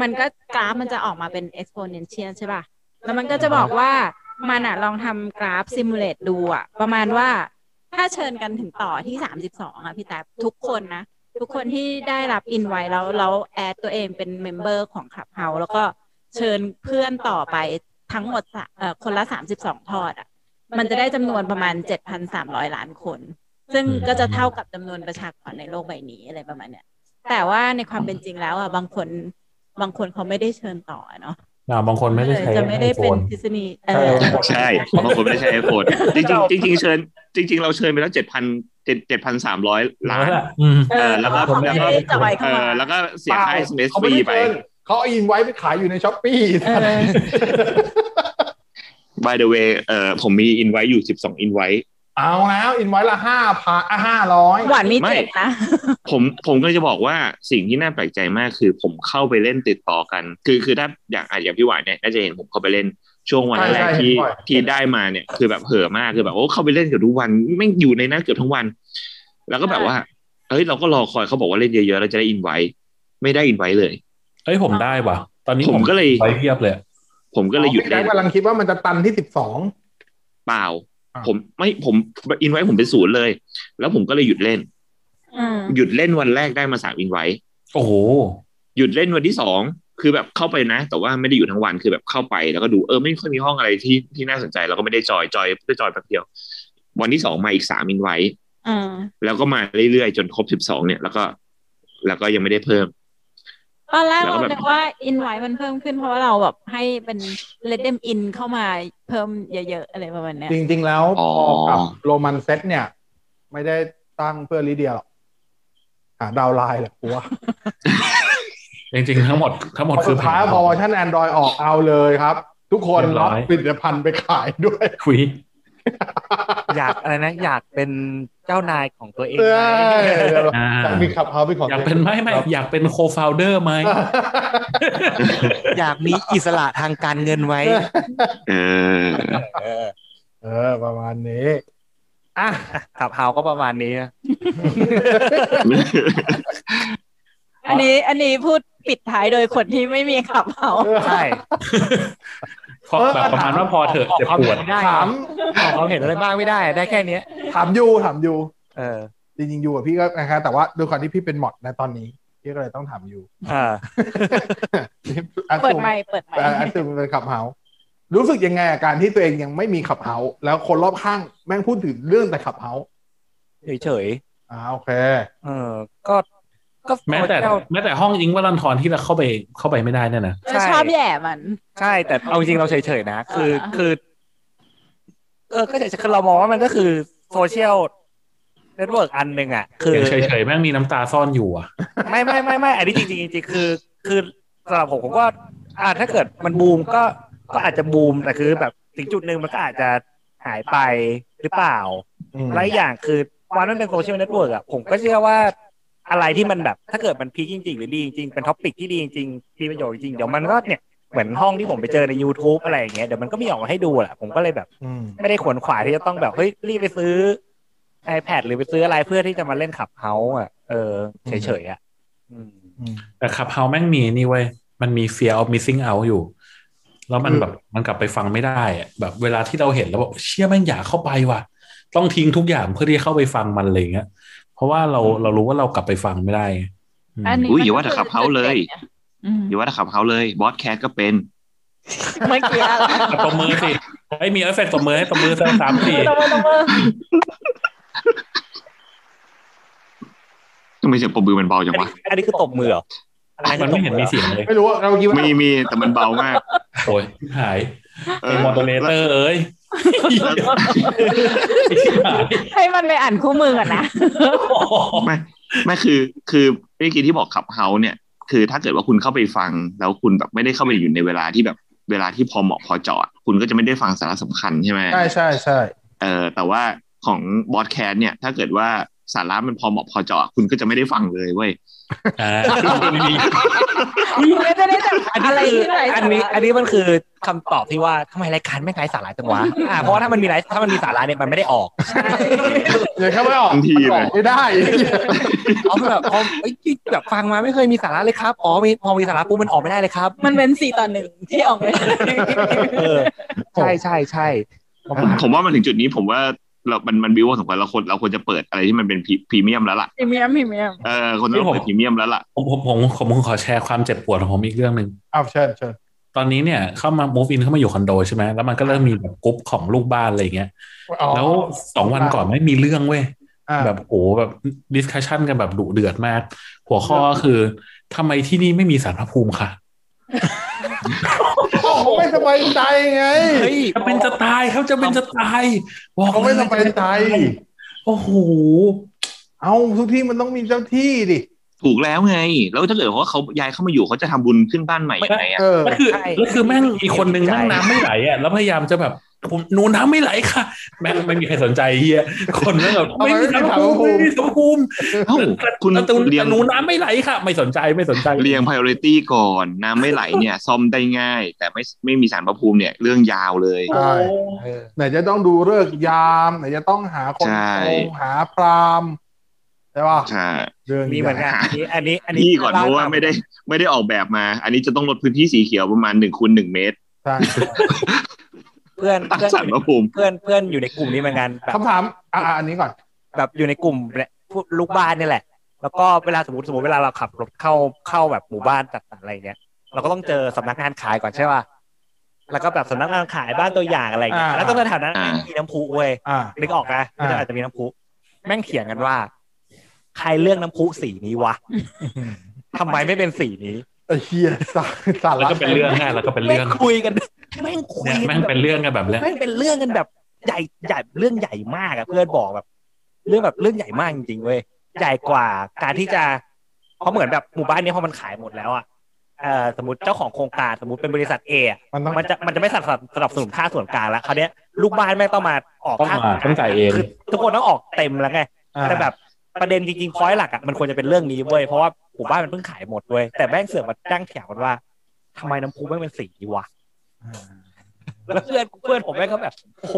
มันก็กราฟมันจะออกมาเป็น exponential ใช่ป่ะแล้วมันก็จะบอกว่ามันอ่ะลองทำกราฟซิมูเลตดูอ่ะประมาณว่าถ้าเชิญกันถึงต่อที่สามสิบสองอ่ะพี่แต๊บทุกคนนะทุกคนที่ได้รับอินไว้แล้วแล้วแอดตัวเองเป็นเมมเบอร์ของ Clubhouse แล้วก็เชิญเพื่อนต่อไปทั้งหมดเอ่อคนละสามสิบสองทอดอ่ะมันจะได้จำนวนประมาณ เจ็ดพันสามร้อย ล้านคนซึ่งก็จะเท่ากับจำนวนประชากรในโลกใบนี้อะไรประมาณเนี้ยแต่ว่าในความเป็นจริงแล้วอ่ะบางคนบางคนเขาไม่ได้เชิญต่อเนาะอ่าบางคนไม่ได้ใช้จะไม่ได้เป็นทฤษฎีเออใช่บางคนไม่ได้ใช้ iPhone จริงๆจริงๆเชิญจริงๆเราเชิญไปแล้ว เจ็ดพัน เจ็ดพันสามร้อย ล้านเออแล้วก็แล้วก็เออแล้วก็เสียค่า เอส เอ็ม เอส ฟรีไปเค้าอินไว้ไปขายอยู่ใน Shopee เออ by the way เอ่อผมมีอินไว้อยู่สิบสองอินไว้ เอาแล้วอินไว้ละห้าพันห้าร้อยหวานมีเจ็ดนะผมผมก็จะบอกว่าสิ่งที่น่าแปลกใจมากคือผมเข้าไปเล่นติดต่อกันคือคือถ้าอยากอ่านอย่างพี่หวานเนี่ยน่าจะเห็นผมเข้าไปเล่นช่วงวันแรกที่ที่ได้มาเนี่ยคือแบบเห่อมากคือแบบโอ้เข้าไปเล่นเกือบทุกวันไม่อยู่ในนั้นเกือบทั้งวันแล้วก็แบบว่าเฮ้ยเราก็รอคอยเขาบอกว่าเล่นเยอะๆเราจะได้อินไว้ไม่ได้อินไว้เลยเฮ้ยผมได้ว่ะตอนนี้ผมก็เลยไปเพียบเลยผมก็เลยหยุดเล่นกำลังคิดว่ามันจะตันที่สิบสองเปล่าผมไม่ผมอินไว้ผมเป็นศูนย์เลยแล้วผมก็เลยหยุดเล่นหยุดเล่นวันแรกได้มาสามอินไว้โอ้โหหยุดเล่นวันที่สองคือแบบเข้าไปนะแต่ว่าไม่ได้อยู่ทั้งวันคือแบบเข้าไปแล้วก็ดูเออไม่ค่อยมีห้องอะไรที่ที่น่าสนใจเราก็ไม่ได้จอยจอยได้จอยแป๊บเดียววันที่สองมาอีกสามอินไว้แล้วก็มาเรื่อยๆจนครบสิบสองเนี่ยแล้วก็แล้วก็ยังไม่ได้เพิ่มตอนแรกเราคิดว่าอินไว้มันเพิ่มขึ้นเพราะว่าเราแบบให้เป็น let them in เข้ามาเพิ่มเยอะๆอะไรประมาณนี้จริงๆแล้วพอกับโรมันเซตเนี่ยไม่ได้ตั้งเพื่อลิเดียหรอกหาดาวไลน์แหละกูว่าจริงๆทั้งหมดทั้งหมดคือพาพอเวอร์ชัน Android ออกเอาเลยครับทุกคนรับผลิตภัณฑ์ไปขายด้วยคุยอยากอะไรนะอยากเป็นเจ้านายของตัวเองอยากมีขับเฮาเป็นของอยากเป็นไม่ไม่อยากเป็นโคฟาวเดอร์ไหมอยากมีอิสระทางการเงินไว้เออเออประมาณนี้อ่ะขับเฮาก็ประมาณนี้นะอันนี้อันนี้พูดปิดท้ายโดยคนที่ไม่มีขับเฮาใช่ขอแบบประมาณว่าพอเถอะจะปวดถามเราเห็นอะไรบ้างไม่ได้ได้แค่นี้ถามยูถามยูเออจริงๆยูกับพี่ก็นะครับแต่ว่าด้วยความที่พี่เป็นหมอดในตอนนี้พี่ก็เลยต้องถามยูอ่าเปิดไมค์เปิดไมค์อันตึงเป็นขับเฮารู้สึกยังไงอาการที่ตัวเองยังไม่มีขับเฮาแล้วคนรอบข้างแม่งพูดถึงเรื่องแต่ขับเฮาเฉยๆอ่าโอเคเออก็ก็แม้แต่แม้แต่ห้องอิงวัลลันทอนที่เราเข้าไปเข้าไปไม่ได้นั่นนะใช่ชอบแย่มันใช่แต่เอาจริงเราเฉยๆนะคือคือเออก็เฉยๆคือเรามองว่ามันก็คือโซเชียลเน็ตเวิร์กอันนึงอ่ะคือเฉยๆแม่งมีน้ำตาซ่อนอยู่อ่ะไม่ไม่ไม่ไม่อันนี้จริงๆจริงๆคือคือสำหรับผมผมก็อ่าถ้าเกิดมันบูมก็ก็อาจจะบูมแต่คือแบบถึงจุดนึงมันก็อาจจะหายไปหรือเปล่าหลายอย่างคือความนั้นเป็นโซเชียลเน็ตเวิร์กอ่ะผมก็เชื่อว่าอะไรที่มันแบบถ้าเกิดมันพีคจริงๆหรือดีจริงๆเป็นท็อปิกที่ดีจริงๆที่ประโยชน์จริงๆเดี๋ยวมันก็เนี่ยเหมือนห้องที่ผมไปเจอใน YouTube อะไรอย่างเงี้ยเดี๋ยวมันก็มีออกมาให้ดูแหละผมก็เลยแบบไม่ได้ขวนขวายที่จะต้องแบบเฮ้ยรีบไปซื้อ iPad หรือไปซื้ออะไรเพื่อที่จะมาเล่นClubhouseอ่ะเออเฉยๆอ่ะอืมแต่Clubhouseแม่งมีนี่เว้ยมันมี Fear of Missing Out อยู่แล้วมันแบบมันกลับไปฟังไม่ได้อ่ะแบบเวลาที่เราเห็นแล้วแบบเชี่ยแม่งอยากเข้าไปว่ะต้องทิ้งทุกอย่างเพื่อที่เข้าไปฟังมันอะไรอย่างเงี้ยเพราะว่าเราเรารู้ว่าเรากลับไปฟังไม่ได้อุ้ยอย่าว่าแต่ขับเฮาเลยอย่าว่าแต่ขับเฮาเลยบอสแคสก็เป็นไม่เกี่ยวตบมือสิไอ้มีเอฟเฟกต์ตบมือให้ตบมือสามสี่ตบมือตบมือทำไมเสียงตบมือมันเบาจังวะอันนี้คือตบมือเหรอมันไม่เห็นมีเสียงเลยไม่รู้เราคิดว่ามีมีแต่มันเบามากโอ้ยหายเป็นมอเตอร์เลเตอร์เอ้ยให้มันไปอ่านคู่มือก่อนนะไม่ไม่คือคือเมื่อกี้ที่บอกขับเฮาเนี่ยคือถ้าเกิดว่าคุณเข้าไปฟังแล้วคุณแบบไม่ได้เข้าไปอยู่ในเวลาที่แบบเวลาที่พอเหมาะพอเจาะคุณก็จะไม่ได้ฟังสาระสำคัญใช่ไหมใช่ใช่ใช่เออแต่ว่าของบอสแคสเนี่ยถ้าเกิดว่าสาระมันพอเหมาะพอเจาะคุณก็จะไม่ได้ฟังเลยเว้ยอะไรอันนี้อันนี้มันคือคำตอบที่ว่าทำไมรายการไม่ไร้สาระจังวะอ่าเพราะถ้ามันมีไร้ถ้ามันมีสาระเนี่ยมันไม่ได้ออกเดี๋ยวเข้าไม่ออกทีเลยไม่ได้เอาแบบพอไอ้ที่แบบฟังมาไม่เคยมีสาระเลยครับอ๋อมีพอมีสาระปุ๊บมันออกไม่ได้เลยครับมันเป็นสี่ต่อหนึ่งที่ออกไม่ได้ใช่ใช่ใช่ผมว่ามันถึงจุดนี้ผมว่าเรามันมันบิวว่าสมควรเราควรเราควรจะเปิดอะไรที่มันเป็นพรีเมียมแล้วล่ะพรีเมียมพรีเมียมเออคนต้องเปิดพรีเมียมแล้วล่ะผมผมผมขอแชร์ความเจ็บปวดของผมอีกเรื่องนึงอ้าวเชิญเชิญตอนนี้เนี่ยเข้ามา move in เข้ามาอยู่คอนโดใช่ไหมแล้วมันก็เริ่มมีแบบกรุ๊ปของลูกบ้านอะไรอย่างเงี้ยแล้วสองวันก่อนไม่มีเรื่องเว้ยแบบโอ้แบบ discussion กันแบบดุเดือดมากหัวข้อคือทำไมที่นี่ไม่มีศาลพระภูมิค่ะเขาไม่สบายใจไงจะเป็นจะตายเขาจะเป็นจะตายบอกเขาไม่สบายใจโอ้โหเอาทุกที่มันต้องมีเจ้าที่ดิถูกแล้วไงแล้วถ้าเกิดว่าเขาย้ายเข้ามาอยู่เขาจะทำบุญขึ้นบ้านใหม่ยังไงอ่ะก็คือก็คือแม่งมีคนนึงนั่งน้ำไม่ไหลอ่ะแล้วพยายามจะแบบ ผมหนูน้ำไม่ไหลค่ะแม่งไม่มีใครสนใจเฮียคนนั้นแบบไม่มีน้ำภูมิน้ำภูมิคุณเลี้ยงหนูน้ำไม่ไหลค่ะไม่สนใจไม่สนใจเลี้ยง priority ก่อนน้ำไม่ไหลเนี่ยซ่อมได้ง่ายแต่ไม่ไม่มีสารพระภูมิเนี่ยเรื่องยาวเลยใช่ไหนจะต้องดูฤกษ์ยามไหนจะต้องหาคนหาพราหมณ์ใช่ป่ะใช่มีเหมือนกันอันนี้อันนี้พี่ก่อนเพราะว่าไม่ได้ไม่ได้ออกแบบมาอันนี้จะต้องลดพื้นที่สีเขียวประมาณหนึ่งคูณหนึ่งเมตรใช่เพื่อนเพื่อนเพื่อนเพื่อนอยู่ในกลุ่มนี้เหมือนกันคำถามอ่ะอันนี้ก่อนแบบอยู่ในกลุ่มแหละลูกบ้านนี่แหละแล้วก็เวลาสมมติสมมติเวลาเราขับรถเข้าเข้าแบบหมู่บ้านจัดสรรอะไรเงี้ยเราก็ต้องเจอสำนักงานขายก่อนใช่ป่ะแล้วก็แบบสำนักงานขายบ้านตัวอย่างอะไรเงี้ยแล้วก็แถวนั้นมีน้ำพุเว้ยนึกออกนะก็อาจจะมีน้ำพุแม่งเถียงกันว่าใครเลือกน้ำพุสีนี้วะทำไมไม่เป็นสีนี้ไอ้เหี้ยสารแล้วก็เป็นเรื่องง่ายแล้วก็เป็นเรื่องคุยกันแม่งคุยแม่งเป็นเรื่องกันแบบแล้วแม่งเป็นเรื่องกันแบบใหญ่ใหญ่เรื่องใหญ่มากอ่ะเพื่อนบอกแบบเรื่องแบบเรื่องใหญ่มากจริงๆเว้ยใหญ่กว่าการที่จะเพราะเหมือนแบบหมู่บ้านนี้พอมันขายหมดแล้วอ่ะเอ่อสมมติเจ้าของโครงการสมมติเป็นบริษัท A อ่ะมันจะมันจะไม่สนับสนุนค่าส่วนกลางแล้วคราวเนี้ยลูกบ้านแม่งต้องมาออกค่าต้องจ่ายเองทุกคนต้องออกเต็มแล้วไงแต่แบบประเด็นจริงๆพอยต์หลักอ่ะมันควรจะเป็นเรื่องนี้เว้ยเพราะว่าหมู่บ้านมันเพิ่งขายหมดเว้ยแต่แม่งเสือกมาตั้งแถวกันว่าทำไมน้ำพุแม่งเป็นสีวะแล้วเพื่อนเพื่อนผมแม่งก็แบบโอ้โห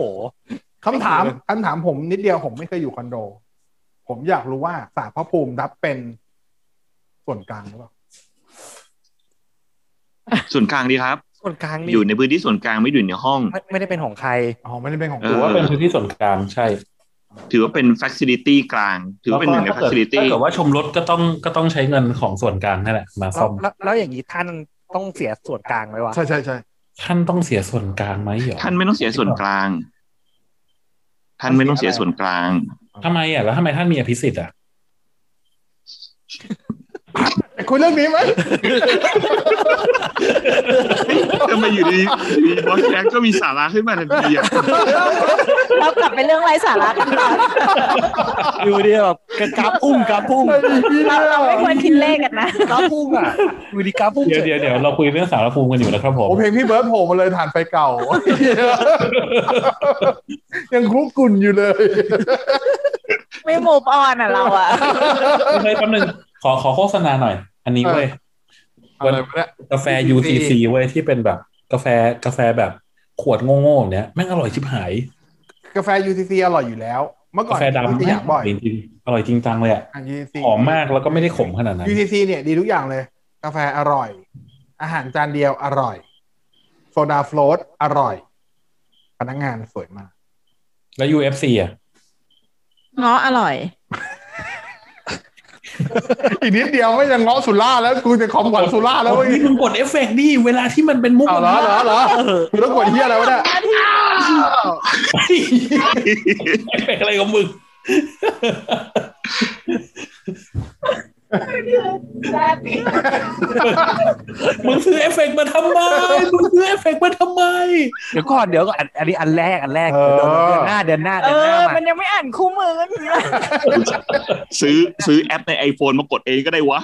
คำถามคำถามผมนิดเดียวผมไม่เคยอยู่คอนโดผมอยากรู้ว่าศาลพระภูมินับเป็นส่วนกลางหรือเปล่าส่วนกลางดีครับส่วนกลางอยู่ในพื้นที่ส่วนกลางไม่อยู่ในห้องไม่ได้เป็นของใครอ๋อไม่ได้เป็นของกูว่าเป็นพื้นที่ส่วนกลางใช่ถือว่าเป็น facility กลางถือว่าเป็นหนึ่งใน facility ถ้าเกิดว่าชมรถก็ต้องก็ต้องใช้เงินของส่วนกลางนั่นแหละมาซ่อมแล้วอย่างนี้ท่านต้องเสียส่วนกลางไหมวะใช่ใช่ใช่ท่านต้องเสียส่วนกลางไหมเหรอท่านไม่ต้องเสียส่วนกลางท่านไม่ต้องเสียส่วนกลางทำไมอ่ะแล้วทำไมท่านมีอภิสิทธิ์อ่ะคุยเรื่องนี้ไหมทำไมอยู่ดีบอสแจ็คก็มีสาระขึ้นมาทันทีอ่ะเรากลับไปเรื่องไร้สาระกันต่ออยู่ดีแบบกราฟพุ่งกราฟพุ่งเราไม่ควรคิดเลขกันนะกราฟพุ่งอ่ะอยู่ดีกราฟพุ่งเดี๋ยวเดี๋ยวเดี๋ยวเราคุยเรื่องสาระภูมิกันอยู่นะครับผมเพลงพี่เบิร์ดโผล่มาเลยฐานไฟเก่ายังคุกกุ่นอยู่เลยไม่มูฟออนอ่ะเราอ่ะเคยแป๊บนึงขอขอโฆษณาหน่อยอันนี้เว้ยกาแฟ ยู ซี ซี เว้ยที่เป็นแบบกาแฟกาแฟแบบขวดโง่ๆแบบเนี้ยแม่งอร่อยชิบหายกาแฟ ยู ซี ซี อร่อยอยู่แล้วเมื่อก่อนกาแฟดำเนี่ยอร่อยจริงจังเลยอ่ะหอมมากแล้วก็ไม่ได้ขมขนาดนั้น ยู ซี ซี เนี่ยดีทุกอย่างเลยกาแฟอร่อยอาหารจานเดียวอร่อยโซดาโฟลตอร่อยพนักงานสวยมากแล้ว ยู เอฟ ซี อ่ะง้ออร่อยอีกนิดเดียวไม่จะง้อสุราแล้วกูจะคอมก่อนสุราแล้วเว้ยนี่มึงกดเอฟเฟคดิเวลาที่มันเป็นมุกเหรอเหรอเหรอกูต้องกดเหี้ยอะไรวะเนี่ยเอฟเฟคอะไรของมึงมึงซื้อเอฟเฟคมาทำไมมึงซื้อเอฟเฟคมาทำไมเดี๋ยวก่อนเดี๋ยวก่อนอันนี้อันแรกอันแรกเดือนหน้าเดือนหน้าเดือนหน้ามันยังไม่อ่านคู่มือซื้อซื้อแอปใน iPhone มากดเองก็ได้วะ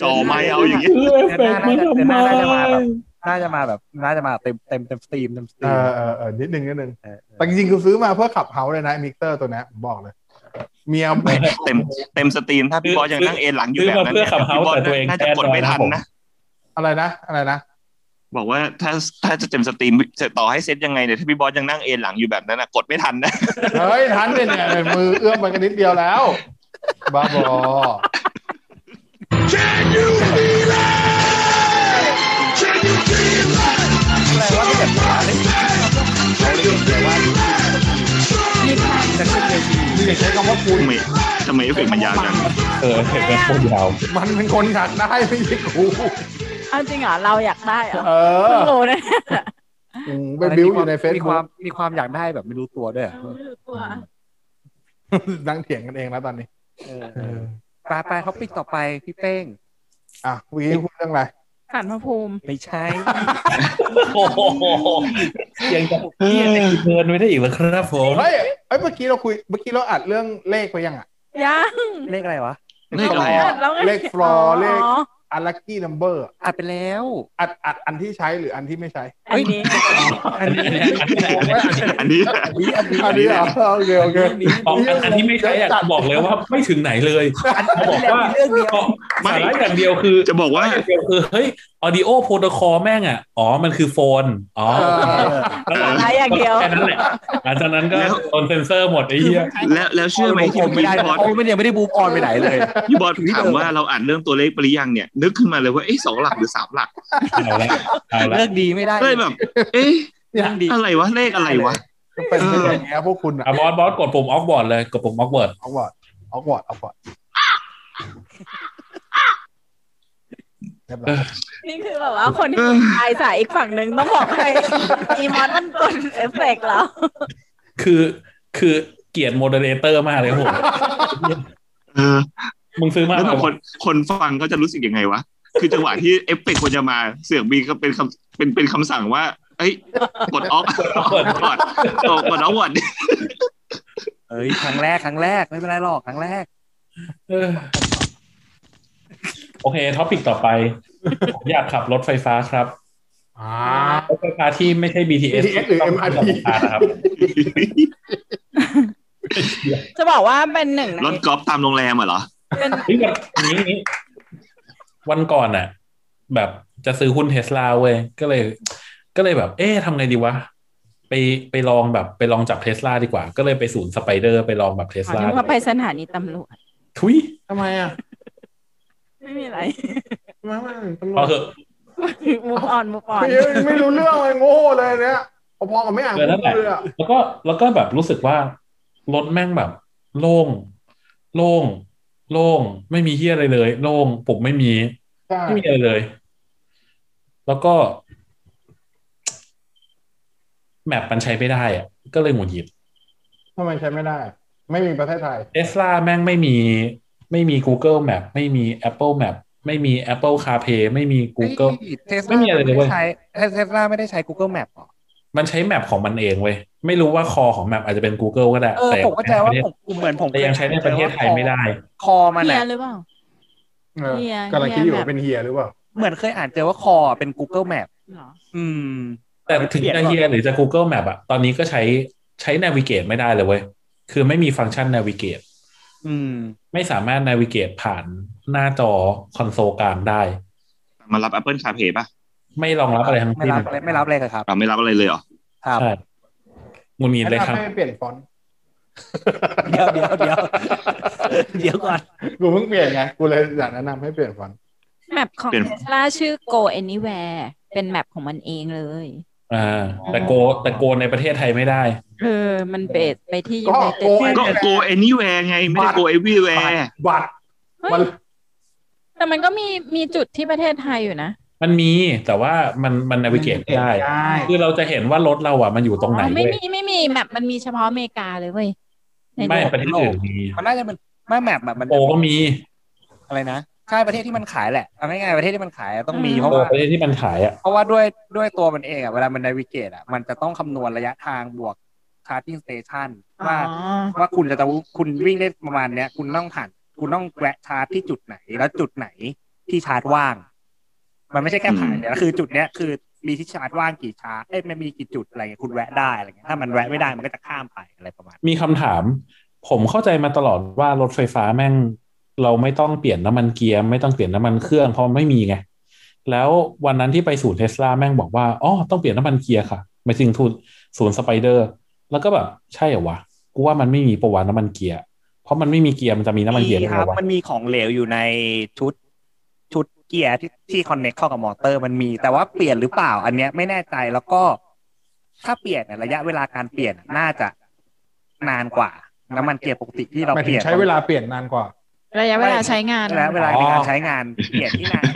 จอไม่เอาอย่างเงี้ยเดือนหน้าเดือนหน้าน่าจะมาแบบน่าจะมาแบบน่าจะมาเต็มเต็มเต็มสตรีมเต็มสตรีมเออเออนิดนึงนิดนึงแต่จริงๆกูซื้อมาเพื่อขับเฮาเลยนะมิกเตอร์ตัวนี้บอกเลยเมียเต็มเต็มสตรีมถ้าพี่บอสยังนั่งเอนหลังอยู่แบบนั้นเนี่ยพี่บอสน่าจะกดไม่ทันนะอะไรนะอะไรนะบอกว่าถ้าถ้าจะเต็มสตรีมต่อให้เซตยังไงเนี่ยถ้าพี่บอสยังนั่งเอนหลังอยู่แบบนั้นน่ะกดไม่ทันนะเฮ้ยทันเลยเนี่ยมือเอื้อมไปกันนิดเดียวแล้วบ้าบอ Can you feel it? Can you feel it? อะไรวะที่แบบนี่จะขึ้นเวทีนี่ใช้คำว่าคุณทำไมเอฟเฟกต์มันยาวจังเออเอฟเฟกต์มันโคตรยาวมันเป็นคนอยากได้ไม่ใช่กูอ้าวจริงเหรอเราอยากได้เหรอเออโหนะไปบิ้วอยู่ในเฟซมีความมีความอยากได้แบบไม่รู้ตัวด้วยไม่รู้ตัวนั่งเถียงกันเองแล้วตอนนี้เออไปไปเขาปิดต่อไปพี่เป้งอ่ะวีคุยเรื่องอะไรศาลพระภูมิไม่ใช่โอ้โหยังจะเพี้ยนไปอีกเกินไม่ได้อีกแล้วครับผมเฮ้ยเอ้ยเมื่อกี้เราคุยเมื่อกี้เราอัดเรื่องเลขไปยังอ่ะยังเลขอะไรวะเลขอะไรเลขฟลอเลขอัลลัคกี้นัมเบอร์อัดไปแล้วอัดอัดอันที่ใช้หรืออันที่ไม่ใช้ อันนี้อันนี้อันนี้อันนี้อันนี้เหรอโอเคโอเคอันนี้ไม่ใช่อ่ะบอกเลยว่าไม่ถึงไหนเลยบอกว่าสาระอย่างเดียวคือจะบอกว่าคือเฮ้ยออดิโอโปรโตคอลแม่งอ่ะอ๋อมันคือโฟนอ๋ออะไรอย่างเดียวแค่นั้นแหละหลังจากนั้นก็โดนเซ็นเซอร์หมดไอ้เหี้ยแล้วแล้วเชื่อไหมที่ผมไม่ได้ผมไม่ได้ไม่ได้บูมออนไปไหนเลยพี่บอสถามว่าเราอ่านเรื่องตัวเลขปริยังเนี่ยนึกขึ้นมาเลยว่าเอ๊ะสองหลักหรือสามหลักเอาละเอาละเลือกดีไม่ได้เลยแบบเอ๊ะอะไรวะเลขอะไรวะเป็นอย่างเงี้ยพวกคุณอ่ะบอสบอสกดปุ่มออกบอร์ดเลยกดปุ่มออกบอร์ดออกบอร์ดออกบอร์ดออกบอร์ดนี่คือแบบว่าคนที่ตายสายอีกฝั่งนึงต้องบอกให้อีมอนมันกดเอฟเฟกต์แล้วคือคือเกลียดโมเดเลเตอร์มากเลยผมเออมึงซื้อมาแล้วคนคนฟังเขาจะรู้สึกยังไงวะคือจังหวะที่เอฟเฟกต์ควรจะมาเสียงมีก็เป็นคำเป็นเป็นคำสั่งว่าเอ้ยกดออฟกดกดกดออฟก่อนเอ้ยครั้งแรกครั้งแรกไม่เป็นไรหรอกครั้งแรกโอเคท็อปิกต่อไปผมอยากขับรถไฟฟ้าครับรถไฟฟ้าที่ไม่ใช่ บี ที เอส หรือ เอ็ม อาร์ ที ครับจะบอกว่าเป็นหนึ่งรถกอล์ฟตามโรงแรมเหรอเป็นนี้นี้วันก่อนน่ะแบบจะซื้อหุ้น Tesla เว้ยก็เลยก็เลยแบบเอ๊ะทำไงดีวะไปไปลองแบบไปลองจับ Tesla ดีกว่าก็เลยไปศูนย์สไปเดอร์ไปลองแบบ Tesla อ๋อก็ไปสถานีตำรวจทุยทำไมอ่ะไม่มีอะไรมาๆตำรวจเอาเถอะมุกอ่อนมุกอ่อนไม่รู้เรื่องเลยโง่เลยเนี่ยพอๆกับไม่อ่านเลยอ่ะแล้วก็แล้วก็แบบรู้สึกว่ารถแม่งแบบโล่งโล่งโล่งไม่มีเหี้ยอะไรเลยโล่งปุ่มไม่มีไม่มีอะไรเลยแล้วก็แมปมันใช้ไม่ได้อ่ะก็เลยหงุดหงิดทำไมใช้ไม่ได้ไม่มีประเทศไทย Tesla แม่งไม่มีไม่มี Google Map ไม่มี Apple Map ไม่มี Apple CarPlay ไม่มี Google ไม่มีอะไรเลยเว้ย Tesla ไม่ได้ใช้ Google Map หรอมันใช้ Map ของมันเองเว้ยไม่รู้ว่าคอของ Map อาจจะเป็น Google ก็ได้แต่ผมก็ใจว่าผมเหมือนผมยังใช้ในประเทศไทยไม่ได้คอมันน่ะเฮียหรือเปล่าเออกำลังคิดอยู่ว่าเป็นเฮียหรือเปล่าเหมือนเคยอ่านเจอว่าคอเป็น Google Map เหรออืมแต่ถึงจะเฮียหรือจะ Google Map อ่ะตอนนี้ก็ใช้ใช้ Navigate ไม่ได้เลยเว้ยคือไม่มีฟังก์ชัน Navigateอืมไม่สามารถ navigate ผ่านหน้าจอคอนโซลกลางได้มารับ Apple CarPlay ป่ะไม่รองรับอะไรทั้งสิ้นไม่รับอะไรไม่รับอะไรครับไม่รับอะไรเลยเหรอครับใช่งุนงิดเลยครับไม่เปลี่ยนฟอนต์เดี๋ยวเดี๋ยวเดี๋ยวเดี๋ยวก่อนกูเพิ่งเปลี่ยนไงกูเลยอยากแนะนำให้เปลี่ยนฟอนต์แมปของ Tesla ชื่อ Go Anywhere เป็นแมปของมันเองเลยอ่าแต่โกแต่โกในประเทศไทยไม่ได้เออมันเบสไปที่ United ก็โก Anywhere ไงไม่ได้ Go Everywhere บัตรมันแต่มันก็มีมีจุดที่ประเทศไทยอยู่นะมันมีแต่ว่ามันมันนาวิเกตได้คือเราจะเห็นว่ารถเราอ่ะมันอยู่ตรงไหนไม่มีไม่มีแมปมันมีเฉพาะอเมริกาเลยเว้ยไม่ประเทศอื่นมีมันน่าจะมันไม่แมปแบบมันโกก็มีอะไรนะใช่ประเทศที่มันขายแหละเอาง่ายๆประเทศที่มันขายต้องมีเพราะว่าประเทศที่มันขายอ่ะเพราะว่าด้วยด้วยตัวมันเองอ่ะเวลามันนาวิเกตอ่ะมันจะต้องคำนวณระยะทางบวก charging station ว่าว่าคุณจะคุณวิ่งได้ประมาณเนี้ยคุณต้องผ่านคุณต้องแวะชาร์จที่จุดไหนแล้วจุดไหนที่ชาร์จว่างมันไม่ใช่แค่ผ่านเนี่ยคือจุดเนี้ยคือมีที่ชาร์จว่างกี่ชาร์จเอ๊ะมันมีกี่จุดอะไรเงี้ยคุณแวะได้อะไรเงี้ยถ้ามันแวะไม่ได้มันก็จะข้ามไปอะไรประมาณมีคำถามผมเข้าใจมาตลอดว่ารถไฟฟ้าแม่งเราไม่ต้องเปลี่ยนน้ำมันเกียร์ไม่ต้องเปลี่ยนน้ำมันเครื่องเพราะไม่มีไงแล้ววันนั้นที่ไปศูนย์ Tesla แม่งบอกว่าอ๋อต้องเปลี่ยนน้ำมันเกียร์ค่ะไม่จริงทุนศูนย์สไปเดอร์แล้วก็แบบใช่เหรอวะกูว่ามันไม่มีประวัติน้ำมันเกียร์เพราะมันไม่มีเกียร์มันจะมีน้ำมันเกียร์ครับมันมีของเหลวอยู่ในชุดชุดเกียร์ที่ที่คอนเนคเข้ากับมอเตอร์มันมีแต่ว่าเปลี่ยนหรือเปล่าอันเนี้ยไม่แน่ใจแล้วก็ถ้าเปลี่ยนเนี่ยระยะเวลาการเปลี่ยนน่าจะนานกว่าน้ำมันเกียร์ปกติที่เราเปลี่ยนใช้เวลาเปลี่ยนนานกว่าระยะเวลาใช้งานระยะเวลาในการใช้งานเปลี่ยนที่นาน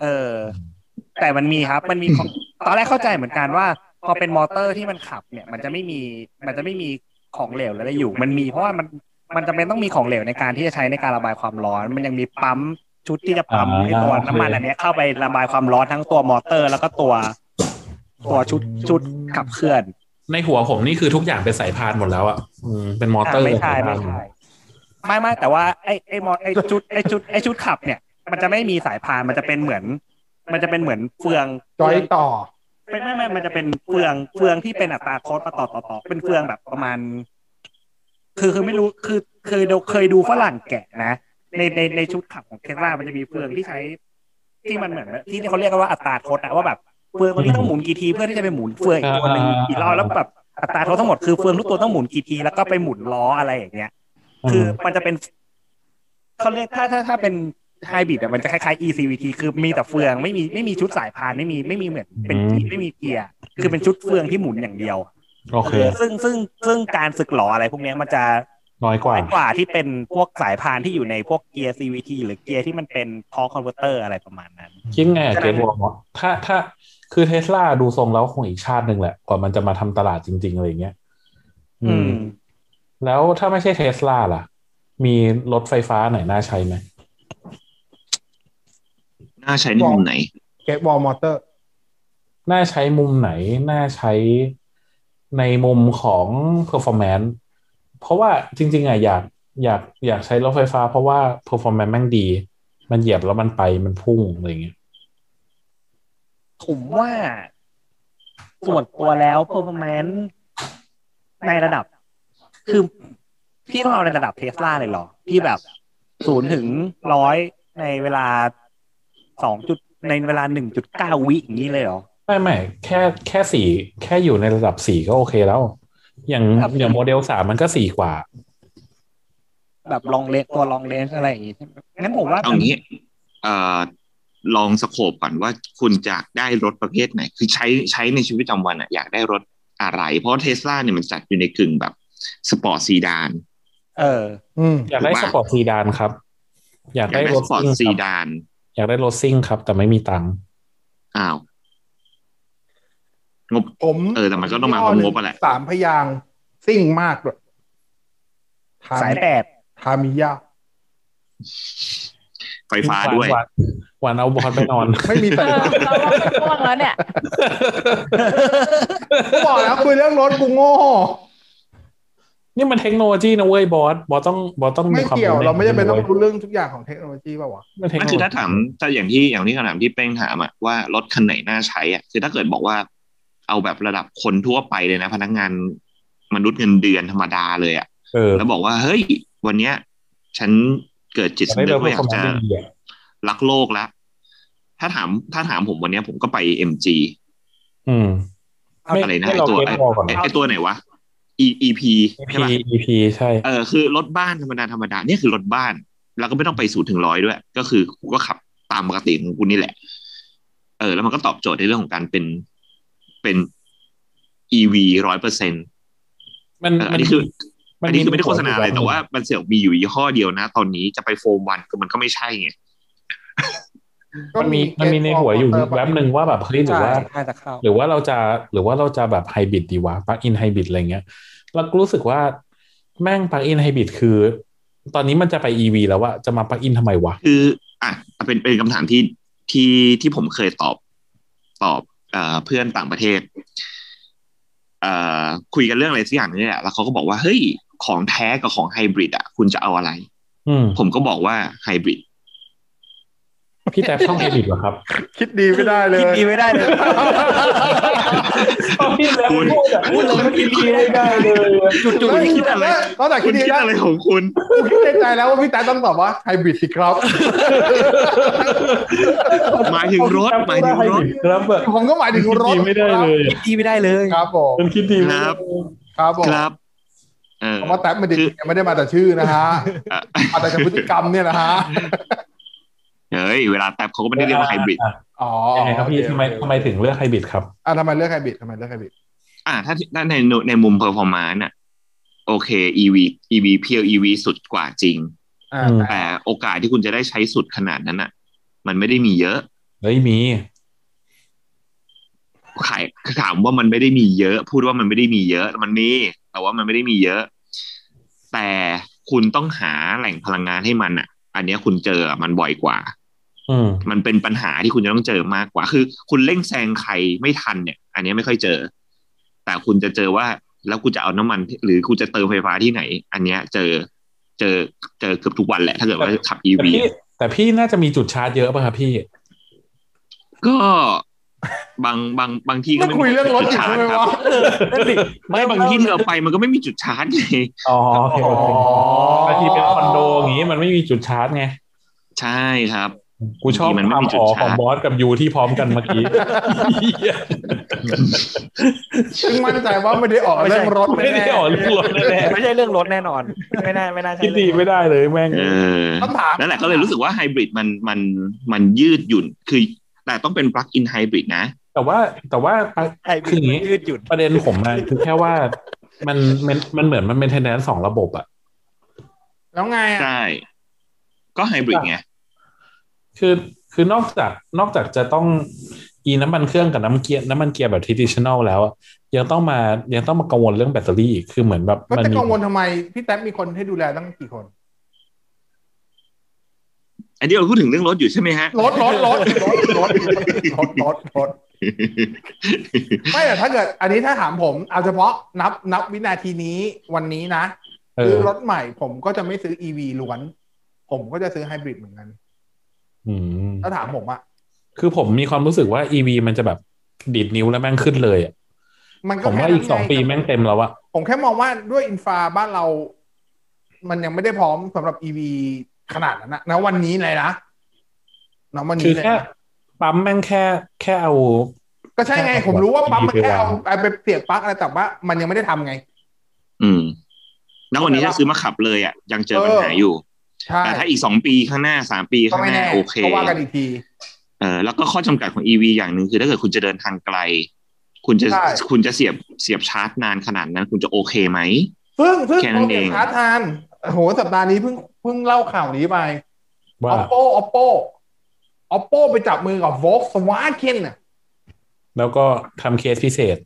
เออแต่มันมีครับมันมีตอนแรกเข้าใจเหมือนกันว่าพอเป็นมอเตอร์ที่มันขับเนี่ยมันจะไม่มีมันจะไม่มีของเหลวอะไรอยู่มันมีเพราะว่ามันมันจำเป็นต้องมีของเหลวในการที่จะใช้ในการระบายความร้อนมันยังมีปั๊มชุดที่จะปั๊มให้ตัวน้ำมันอันนี้เข้าไประบายความร้อนทั้งตัวมอเตอร์แล้วก็ตัวตัวชุดชุดขับเคลื่อนในหัวผมนี่คือทุกอย่างเป็นสายพานหมดแล้วอ่ะเป็นมอเตอร์ไม่ใช่ไม่ใช่ไม่ไม่แต่ว่าไอ้ไอ้มอไอ้ชุดไอ้ชุดไอ้ชุดขับเนี่ยมันจะไม่มีสายพานมันจะเป็นเหมือน มันจะเป็นเหมือนเฟืองจอยต่อไม่ไม่ไม่มันจะเป็นเฟืองเฟืองที่เป็นอัตราโค้ดมาต่อต่อต่อเป็นเฟืองแบบประมาณคือคือไม่รู้คือเคยเคยดูฝรั่งแกะนะในในในชุดขับของ Tesla มันจะมีเฟืองที่ใช้ที่มันเหมือนที่เขาเรียกกันว่าอัตราโค้ดอะว่าแบบเฟืองมันต้องหมุนกี่ทีเพื่อที่จะไปหมุนเฟืองอีกตัวนึงกี่รอบแล้วแบบอัตราโค้ดทั้งหมดคือเฟืองทุกตัวต้องหมุนกี่ทีแล้วก็ไปหมุนล้ออะไรอย่างเงี้ยคือมันจะเป็นเขาเรียกถ้าถ้าถ้าเป็นไฮบริดอ่ะมันจะคล้ายๆ อี ซี วี ที คือมีแต่เฟืองไม่มีไม่มีชุดสายพานไม่มีไม่มีเหมือนเป็นไม่มีเกียร์คือเป็นชุดเฟืองที่หมุนอย่างเดียวโอเคซึ่งซึ่งซึ่งการสึกหลออะไรพวกนี้มันจะน้อยกว่าน้อยกว่าที่เป็นพวกสายพานที่อยู่ในพวกเกียร์ ซี วี ที หรือเกียร์ที่มันเป็น torque converter อะไรประมาณนั้นคิดไงเกมวอร์มถ้าถ้าคือ Tesla ดูทรงแล้วคงอีกชาตินึงแหละกว่ามันจะมาทำตลาดจริงๆอะไรอย่างเงี้ยอืมแล้วถ้าไม่ใช่ Tesla ล่ะมีรถไฟฟ้าไหนน่าใช้ไหมน่าใช้ในมุมไหนเกตบอลมอเตอร์น่าใช้มุมไหนน่าใช้ในมุมของ performance เพราะว่าจริงๆอ่ะอยากอยากอยากใช้รถไฟฟ้าเพราะว่า performance แม่งดีมันเหยียบแล้วมันไปมันพุ่งอะไรอย่างเงี้ยผมว่าส่วนตัวแล้ว performance ในระดับคือพี่ต้องเอาในระดับ Tesla เลยเหรอที่แบบศูนย์ถึงหนึ่งร้อยในเวลาสองจุดในเวลา หนึ่งจุดเก้า วิอย่างนี้เลยเหรอไม่ไม่แค่แค่สี่แค่อยู่ในระดับสี่ก็โอเคแล้วอย่างอย่างโมเดลสามมันก็สี่กว่าแบบลองเลนส์ตัวลองเลนส์อะไรอย่างงี้งั้นผมว่าเอางี้เอ่อลองสโคปก่อนว่าคุณจะได้รถประเภทไหนคือใช้ใช้ในชีวิตประจำวันอะอยากได้รถอะไรเพราะ Tesla เนี่ยมันจัดอยู่ในกึ่งแบบสปอร์ตซีดานเอออืมอยากได้สปอร์ตซีดานครับอยากได้รถสปอร์ตซีดานอยากได้รถซิ่งครับแต่ไม่มีตังค์อ้าวงบผมเออแต่มันก็ต้องมาพร้อมงบแหละสามพยางค์ซิ่งมากด้วยสายแปดทามิยะไฟฟ้าด้วยหวานเอาบอลไปนอนไม่มีไฟฟ้าง่วงแล้วเนี่ยกูบอกแล้วคุยเรื่องรถกูโง่นี่มันเทคโนโลยีนะเว้ยบอสบอสต้องบอสต้องมีความไม่เกี่ยวเราไม่จำเป็นต้องรู้เรื่องทุกอย่างของเทคโนโลยีป่าววะนั่นคือถ้าถามถ้าอย่างที่อย่างที่คำถามที่เป้งถามอะว่ารถคันไหนน่าใช้อะคือถ้าเกิดบอกว่าเอาแบบระดับคนทั่วไปเลยนะพนักงานมนุษย์เงินเดือนธรรมดาเลยอะแล้วบอกว่าเฮ้ยวันเนี้ยฉันเกิดจิตสำนึกว่าอยากจะรักโลกละถ้าถามถ้าถามผมวันเนี้ยผมก็ไป เอ็ม จี อืมอะไรนะไอตัวไอตัวไหนวะอี พี ใช่ป่ะ อี พี ใช่เออคือรถบ้านธรรมดาธรรมดานี่คือรถบ้านแล้วก็ไม่ต้องไปศูนย์ถึงร้อยด้วยก็คือกูก็ขับตามปกติของกูนี่แหละเออแล้วมันก็ตอบโจทย์ในเรื่องของการเป็นเป็น อี วี หนึ่งร้อยเปอร์เซ็นต์ มันอันนี้คืออันนี้คือไม่ได้โฆษณาอะไรแต่ว่ามันเสี่ยวมีอยู่ยี่ห้อเดียวนะตอนนี้จะไปโฟมวันก็มันก็ไม่ใช่ไงมันมีมันมีในหัวอยู่แวบนึงว่าแบบเฮ้ยหรือว่าหรือว่าเราจะหรือว่าเราจะแบบไฮบริดดีวะปลั๊กอินไฮบริดอะไรเงี้ยแล้วรู้สึกว่าแม่งปลั๊กอินไฮบริดคือตอนนี้มันจะไป อี วี แล้วว่าจะมาปลั๊กอินทำไมวะคืออ่ะเป็นเป็นคำถามที่ที่ที่ผมเคยตอบตอบเอ่อเพื่อนต่างประเทศเอ่อคุยกันเรื่องอะไรสักอย่างนี่แหละแล้วเขาก็บอกว่าเฮ้ยของแท้กับของไฮบริดอ่ะคุณจะเอาอะไรผมก็บอกว่าไฮบริดพี่แทบช่องไฮบริดเหรอครับคิดดีไม่ได้เลยคิดดีไม่ได้เลยพี่แทบพูดอ่ะพูดแล้วไม่คิดดีไม่ได้เลยจุดๆนี่คิดอะไรก็แต่คิดดีอะไรของคุณคิดในใจแล้วว่าพี่แทบต้องตอบว่าไฮบริดสิครับหมายถึงรถหมายถึงรถครับผมก็หมายถึงรถคิดดีไม่ได้เลยคิดดีไม่ได้เลยครับผมคิดดีครับครับครับเออว่าแทบไม่ได้ไม่ได้มาแต่ชื่อนะฮะมาแต่พฤติกรรมเนี่ยนะฮะเฮ้ยเวลาแท็บเขาก็ไม่ได้เรียกว่าไฮบริดอ๋อยังไงครับพี่ทำไมทำไมถึงเลือกไฮบริดครับอ่าทำไมเลือกไฮบริดทำไมเลือกไฮบริดอ่าถ้าในในมุมเพอร์ฟอร์แมนซ์อ่ะโอเค อี วี อี วี เพียว อี วี สุดกว่าจริงแต่โอกาสที่คุณจะได้ใช้สุดขนาดนั้นอ่ะมันไม่ได้มีเยอะเฮ้ยมีขายถามว่ามันไม่ได้มีเยอะพูดว่ามันไม่ได้มีเยอะมันมีแต่ว่ามันไม่ได้มีเยอะแต่คุณต้องหาแหล่งพลังงานให้มันอ่ะอันนี้คุณเจอมันบ่อยกว่ามันเป็นปัญหาที่คุณจะต้องเจอมากกว่าคือคุณเร่งแซงใครไม่ทันเนี่ยอันนี้ไม่ค่อยเจอแต่คุณจะเจอว่าแล้วกูจะเอาน้ำมันหรือกูจะเติมไฟฟ้าที่ไหนอันนี้เจอเจอเจอเกือบทุกวันแหละถ้าเกิดว่าขับ อี วี แต่พี่น่าจะมีจุดชาร์จเยอะป่ะครับพี่ ก็บางบางบางทีก็ไม่คุยเรื่องรถชาร์จครับไม่บางที่เราไปมันก็ไม่มีจุดชาร์จไงอ๋อบางทีเป็นคอนโดอย่างงี้มันไม่มีจุดชาร์จไงใช่ครับกูชอบมันไม่มีจุดชาร์จของบอสกับยูที่พร้อมกันเมื่อกี้ซึ่งมั่นใจว่าไม่ได้ออกเรื่องรถไม่ได้ออกเรื่องรถแน่ไม่ใช่เรื่องรถแน่นอนไม่น่าไม่น่าใช่คิดดีไม่ได้เลยแม่งคำถามนั่นแหละก็เลยรู้สึกว่าไฮบริดมันมันมันยืดหยุ่นคือแต่ต้องเป็นปลั๊กอินไฮบริดนะแต่ว่าแต่ว่าคืออย่างนี้ประเด็นผมนะคือแค่ว่ามันมันมันเหมือนมันเป็นเทนเนนซ์สองระบบอะแล้วไงอ่ะใช่ก็ไฮบริดไงคือคือนอกจากนอกจากจะต้องอีน้ำมันเครื่องกับน้ำเกียร์น้ำมันเกียร์แบบ traditional แล้วยังต้องมายังต้องมากังวลเรื่องแบตเตอรี่อีกคือเหมือนแบบมันจะกังวลทำไมพี่แท็บมีคนให้ดูแลตั้งกี่คนอันนี้เราพูดถึงเรื่องรถอยู่ใช่ไหมฮะรถรถรถรถรถรถรถไม่แต่ถ้าเกิดอันนี้ถ้าถามผมเอาเฉพาะนับนับวินาทีนี้วันนี้นะซื้อรถใหม่ผมก็จะไม่ซื้อ อี วี ล้วนผมก็จะซื้อไฮบริดเหมือนกันถ้าถามผมอะคือผมมีความรู้สึกว่า อี วี มันจะแบบดีดนิ้วแล้วแม่งขึ้นเลยอะผมว่าอีกสองปีแม่งเต็มแล้วอะผมแค่มองว่าด้วยอินฟราบ้านเรามันยังไม่ได้พร้อมสำหรับ อี วีขนาดนั้นนะนะวันนี้เลยนะนะวันนี้เลยนะปั๊มแม่งแค่แค่เอาก็ใช่ไงผมรู้ว่าปั๊มมันแค่เอาไปเสียบปลั๊กอะไรแต่ว่ามันยังไม่ได้ทำไงอืมณวันนี้ถ้าซื้อมาขับเลยอ่ะยังเจอปัญหาอยู่แต่ถ้าอีกสองปีข้างหน้าสามปีข้างหน้าโอเคก็ว่ากันอีกทีเออแล้วก็ข้อจำกัดของ อี วี อย่างนึงคือถ้าเกิดคุณจะเดินทางไกลคุณจะคุณจะเสียบเสียบชาร์จนานขนาดนั้นคุณจะโอเคไหมเพิ่งเพิ่งโอเคชาร์จทานโหสัปดาห์นี้เพิ่งเพิ่งเล่าข่าวนี้ไป Oppo Oppo Oppo ไปจับมือกับ Volkswagen น่ะแล้วก็ทำเคสพิเศษ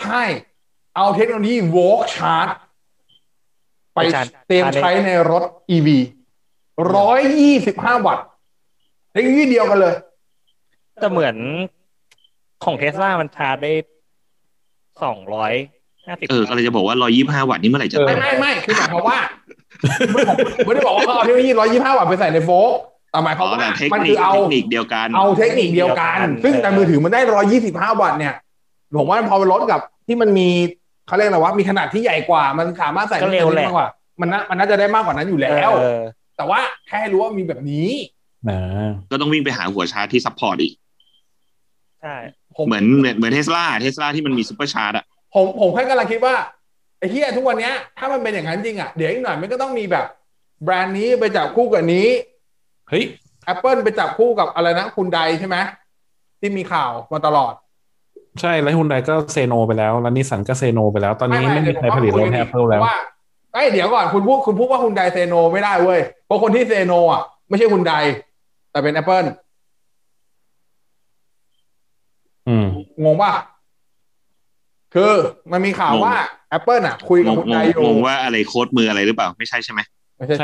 ใช่เอาเทคโนโลยี Volkswagen ไปเต็มใช้ในรถ อี วี หนึ่งร้อยยี่สิบห้าวัตต์เทคโนโลยีเดียวกันเลยแต่เหมือนของ Tesla มันชาร์จได้สองร้อยห้าสิบเอออะไรจะบอกว่าหนึ่งร้อยยี่สิบห้าวัตต์นี่เมื่อไหร่จะไม่ไม่คือหมายความว่าไม่ได้บอกว่าเขาเอาเทคโนโลยีหนึ่งร้อยยี่สิบห้าวัตต์ไปใส่ในโฟล์แต่หมายความว่ามันคือเอาเทคนิคเดียวกันเอาเทคนิคเดียวกันซึ่งแต่มือถือมันได้หนึ่งร้อยยี่สิบห้าวัตต์เนี่ยผมว่าพอไปลดกับที่มันมีเขาเรียกอะไรวะมีขนาดที่ใหญ่กว่ามันสามารถใส่ได้เร็วมากกว่ามันน่ามันน่าจะได้มากกว่านั้นอยู่แล้วแต่ว่าแค่รู้ว่ามีแบบนี้นะก็ต้องวิ่งไปหาหัวชาร์จที่ซัพพอร์ตอีกใช่เหมือนเหมือน Tesla Tesla ที่มันมีซุปเปอร์ชาร์จอ่ะผมผมแค่กำลังคิดว่าไอ้เหี้ยทุกวันนี้ถ้ามันเป็นอย่างนั้นจริงอ่ะเดี๋ยวอีกหน่อยมันก็ต้องมีแบบแบรนด์นี้ไปจับคู่กับนี้เฮ้ย Apple ไปจับคู่กับอะไรนะ Hyundai ใช่ไหมที่มีข่าวมาตลอดใช่แล้ว Hyundai ก็เซโนไปแล้วแล้ว Nissan ก็เซโนไปแล้วตอนนี้ไม่มีใครผลิตรถ Apple แล้วว่าเอ้ยเดี๋ยวก่อนคุณพูดคุณพูดว่า Hyundai เซโนไม่ได้เว้ยเพราะคนที่เซโนอ่ะไม่ใช่ Hyundai แต่เป็น Apple อืมงงป่ะคือมันมีข่าวว่า Apple อ่ะคุยกับคุณนายอยู่งงว่าอะไรโค้ดมืออะไรหรือเปล่าไม่ใช่ใช่ไหม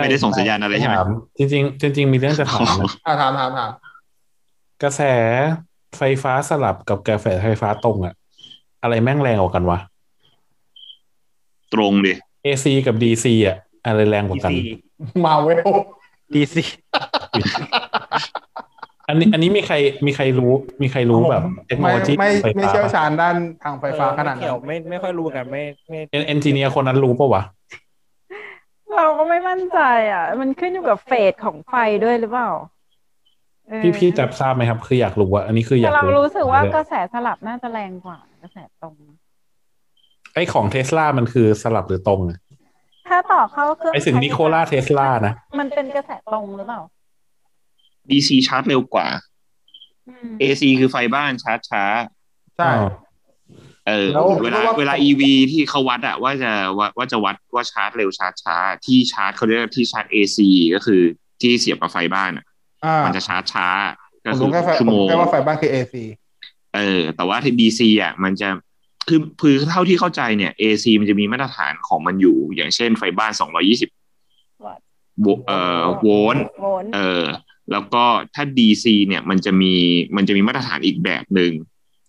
ไม่ได้ส่งสัญญาณอะไรใช่ไหมจริงจริงจริงมีเรื่องจะถามถามถามถามกระแสไฟฟ้าสลับกับกระแสไฟฟ้าตรงอ่ะอะไรแม่งแรงกว่ากันวะตรงดิ เอ ซี กับ ดี ซี อ่ะอะไรแรงกว่ากันมาเวล ดี ซี อันนี้อันนี้มีใครมีใครรู้มีใครรู้แบบเทคโนโลยีไฟฟ้าไม่เชี่ยวชาญด้านทางไฟฟ้าขนาดนั้นไม่ไม่ค่อยรู้กันไม่ไม่เอนจิเนียร์คนนั้นรู้ป่ะวะเราก็ไม่มั่นใจอ่ะมันขึ้นอยู่กับเฟสของไฟด้วยหรือเปล่าพี่พี่จับทราบไหมครับคืออยากรู้ว่าอันนี้คืออยากรู้เรารู้สึกว่ากระแสสลับน่าจะแรงกว่ากระแสตรงไอของ Tesla มันคือสลับหรือตรงถ้าต่อเข้าเครื่องไอถึงนิโคล่า Tesla นะมันเป็นกระแสตรงหรือเปล่าดี ซี ชาร์จเร็วกว่า เอ ซี คือไฟบ้านชาร์จช้าใช่เออเวลาเวลา อี วี ที่เขาวัดอะว่าจะว่าจะวัดว่าชาร์จเร็วชาร์จช้าที่ชาร์จเขาเรียกที่ชาร์จ เอ ซี ก็คือที่เสียบกับไฟบ้านอะมันจะชาร์จช้าก็คือชั่วโมงแค่ว่าไฟบ้านคือ เอ ซี เออแต่ว่าที่ ดี ซี อะมันจะคือคือเท่าที่เข้าใจเนี่ย เอ ซี มันจะมีมาตรฐานของมันอยู่อย่างเช่นไฟบ้านสองร้อยยี่สิบวัตต์เอ่อโวลต์เออแล้วก็ถ้า ดี ซี เนี่ยมันจะมีมันจะมีมาตรฐานอีกแบบหนึ่ง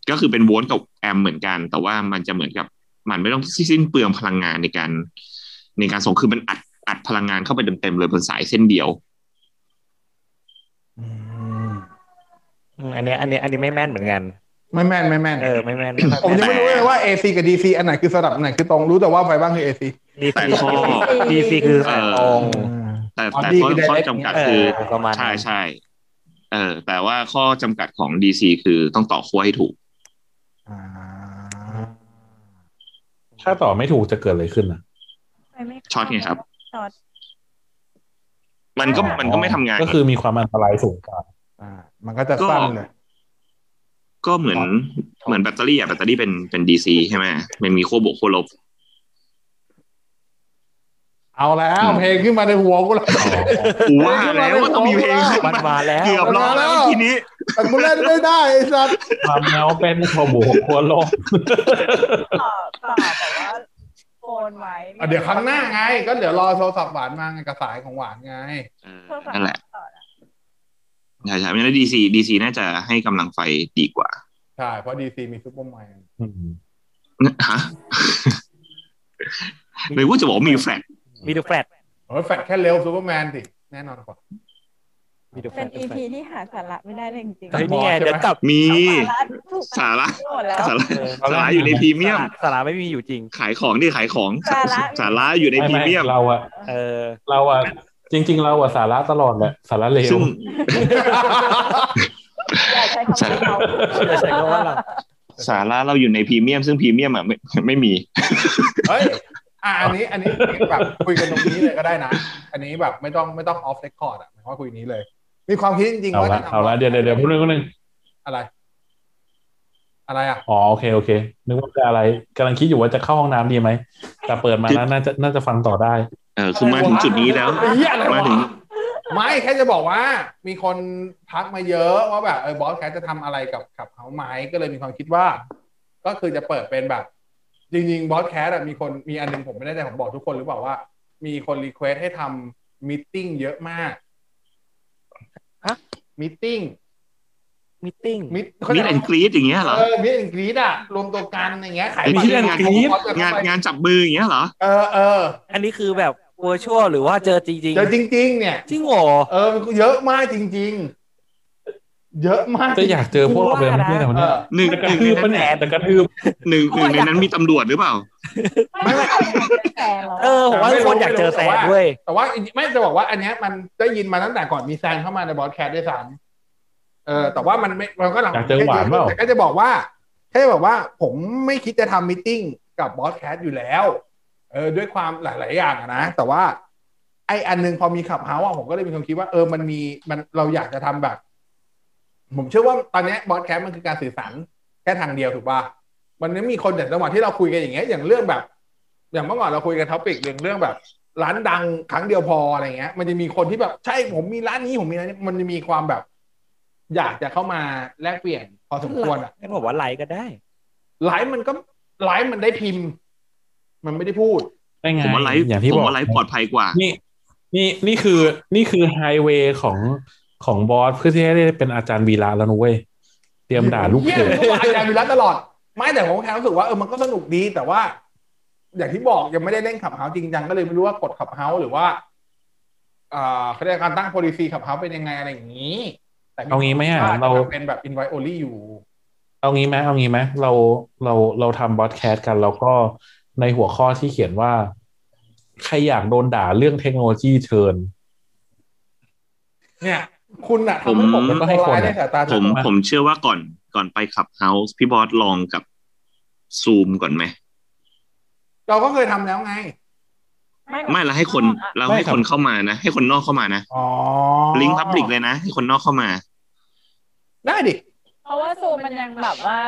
ก็คือเป็นโวลต์กับแอมเหมือนกันแต่ว่ามันจะเหมือนกับมันไม่ต้องสิ้นเปลืองพลังงานในการในการส่งคือมันอัดอัดพลังงานเข้าไปเต็มๆเลยบนสายเส้นเดียว อันนี้อันนี้อันนี้ไม่แม่นเหมือนกันไม่แม่นไม่แม่นเออไม่แม่นผมยังไม่รู้เลยว่า เอ ซี กับ ดี ซี อันไหนคือสลับอันไหนคือตรงรู้แต่ว่าไฟบ้างคือ เอ ซี แต่ข้อ ดี ซี คือสายตรงแต่แต่ข้อจำกัดคือใช่ใช่เออแต่ว่าข้อจำกัดของ ดี ซี คือต้องต่อขั้วให้ถูกถ้าต่อไม่ถูกจะเกิดอะไรขึ้นล่ะช็อตไงครับมันก็มันก็ไม่ทำงานก็คือมีความอันตรายสูงกว่าอ่ามันก็จะสั้นเลยก็เหมือนเหมือนแบตเตอรี่อ่ะแบตเตอรี่เป็นเป็น ดี ซี ใช่ไหมมันมีขั้วบวกขั้วลบเอาแล้วเพลงขึ้นมาในหัวกูแล้วกูว่าแล้วว่าต้องมีเพลงขึ้นมาแล้วเกือบร้องแล้วทีนี้แต่กูเล่นไม่ได้ไอ้สัสทำแล้วเป็นขั้วบวกขั้วลบต่อต่อแต่ว่าโอนไว้เดี๋ยวครั้งหน้าไงก็เดี๋ยวรอโทรศัพท์หวานมาไงกระสายของหวานไงนั่นแหละใช่ใช่เพราะฉะนั้น ดี ซี ดี ซี น่าจะให้กำลังไฟดีกว่าใช่เพราะ ดี ซี มีซุปเปอร์ไมค์ฮะหรือว่าจะบอกมีแฟลชมีดูแฟลชโอ้ยแฟลชแค่เร็วซุปเปอร์แมนสิแน่นอนกว่าเป็น อี พี ที่หาสาระไม่ได้เลยจริงๆนี่ไงเดี๋ยวกลับมีสาระสาระสาระอยู่ในพรีเมียมสาระไม่มีอยู่จริงขายของดิขายของสาระอยู่ในพรีเมียมเราอะเออเราอะจริงๆเราอะสาระตลอดแหละสาระเลวใช่ครับใช่ก็ว่าเราสาระเราอยู่ในพรีเมียมซึ่งพรีเมียมอะไม่ไม่มีเฮ้ยอ่ะอันนี้อันนี้แบบคุยกันตรงนี้เลยก็ได้นะอันนี้แบบไม่ต้องไม่ต้องออฟเรคคอร์ดอ่ะหมายความว่าคุยนี้เลยมีความคิดจริงๆว่าเอาละเดี๋ยวเดี๋ยวพูดหนึ่งพูดหนึ่งอะไรอะไรอ่ะอ๋อโอเคโอเคนึกว่าจะอะไรกำลังคิดอยู่ว่าจะเข้าห้องน้ำดีไหมแต่เปิดมาแล้วน่าจะน่าจะฟังต่อได้เออคือมาถึงจุดนี้แล้วมาถึงไม่แค่จะบอกว่ามีคนทักมาเยอะว่าแบบเออบอสแคทจะทำอะไรกับกับเขาไหมก็เลยมีความคิดว่าก็คือจะเปิดเป็นแบบจริงๆบอสแคสต์มีคนมีอันนึงผมไม่แน่ใจผมบอกทุกคนหรือเปล่าว่ามีคนรีเควสให้ทำมีตติ้งเยอะมากฮะมีตติ้งมีตติ้งมีตแอนด์กรีดอย่างเงี้ยเหรอเออมีตแอนด์กรีดอ่ะรวมตัวกันอย่างเงี้ยขายมีตแอนด์กรีดงานงานจับมืออย่างเงี้ยเหรอเออเอออันนี้คือแบบเวอร์ชวลหรือว่าเจอจริงๆเจอจริงๆเนี่ยจริงเหรอเออเยอะมากจริงๆเยอะมากจะอยากเจอพวกเราเลยไม่ใช่เหรอเนี่ยหนึ่งกระทืบแหนแต่กระทืบหนึ่งในนั้นมีตำรวจหรือเปล่าไม่ไม่เออผมว่าคนอยากเจอแซนด้วยแต่ว่าไม่จะบอกว่าอันนี้มันได้ยินมาตั้งแต่ก่อนมีแซนเข้ามาในบอสแคสด้วยซ้ำเออแต่ว่ามันมันก็หลังจากเจอหวานเปล่าแต่ก็จะบอกว่าแค่บอกว่าผมไม่คิดจะทำมิทติ้งกับบอสแคสอยู่แล้วเออด้วยความหลายๆอย่างนะแต่ว่าไออันนึงพอมีขับเฮ้าส์ผมก็เลยมีความคิดว่าเออมันมีมันเราอยากจะทำแบบผมเชื่อว่าตอนนี้บอสแคสต์มันคือการสื่อสารแค่ทางเดียวถูกป่ะมันไม่มีคนแต่จังหวะที่เราคุยกันอย่างเงี้ยอย่างเรื่องแบบอย่างเมื่อก่อนเราคุยกันท็อปิกเรื่องเรื่องแบบร้านดังครั้งเดียวพออะไรเงี้ยมันจะมีคนที่แบบใช่ผมมีร้านนี้ผมมีร้านนี้มันจะมีความแบบอยากจะเข้ามาแลกเปลี่ยนพอสมควรอ่ะงั้นผมว่าไลฟ์ก็ได้ไลฟ์มันก็ไลฟ์มันได้พิมพ์มันไม่ได้พูดได้ไงผมว่าไลฟ์อย่างที่บอกผมว่าไลฟ์ปลอดภัยกว่านี่นี่นี่คือนี่คือไฮเวย์ของของบอสเพื่อที่ให้ได้เป็นอาจารย์วีระแล้วนุ้ยเตรียมด่าลูกเขยอาจารย์วีระตลอดไม่แต่ผมแค่รู้สึกว่าเออมันก็สนุกดีแต่ว่าอย่างที่บอกยังไม่ได้เล่นขับเฮาจริงจังก็เลยไม่รู้ว่ากดขับเฮาหรือว่าอ่าเขาเรียกการตั้งโพลิซีขับเฮาเป็นยังไงอะไรอย่างนี้แต่เอางี้ไหมเราเป็นแบบ invite only อยู่เอางี้ไหมเอางี้ไหมเราเราเราทำบอสแคสต์กันแล้วก็ในหัวข้อที่เขียนว่าใครอยากโดนด่าเรื่องเทคโนโลยีเชิญเนี่ยคุณน่ะทำให้ผมก็ให้คนได้สายตาผมผมเชื่อว่าก่อนก่อนไปขับเฮาส์พี่บอสลองกับ Zoom ก่อนไหมเราก็เคยทำแล้วไงไม่เราให้คนเราให้คนเข้ามานะให้คนนอกเข้ามานะอ๋อลิงก์พับลิกเลยนะให้คนนอกเข้ามาได้ดิเพราะว่า Zoom มันยังแบบว่า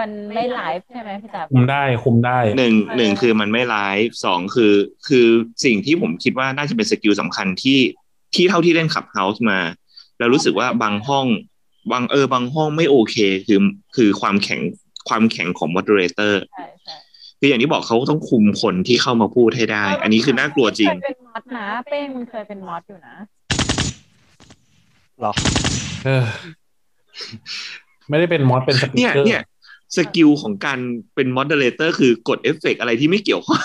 มันไม่ไลฟ์ใช่ไหมพี่ตาคุมได้คุมได้หนึ่งหนึ่งคือมันไม่ไลฟ์สองคือคือสิ่งที่ผมคิดว่าน่าจะเป็นสกิลสำคัญที่ที่เท่าที่เล่นขับเฮาส์มาแล้วรู้สึกว่าบางห้องบางเออบางห้องไม่โอเคคือคือความแข็งความแข็งของมอดเตอร์เรเตอร์ใช่ใช่คืออย่างที่บอกเขาต้องคุมคนที่เข้ามาพูดให้ได้อันนี้คือน่ากลัวจริงเคยเป็นมอดนะเป้งมันเคยเป็นมอดอยู่นะหรอเออไม่ได้เป็นมอดเป็นสกิลเนี่ยเนี่ยสกิลของการเป็นมอดเตอร์เรเตอร์คือกดเอฟเฟกต์อะไรที่ไม่เกี่ยวข้อ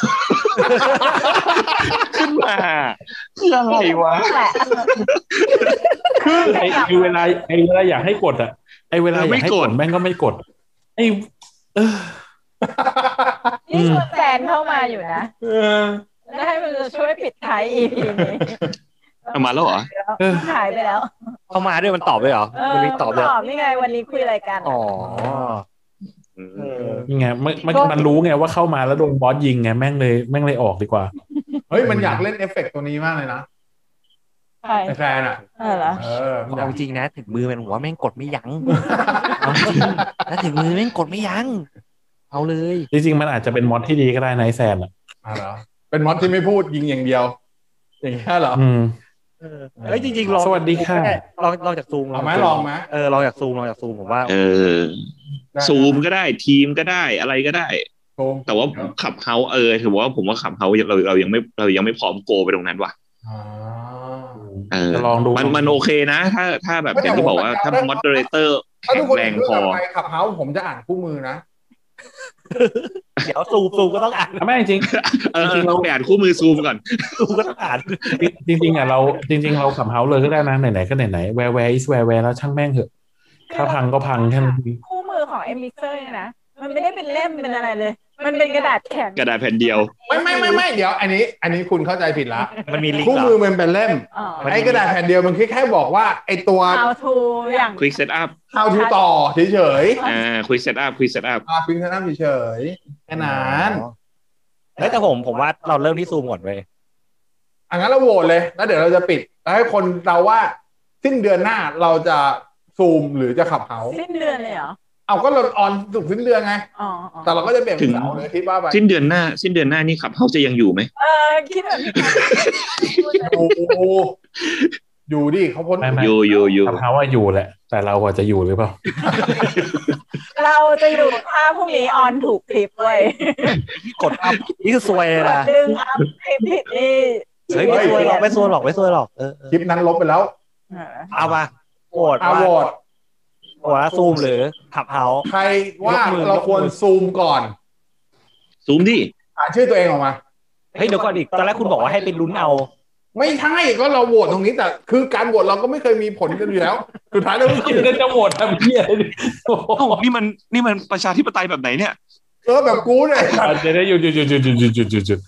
ง ขึ้นมาคืออะไรวะคือไอ้เวลาไอ้เวลาอยากให้กดอ่ะไอ้เวลาอยากให้กดแม่งก็ไม่กดไอ้เออนี่ชวนแฟนเข้ามาอยู่นะแล้วให้มันจะช่วยปิดท้าย อี พี นี้เอามาแล้วเหรอหายไปแล้วเอามาด้วยมันตอบด้วยเหรอมันไม่ตอบเลยตอบนี่ไงวันนี้คุยอะไรกันอ๋อนี่ไงมันมันรู้ไงว่าเข้ามาแล้วโดนบอสยิงไงแม่งเลยแม่งเลยออกดีกว่าเฮ้ยมันอยากเล่นเอฟเฟกต์ตัวนี้มากเลยนะแฟนอ่ะเออเหรอเอาจริงนะถึงมือมันหัวแม่งกดไม่ยั้งเอาจริงนะถึงมือแม่งกดไม่ยั้งเอาเลยจริงๆมันอาจจะเป็นมอดที่ดีก็ได้นายแซนอ่ะเหรอเป็นมอดที่ไม่พูดยิงอย่างเดียวอย่างนี้เหรออืมเออเอ้ยจริงๆลองสวัสดีค่ะลองลองจากซูมลองมั้ยลองมั้ยเออลองจากซูมลองจากซูมผมว่าเออซูมก็ได้ทีมก็ได้อะไรก็ได้แต่ว่าขับเฮาเออถือว่าผมว่าขับเฮาเราเรายังไม่เรายังไม่พร้อมโกไปตรงนั้นว่ะอ๋อเออลองดูมันมันโอเคนะถ้าถ้าแบบอย่างที่บอกว่าถ้ามอดเตอร์เตอร์แข็งแรงพอไปขับเฮาผมจะอ่านคู่มือนะเดี๋ยวซูมซูมก็ต้องอ่านนะแม่จริงจริงเราไปอ่านคู่มือซูมก่อนซูมก็ต้องอ่านจริงๆอ่ะเราจริงๆเราขับเฮาเลยก็ได้นะไหนๆก็ไหนๆแวร์แวร์อิสแวร์แวร์แล้วช่างแม่งเถอะถ้าพังก็พังแค่นั้นคู่มือของเอ็มมิกเซอร์เนี่ยนะมันไม่ได้เป็นเล่มเป็นอะไรเลยมันเป็นกระดาษแข็งกระดาษแผ่นเดียวไม่ไม่ไม่ไม่เดี๋ยวอันนี้อันนี้คุณเข้าใจผิดละมันมีลิงก์คู่มือมันเป็นเล่มไอ้กระดาษแผ่นเดียวมันแค่บอกว่าไอ้ตัว How to อย่าง Quick Setup How to ต่อเฉยๆอ่า Quick Setup Quick Setup อ่า Quick Setup เฉยๆแค่นั้นแล้วแต่ผมผมว่าเราเริ่มที่ซูมก่อนเว้ยอ่ะงั้นเราโหวตเลยแล้วเดี๋ยวเราจะปิดแล้วให้คนเราว่าสิ้นเดือนหน้าเราจะซูมหรือจะขับเฮาสิ้นเดือนเลยเหรอเอาก็เราออนสุดสิ้นเดือนไงอ๋อแต่เราก็จะเปลี่ยนถึงเสาร์อาทิตย์ว่าไปสิ้นเดือนหน้าสิ้นเดือนหน้านี่ขับเฮาจะยังอยู่ไหมเออคิดแบบนี้โอ้โหอยู่ดิเขาพ้นอยู่อยู่อยู่ขับเฮาว่าอยู่แหละแต่เราอาจจะอยู่หรือเปล่าเราจะอยู่ถ้าพรุ่งนี้ออนถูกคลิปด้วยกดอัพนี่คือซวยเลยนะดึงอัพคลิปผิดนี่เฮ้ยไม่ซวยหรอกไม่ซวยหรอกไม่ซวยหรอกเออคลิปนั้นลบไปแล้วเอามาโหวตเอาโหวตว่าซูมหรือขับเฮาใครว่าเราควรซูมก่อนซูมดิอ่านชื่อตัวเองออกมาเฮ้ยเดี๋ยวก่อนอีกตอนแรกคุณบอกว่าให้เป็นลุ้นเอาไม่ใช่ก็เราโหวตตรงนี้แต่คือการโหวตเราก็ไม่เคยมีผลกันอยู่แล้วสุดท้ายแล้วคุณจะโหวตทำเหี้ยนี่มันนี่มันประชาธิปไตยแบบไหนเนี่ยเออแบบกูเนี่ยจะได้หยุดหยุดหยุดหยุดหยุดหยุดหยุดหยุดหยุด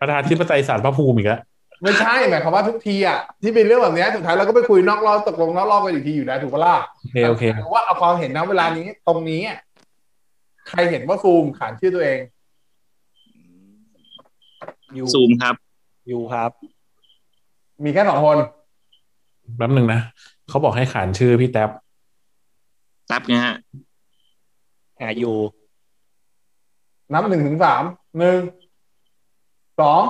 ประชาธิปไตยศาลพระภูมิอีกแล้วไม่ใช่หมายความว่าทุกทีอ่ะที่เป็นเรื่องแบบนี้สุดท้ายเราก็ไปคุยนอกรอบตกลงนอกรอบกันอีกทีอยู่นะถูกปะล่ะโอเคโอเคว่าเอาความเห็นณเวลานี้ตรงนี้ใครเห็นว่าซูมขานชื่อตัวเองอยู่ซูมครับอยู่ครับมีแค่สองคนแป๊บนึงนะเขาบอกให้ขานชื่อพี่แท็บแท็บไงฮะอ่าอยู่นับหนึ่งถึงสามหนึ่งสอง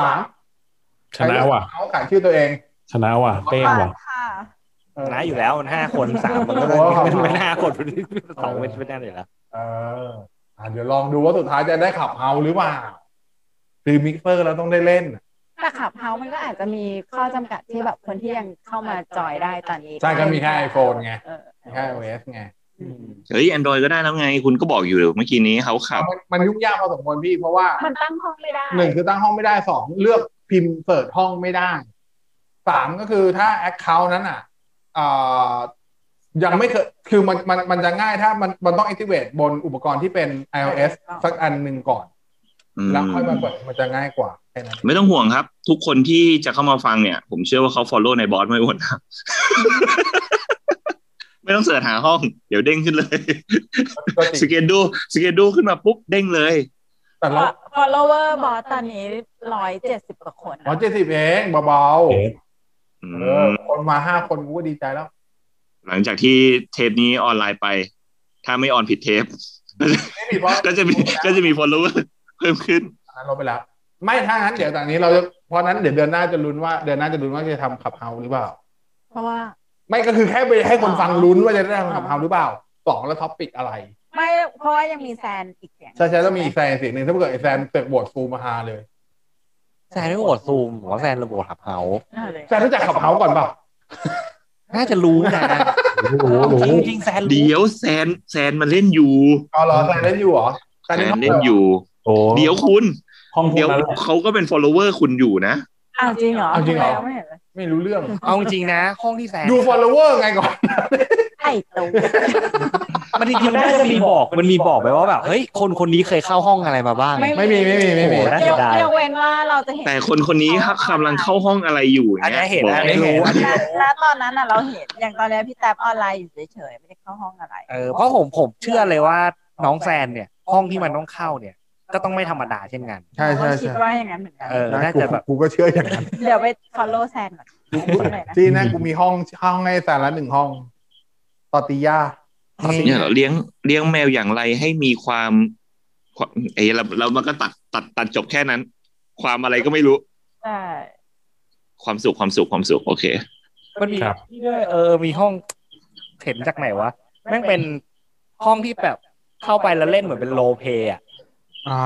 สามชนะว่ะเขาขายชื่อตัวเองชนะว่ะเป้งว่ะชนะอยู่แล้วมันห้าคนสามมันก็เป็นเป็นห้าคนสองเป็นเป็นได้เลยละเออเดี๋ยวลองดูว่าสุดท้ายจะได้ขับเฮาหรือเปล่าหรือมิกเซอร์แล้วต้องได้เล่นแต่ขับเฮามันก็อาจจะมีข้อจำกัดที่แบบคนที่ยังเข้ามาจอยได้ตอนนี้ใช่ก็มีแค่ iPhone ไงแค่ iOS ไงเฮ้ย Android ก็ได้แล้วไงคุณก็บอกอยู่เมื่อกี้นี้เขาขับมันยุ่งยากพอสมควรพี่เพราะว่ามันตั้งห้องไม่ได้หนึ่งคือตั้งห้องไม่ได้สองเลือกพิมพ์เปิดห้องไม่ได้สามก็คือถ้า account นั้นอ่ะอ่ายังไม่เคยคือมันมันมันจะง่ายถ้ามันมันต้อง activate บนอุปกรณ์ที่เป็น iOS สักอันนึงก่อนแล้วค่อยมาเปิดมันจะง่ายกว่าแค่นั้นไม่ต้องห่วงครับทุกคนที่จะเข้ามาฟังเนี่ยผมเชื่อว่าเขา follow ในบอสไม่หมดครับไม่ต้องเสิร์ชหาห้องเดี๋ยวเด้งขึ้นเลยสเกดูสเกดูขึ้นมาปุ๊บเด้งเลยแต่ละ follower บอสตอนนี้หนึ่งร้อยเจ็ดสิบกว่าคนหนึ่งร้อยเจ็ดสิบเองเบาๆเออคนมาห้าคนกูก็ดีใจแล้วหลังจากที่เทปนี้ออนไลน์ไปถ้าไม่ออนผิดเทปก็จะมีก็จะมี follower เพิ่มขึ้นอันนั้นลบไปแล้วไม่ถ้างั้นเดี๋ยวตอนนี้เราเพราะนั้นเดี๋ยวเดือนหน้าจะลุ้นว่าเดือนหน้าจะลุ้นว่าจะทำขับเฮาหรือเปล่าเพราะว่าไม่ก็คือแค่ไปให้คนฟังลุ้นว่าจะได้ทำทำหรือเปล่าสองแล้วท็อปปิกอะไรไม่เพราะว่ายังมีแซนอีกเสียงใช่ใช่ต้องมีอีกแซนเสียงหนึ่งถ้าเกิดไอแซนเปิดโหวตซูมมาฮาเลยแซนไม่โหวตซูมผมว่าแซนระบบขับเฮาแซนรู้จักขับเฮาก่อนเปล่าน่าจะรู้นะรู้รู้จริงจริงแซนเดี๋ยวแซนแซนมันเล่นอยู่อ๋อเหรอแซนเล่นอยู่เหรอแซนเล่นอยู่เดี๋ยวคุณ ห้องพวกนั้นเขาก็เป็น follower คุณอยู่นะอ้าวจริงเหรอจริงเหรอไม่เห็นเลยไม่รู้เรื่องเอาจริงนะห้องที่แสนดู follower ไงก่อนไอ้ตัวมันจริงๆมันจะมีบอกมันมีบอกไปว่าแบบเฮ้ยคนคนนี้เคยเข้าห้องอะไรมาบ้างไม่มีไม่มีไม่มีน่าเสียดายยกเว้นว่าเราจะเห็นแต่คนคนนี้กำลังเข้าห้องอะไรอยู่อันนี้เห็นอันนี้รู้อันนี้แล้วตอนนั้นน่ะเราเห็นอย่างตอนแรกพี่แท็บออนไลน์อยู่เฉยๆไม่ได้เข้าห้องอะไรเออเพราะผมผมเชื่อเลยว่าน้องแซนเนี่ยห้องที่มันต้องเข้าเนี่ยก็ต้องไม่ธรรมดาเช่นกันใช่ๆคิดว่าอย่างนั้นเหมือนกันเออน่าจะแบบกูก็เชื่ออย่างนั้นเดี๋ยวไป follow แซนก่อนที่นั่นกูมีห้องห้องให้แซนละหนึ่งห้องตอติยาเนี่ยเหรอเลี้ยงเลี้ยงแมวอย่างไรให้มีความไอ้เราเรามันก็ตัดตัดตัดจบแค่นั้นความอะไรก็ไม่รู้ใช่ความสุขความสุขความสุขโอเคมันมีที่ด้วยเออมีห้องเห็นจากไหนวะแม่งเป็นห้องที่แบบเข้าไปแล้วเล่นเหมือนเป็นโรลเพลย์อ่ะ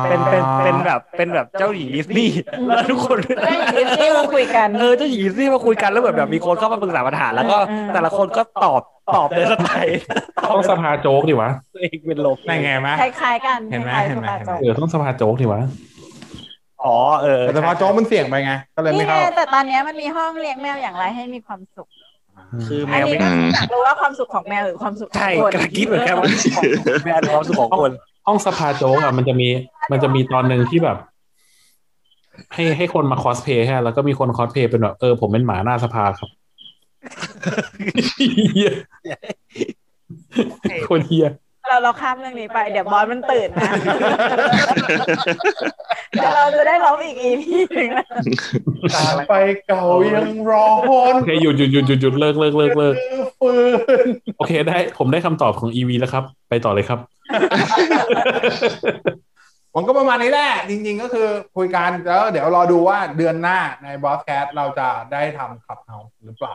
เป็นเป็นเป็นแบบเป็นแบบเจ้าหญิงดิสนีย์แล้วทุกคนเจ้าหญิงดิสนีย์มาคุยกันเออเจ้าหญิงดิสนีย์มาคุยกันแล้วแบบแบบมีคนเข้ามาปรึกษาปัญหาแล้วก็แต่ละคนก็ตอบตอบในสไตล์ต้องสภาโจ๊กดิวะตัวเองเป็นโลกได้ไงมั้ยคล้ายๆกันเห็นมั้ยเออต้องสภาโจ๊กดิวะอ๋อเออแต่สภาโจ๊กมันเสี่ยงไปไงก็เลยไม่เข้าแต่ตอนนี้มันมีห้องเลี้ยงแมวอย่างไรให้มีความสุขคือแมวไม่อยากรู้ว่าความสุขของแมวหรือความสุขของคนคิดเหมือนกันว่าแมวหรือความสุขของคนห้องสภาโจ๊กอ่ะมันจะมีมันจะมีตอนนึงที่แบบให้ให้คนมาคอสเพลย์ฮะแล้วก็มีคนคอสเพลย์เป็นแบบเออผมเป็นหมาหน้าสภาครับคนเฮียเราเราข้ามเรื่องนี้ไปเดี๋ยวบอสมันตื่นนะเดี๋ยวเราจะได้ร้องอีก อี พี นึงนะตาไปเก่ายังร้องโอเคหยุดหยุดหยุดหยุดหยุดเลิกเลิกเลิกเลิกโอเคได้ผมได้คำตอบของ อี วี แล้วครับไปต่อเลยครับผมก็ประมาณนี้แหละจริงๆก็คือคุยกันแล้วเดี๋ยวรอดูว่าเดือนหน้าในบอสแคสเราจะได้ทำขับเฮาหรือเปล่า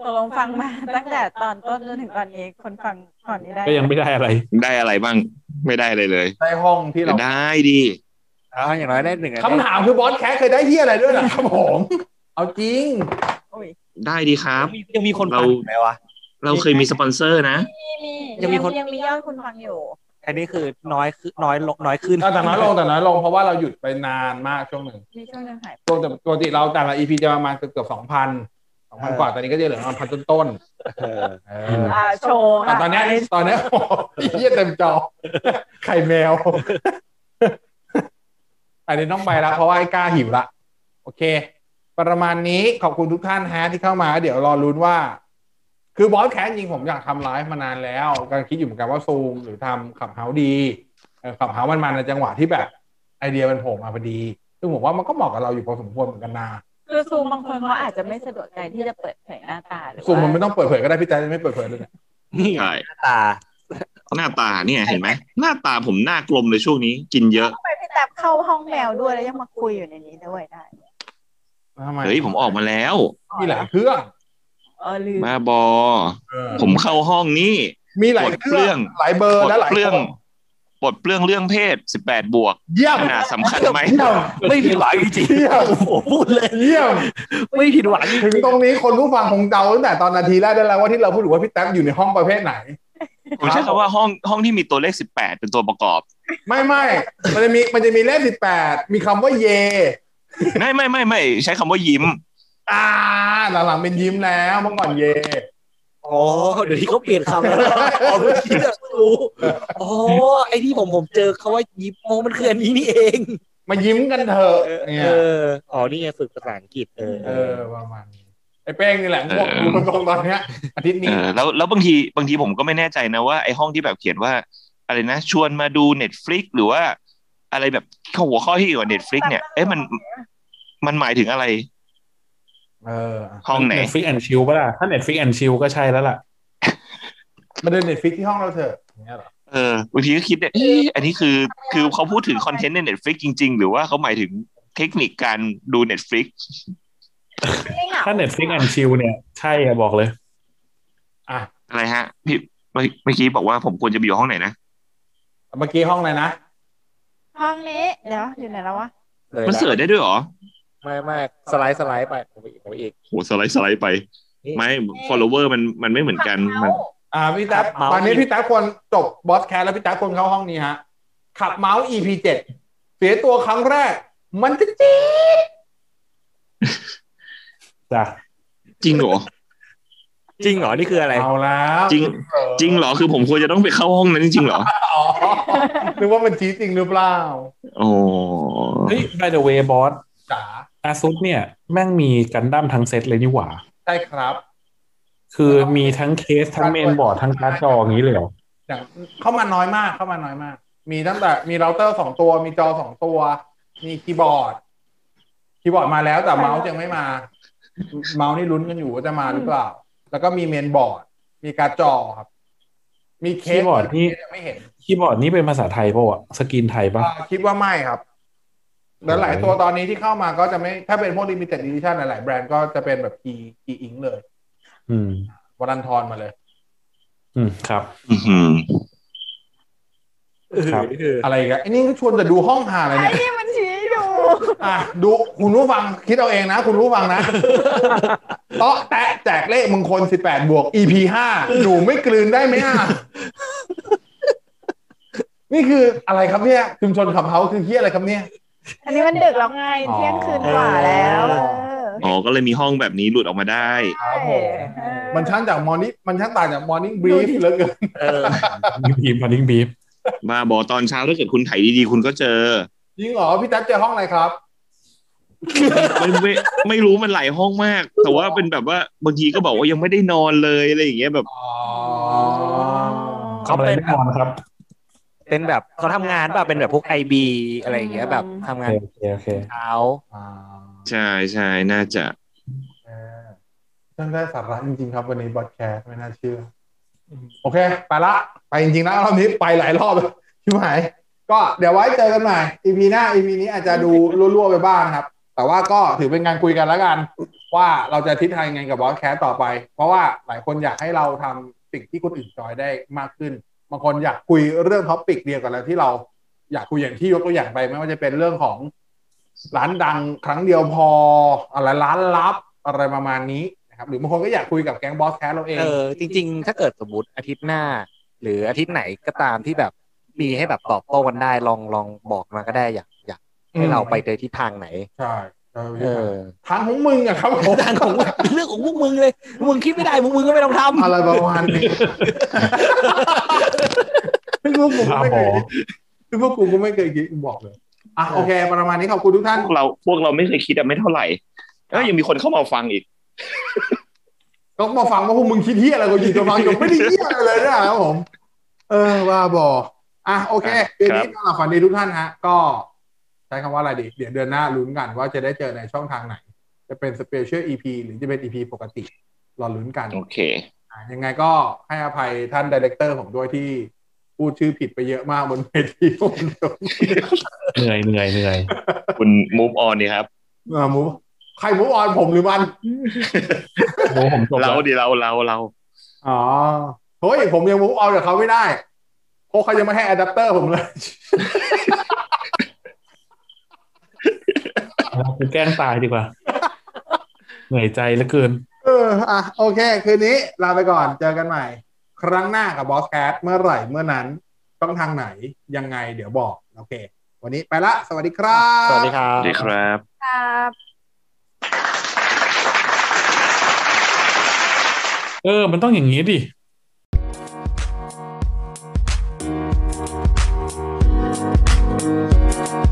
ตกลงฟังมาตั้งแต่ตอนต้นจนถึงตอนนี้คนฟังก่อนนี้ได้ก็ยังไม่ได้อะไรได้อะไรบ้างไม่ได้เลยเลยได้ห้องที่เราได้ดีอ๋ออย่างน้อยได้หนึ่งคำถามคือบอสแคสเคยได้เหี้ยอะไรด้วยล่ะครับผมเอาจริงได้ดีครับยังมีคนฟังอยู่ไหมวะเราเคยมีสปอนเซอร์นะยังมีคนยังมียอดคนฟังอยู่อันนี้คือน้อยคือน้อยลงน้อยขึ้นแต่น้อยลงแต่น้อยลงเพราะว่าเราหยุดไปนานมากช่วงหนึ่งมีช่วงนึงหายช่วงแต่ปกติเราแต่ละ อี พี จะประมาณเกือบสองพันสองพันกว่าตอนนี้ก็จะเหลือประมาณพันต้นๆเอออ่าโชว์อ่ะตอนนี้ตอนนี้เหี้ยเต็มจอไข่แมวอันนี้ต้องไปแล้วเพราะว่าไอ้กล้าหิวละโอเคประมาณนี้ขอบคุณทุกท่านฮะที่เข้ามาเดี๋ยวรอลุ้นว่าคือบอสแคสจริงผมอยากทำไลฟ์มานานแล้วกำลังคิดอยู่เหมือนกันว่า Zoom หรือทำขับเฮาดีขับเฮามันมาในจังหวะที่แบบไอเดียมันโผล่มาพอดีซึ่งผมว่ามันก็เหมาะกับเราอยู่พอสมควรเหมือนกันนะคือ Zoom บางคนเขาอาจจะไม่สะดวกใจที่จะเปิดเผยหน้าตาหรือ Zoom มันไม่ต้องเปิดเผยก็ได้พี่ใจไม่เปิดเผยเลยเนี่ยนี่หน้าตาหน้าตาเนี่ยเห็นไหมหน้าตาผมหน้ากลมเลยช่วงนี้กินเยอะไปพี่แทบเข้าห้องแมวด้วยแล้วยังมาคุยอยู่ในนี้ด้วยได้เฮ้ยผมออกมาแล้วมีหลายเครื่องมาบอผมเข้าห้องนี้มีหลายเครื่องหลายเบอร์และหลายเครื่องปลดเปลื้องเรื่องเพศสิบแปดบวกขนาดสำคัญไหมไม่ผิดหวังจริงๆโอ้โหพูดเลยเยี่ยมไม่ผิดหวังถึงตรงนี้คนผู้ฟังคงเดาตั้งแต่ตอนนาทีแรกได้แล้วว่าที่เราพูดถึงว่าพี่แท็บอยู่ในห้องประเภทไหนผมใช้คำว่าห้องห้องที่มีตัวเลขสิบแปดเป็นตัวประกอบไม่ไม่มันจะมีมันจะมีเลขสิบแปดมีคำว่าเยไม่ไม่ไม่ไม่ใช้คำว่ายิ้มอ่าหลังๆเป็นยิ้มแล้วเมื่อก่อนเยอ๋อเดี๋ยวนี้เขาเปลี่ยนคำแล้วอ๋อเมื่อกี้เรารู้อ๋อไอ้ที่ผมผมเจอเขาว่ายิ้มโอ้มันคืออันนี้นี่เองมายิ้มกันเถอะเอออ๋อนี่ไงฝึกภาษาอังกฤษเออเออประมาณไอ้แป้งนี่แหละพวกกูมันตรงตอนเนี้ยอาทิตย์นี้แล้วแล้วบางทีบางทีผมก็ไม่แน่ใจนะว่าไอ้ห้องที่แบบเขียนว่าอะไรนะชวนมาดู Netflix หรือว่าอะไรแบบหัวข้อที่อยู่กับ Netflix เนี่ยเอ๊ะมันมันหมายถึงอะไรเออห้องไหน Netflix and Chill ป่ะล่ะถ้า Netflix and Chill ก็ใช่แล้วล่ะมาเดิน Netflix ที่ห้องเราเถอะอย่างเงี้ยหรอเออบางทีก็คิดเนี่ยเอ๊ะอันนี้คือคือเขาพูดถึงคอนเทนต์ใน Netflix จริงๆหรือว่าเขาหมายถึงเทคนิคการดู Netflix ถ้า Netflix and Chill เนี่ยใช่อ่ะบอกเลยอ่ะอะไรฮะพี่เมื่อกี้บอกว่าผมควรจะไปอยู่ห้องไหนนะเมื่อกี้ห้องไหนนะห้องนี้เดี๋ยวอยู่ไหนแล้ววะมันเสิร์ชได้ด้วยหรอไม่ไม่สไลด์สไลด์ไปผมอีกผมอีกโหสไลด์สไลด์ไปไม่ follower มันมันไม่เหมือนกันมันอ่าพี่แท็บตอนนี้พี่แท็บควรจบบอสแคสแล้วพี่แท็บควรเข้าห้องนี้ฮะขับเมาส์ อี พี เจ็ด เสียตัวครั้งแรกมันจะจี๊ดจ้ะจริงเหรอจริงเหรอนี่คืออะไรเอาแล้วจริงจริงเหรอคือผมควรจะต้องไปเข้าห้องนั้นจริงเหรออ๋อนึกว่ามันจี๊ดจริงหรือเปล่าโอ้เฮ้ย by the way บอสจ๋า Asus เนี่ยแม่งมีกันดั้มทั้งเซตเลยนี่หว่าใช่ครับคือมีทั้งเคสทั้งเมนบอร์ดทั้งการ์ดจออย่างนี้เลยเหรอเข้ามาน้อยมากเข้ามาน้อยมากมีตั้งแต่มีเราเตอร์สองตัวมีจอสองตัวมีคีย์บอร์ดคีย์บอร์ดมาแล้วแต่เมาส์ยังไม่มาเมาส์นี่ลุ้นกันอยู่ว่าจะมาหรือเปล่าแล้วก็มีเมนบอร์ดมีการ์ดจอครับมีเคสคีย์บอร์ดนี่ไม่เห็นคีย์บอร์ดนี่เป็นภาษาไทยป่ะสกรีนไทยป่ะคิดว่าไม่ครับแล้วหลายตัวตอนนี้ที่เข้ามาก็จะไม่ถ้าเป็นพวก limited edition หลายๆแบรนด์ก็จะเป็นแบบกีกีอิงเลยอืมวรันทรมาเลยอืมครับอืมครับอะไรกันไอ้นี่ก็ชวนแต่ดูห้องหาอะไรเนี่ยไอ้นี่มันชี้ดูอ่ะดูคุณผู้ฟังคิดเอาเองนะคุณผู้ฟังนะเตาะแตะแจกเลขมงคล สิบแปดบวก อี พี ห้าหนูไม่กลืนได้ไหมอ่ะนี่คืออะไรครับเนี่ยชุมชนขับเฮาคือเหี้ยอะไรครับเนี่ยอันนี้มันดึกแล้วไงเที่ยงคืนกว่าแล้วอ๋อก็เลยมีห้องแบบนี้หลุดออกมาได้ครับผมมันช่างจากมอร์นิ่งมันช่างต่างจากมอร์นิ่งบรีฟเหลือเกินเออบีฟมอร์นิ่งบรีฟมาบอกตอนเช้าถ้าเกิดคุณไถดีๆคุณก็เจอจริงเหรอพี่แจ๊บเจอห้องอะไรครับไม่ไม่ไม่รู้มันหลายห้องมากแต่ว่าเป็นแบบว่าบางทีก็บอกว่ายังไม่ได้นอนเลยอะไรอย่างเงี้ยแบบอ๋อเขาเป็นนอนครับเป็นแบบเขาทำงานป่ะเป็นแบบพวก ไอ บี อะไรอย่างเงี้ยแบบทำงานเช้าใช่ใช่น่าจะน่าได้สาระจริงๆครับวันนี้บอดแคสต์ไม่น่าเชื่อโอเคไปละไปจริงๆนะรอบนี้ไปหลายรอบชิบหายก็เดี๋ยวไว้เจอกันใหม่ อี พี หน้า อี พี นี้อาจจะดูรั่วๆไปบ้างครับแต่ว่าก็ถือเป็นการคุยกันแล้วกันว่าเราจะทิศทางยังไงกับบอดแคสต์ต่อไปเพราะว่าหลายคนอยากให้เราทำสิ่งที่คนอื่นจอยได้มากขึ้นบางคนอยากคุยเรื่องท็อปิกเดียวกันแล้วที่เราอยากคุยอย่างที่ยกตัวอย่างไปไม่ว่าจะเป็นเรื่องของร้านดังครั้งเดียวพออะไรร้านลับอะไรประมาณนี้นะครับหรือบางคนก็อยากคุยกับแก๊งบอสแคสเราเองเออจริงๆถ้าเกิดสมมุติอาทิตย์หน้าหรืออาทิตย์ไหนก็ตามที่แบบมีให้แบบตอบโต้กันได้ลองลองบอกมาก็ได้อยากอยากให้เราไปในทิศทางไหนใช่เออทางของมึงอะครับทางของเรื่องของพวกมึงเลยมึงคิดไม่ได้มึงมึงก็ไม่ต้องทำอะไรประมาณนี้พวกกูไม่เคยพวกกูก็ไม่เคยคิดบอกเลยอ่ะโอเคประมาณนี้ขอบคุณทุกท่านพวกเราพวกเราไม่เคยคิดอะไม่เท่าไหร่ก็ยังมีคนเข้ามาฟังอีกก็มาฟังว่าพวกมึงคิดเหี้ยอะไรก็อยู่จะฟังอยู่ไม่ได้เหี้ยอะไรเลยนะครับผมเออว่าบ่อ่ะโอเคทีนี้สำหรับฝันดีทุกท่านฮะก็ใช้คำว่าอะไรดีเดี๋ยวเดือนหน้าลุ้นกันว่าจะได้เจอในช่องทางไหนจะเป็น Special อี พี หรือจะเป็น อี พี ปกติรอลุ้นกันโอเคยังไงก็ให้อภัยท่านไดเรคเตอร์ผมด้วยที่พูดชื่อผิดไปเยอะมากบนเวทีเหนื่อยเหนื่อยเหนื่อยคุณ move on นี่ครับอ่า move ใคร move on ผมหรือมันโหผมจบเราดิเราเราเราอ๋อเฮ้ยผมยัง move on กับเขาไม่ได้เพราะเขายังไม่ให้อะแดปเตอร์ผมเลยกูแกล้งตายดีกว่าเหนื่อยใจเหลือเกินเอออ่ะโอเคคืนนี้ลาไปก่อนเจอกันใหม่ครั้งหน้ากับบอสแคสเมื่อไหร่เมื่อนั้นต้องทางไหนยังไงเดี๋ยวบอกโอเควันนี้ไปละสวัสดีครับสวัสดีครับสวัสดีครับครับเออมันต้องอย่างงี้ดิ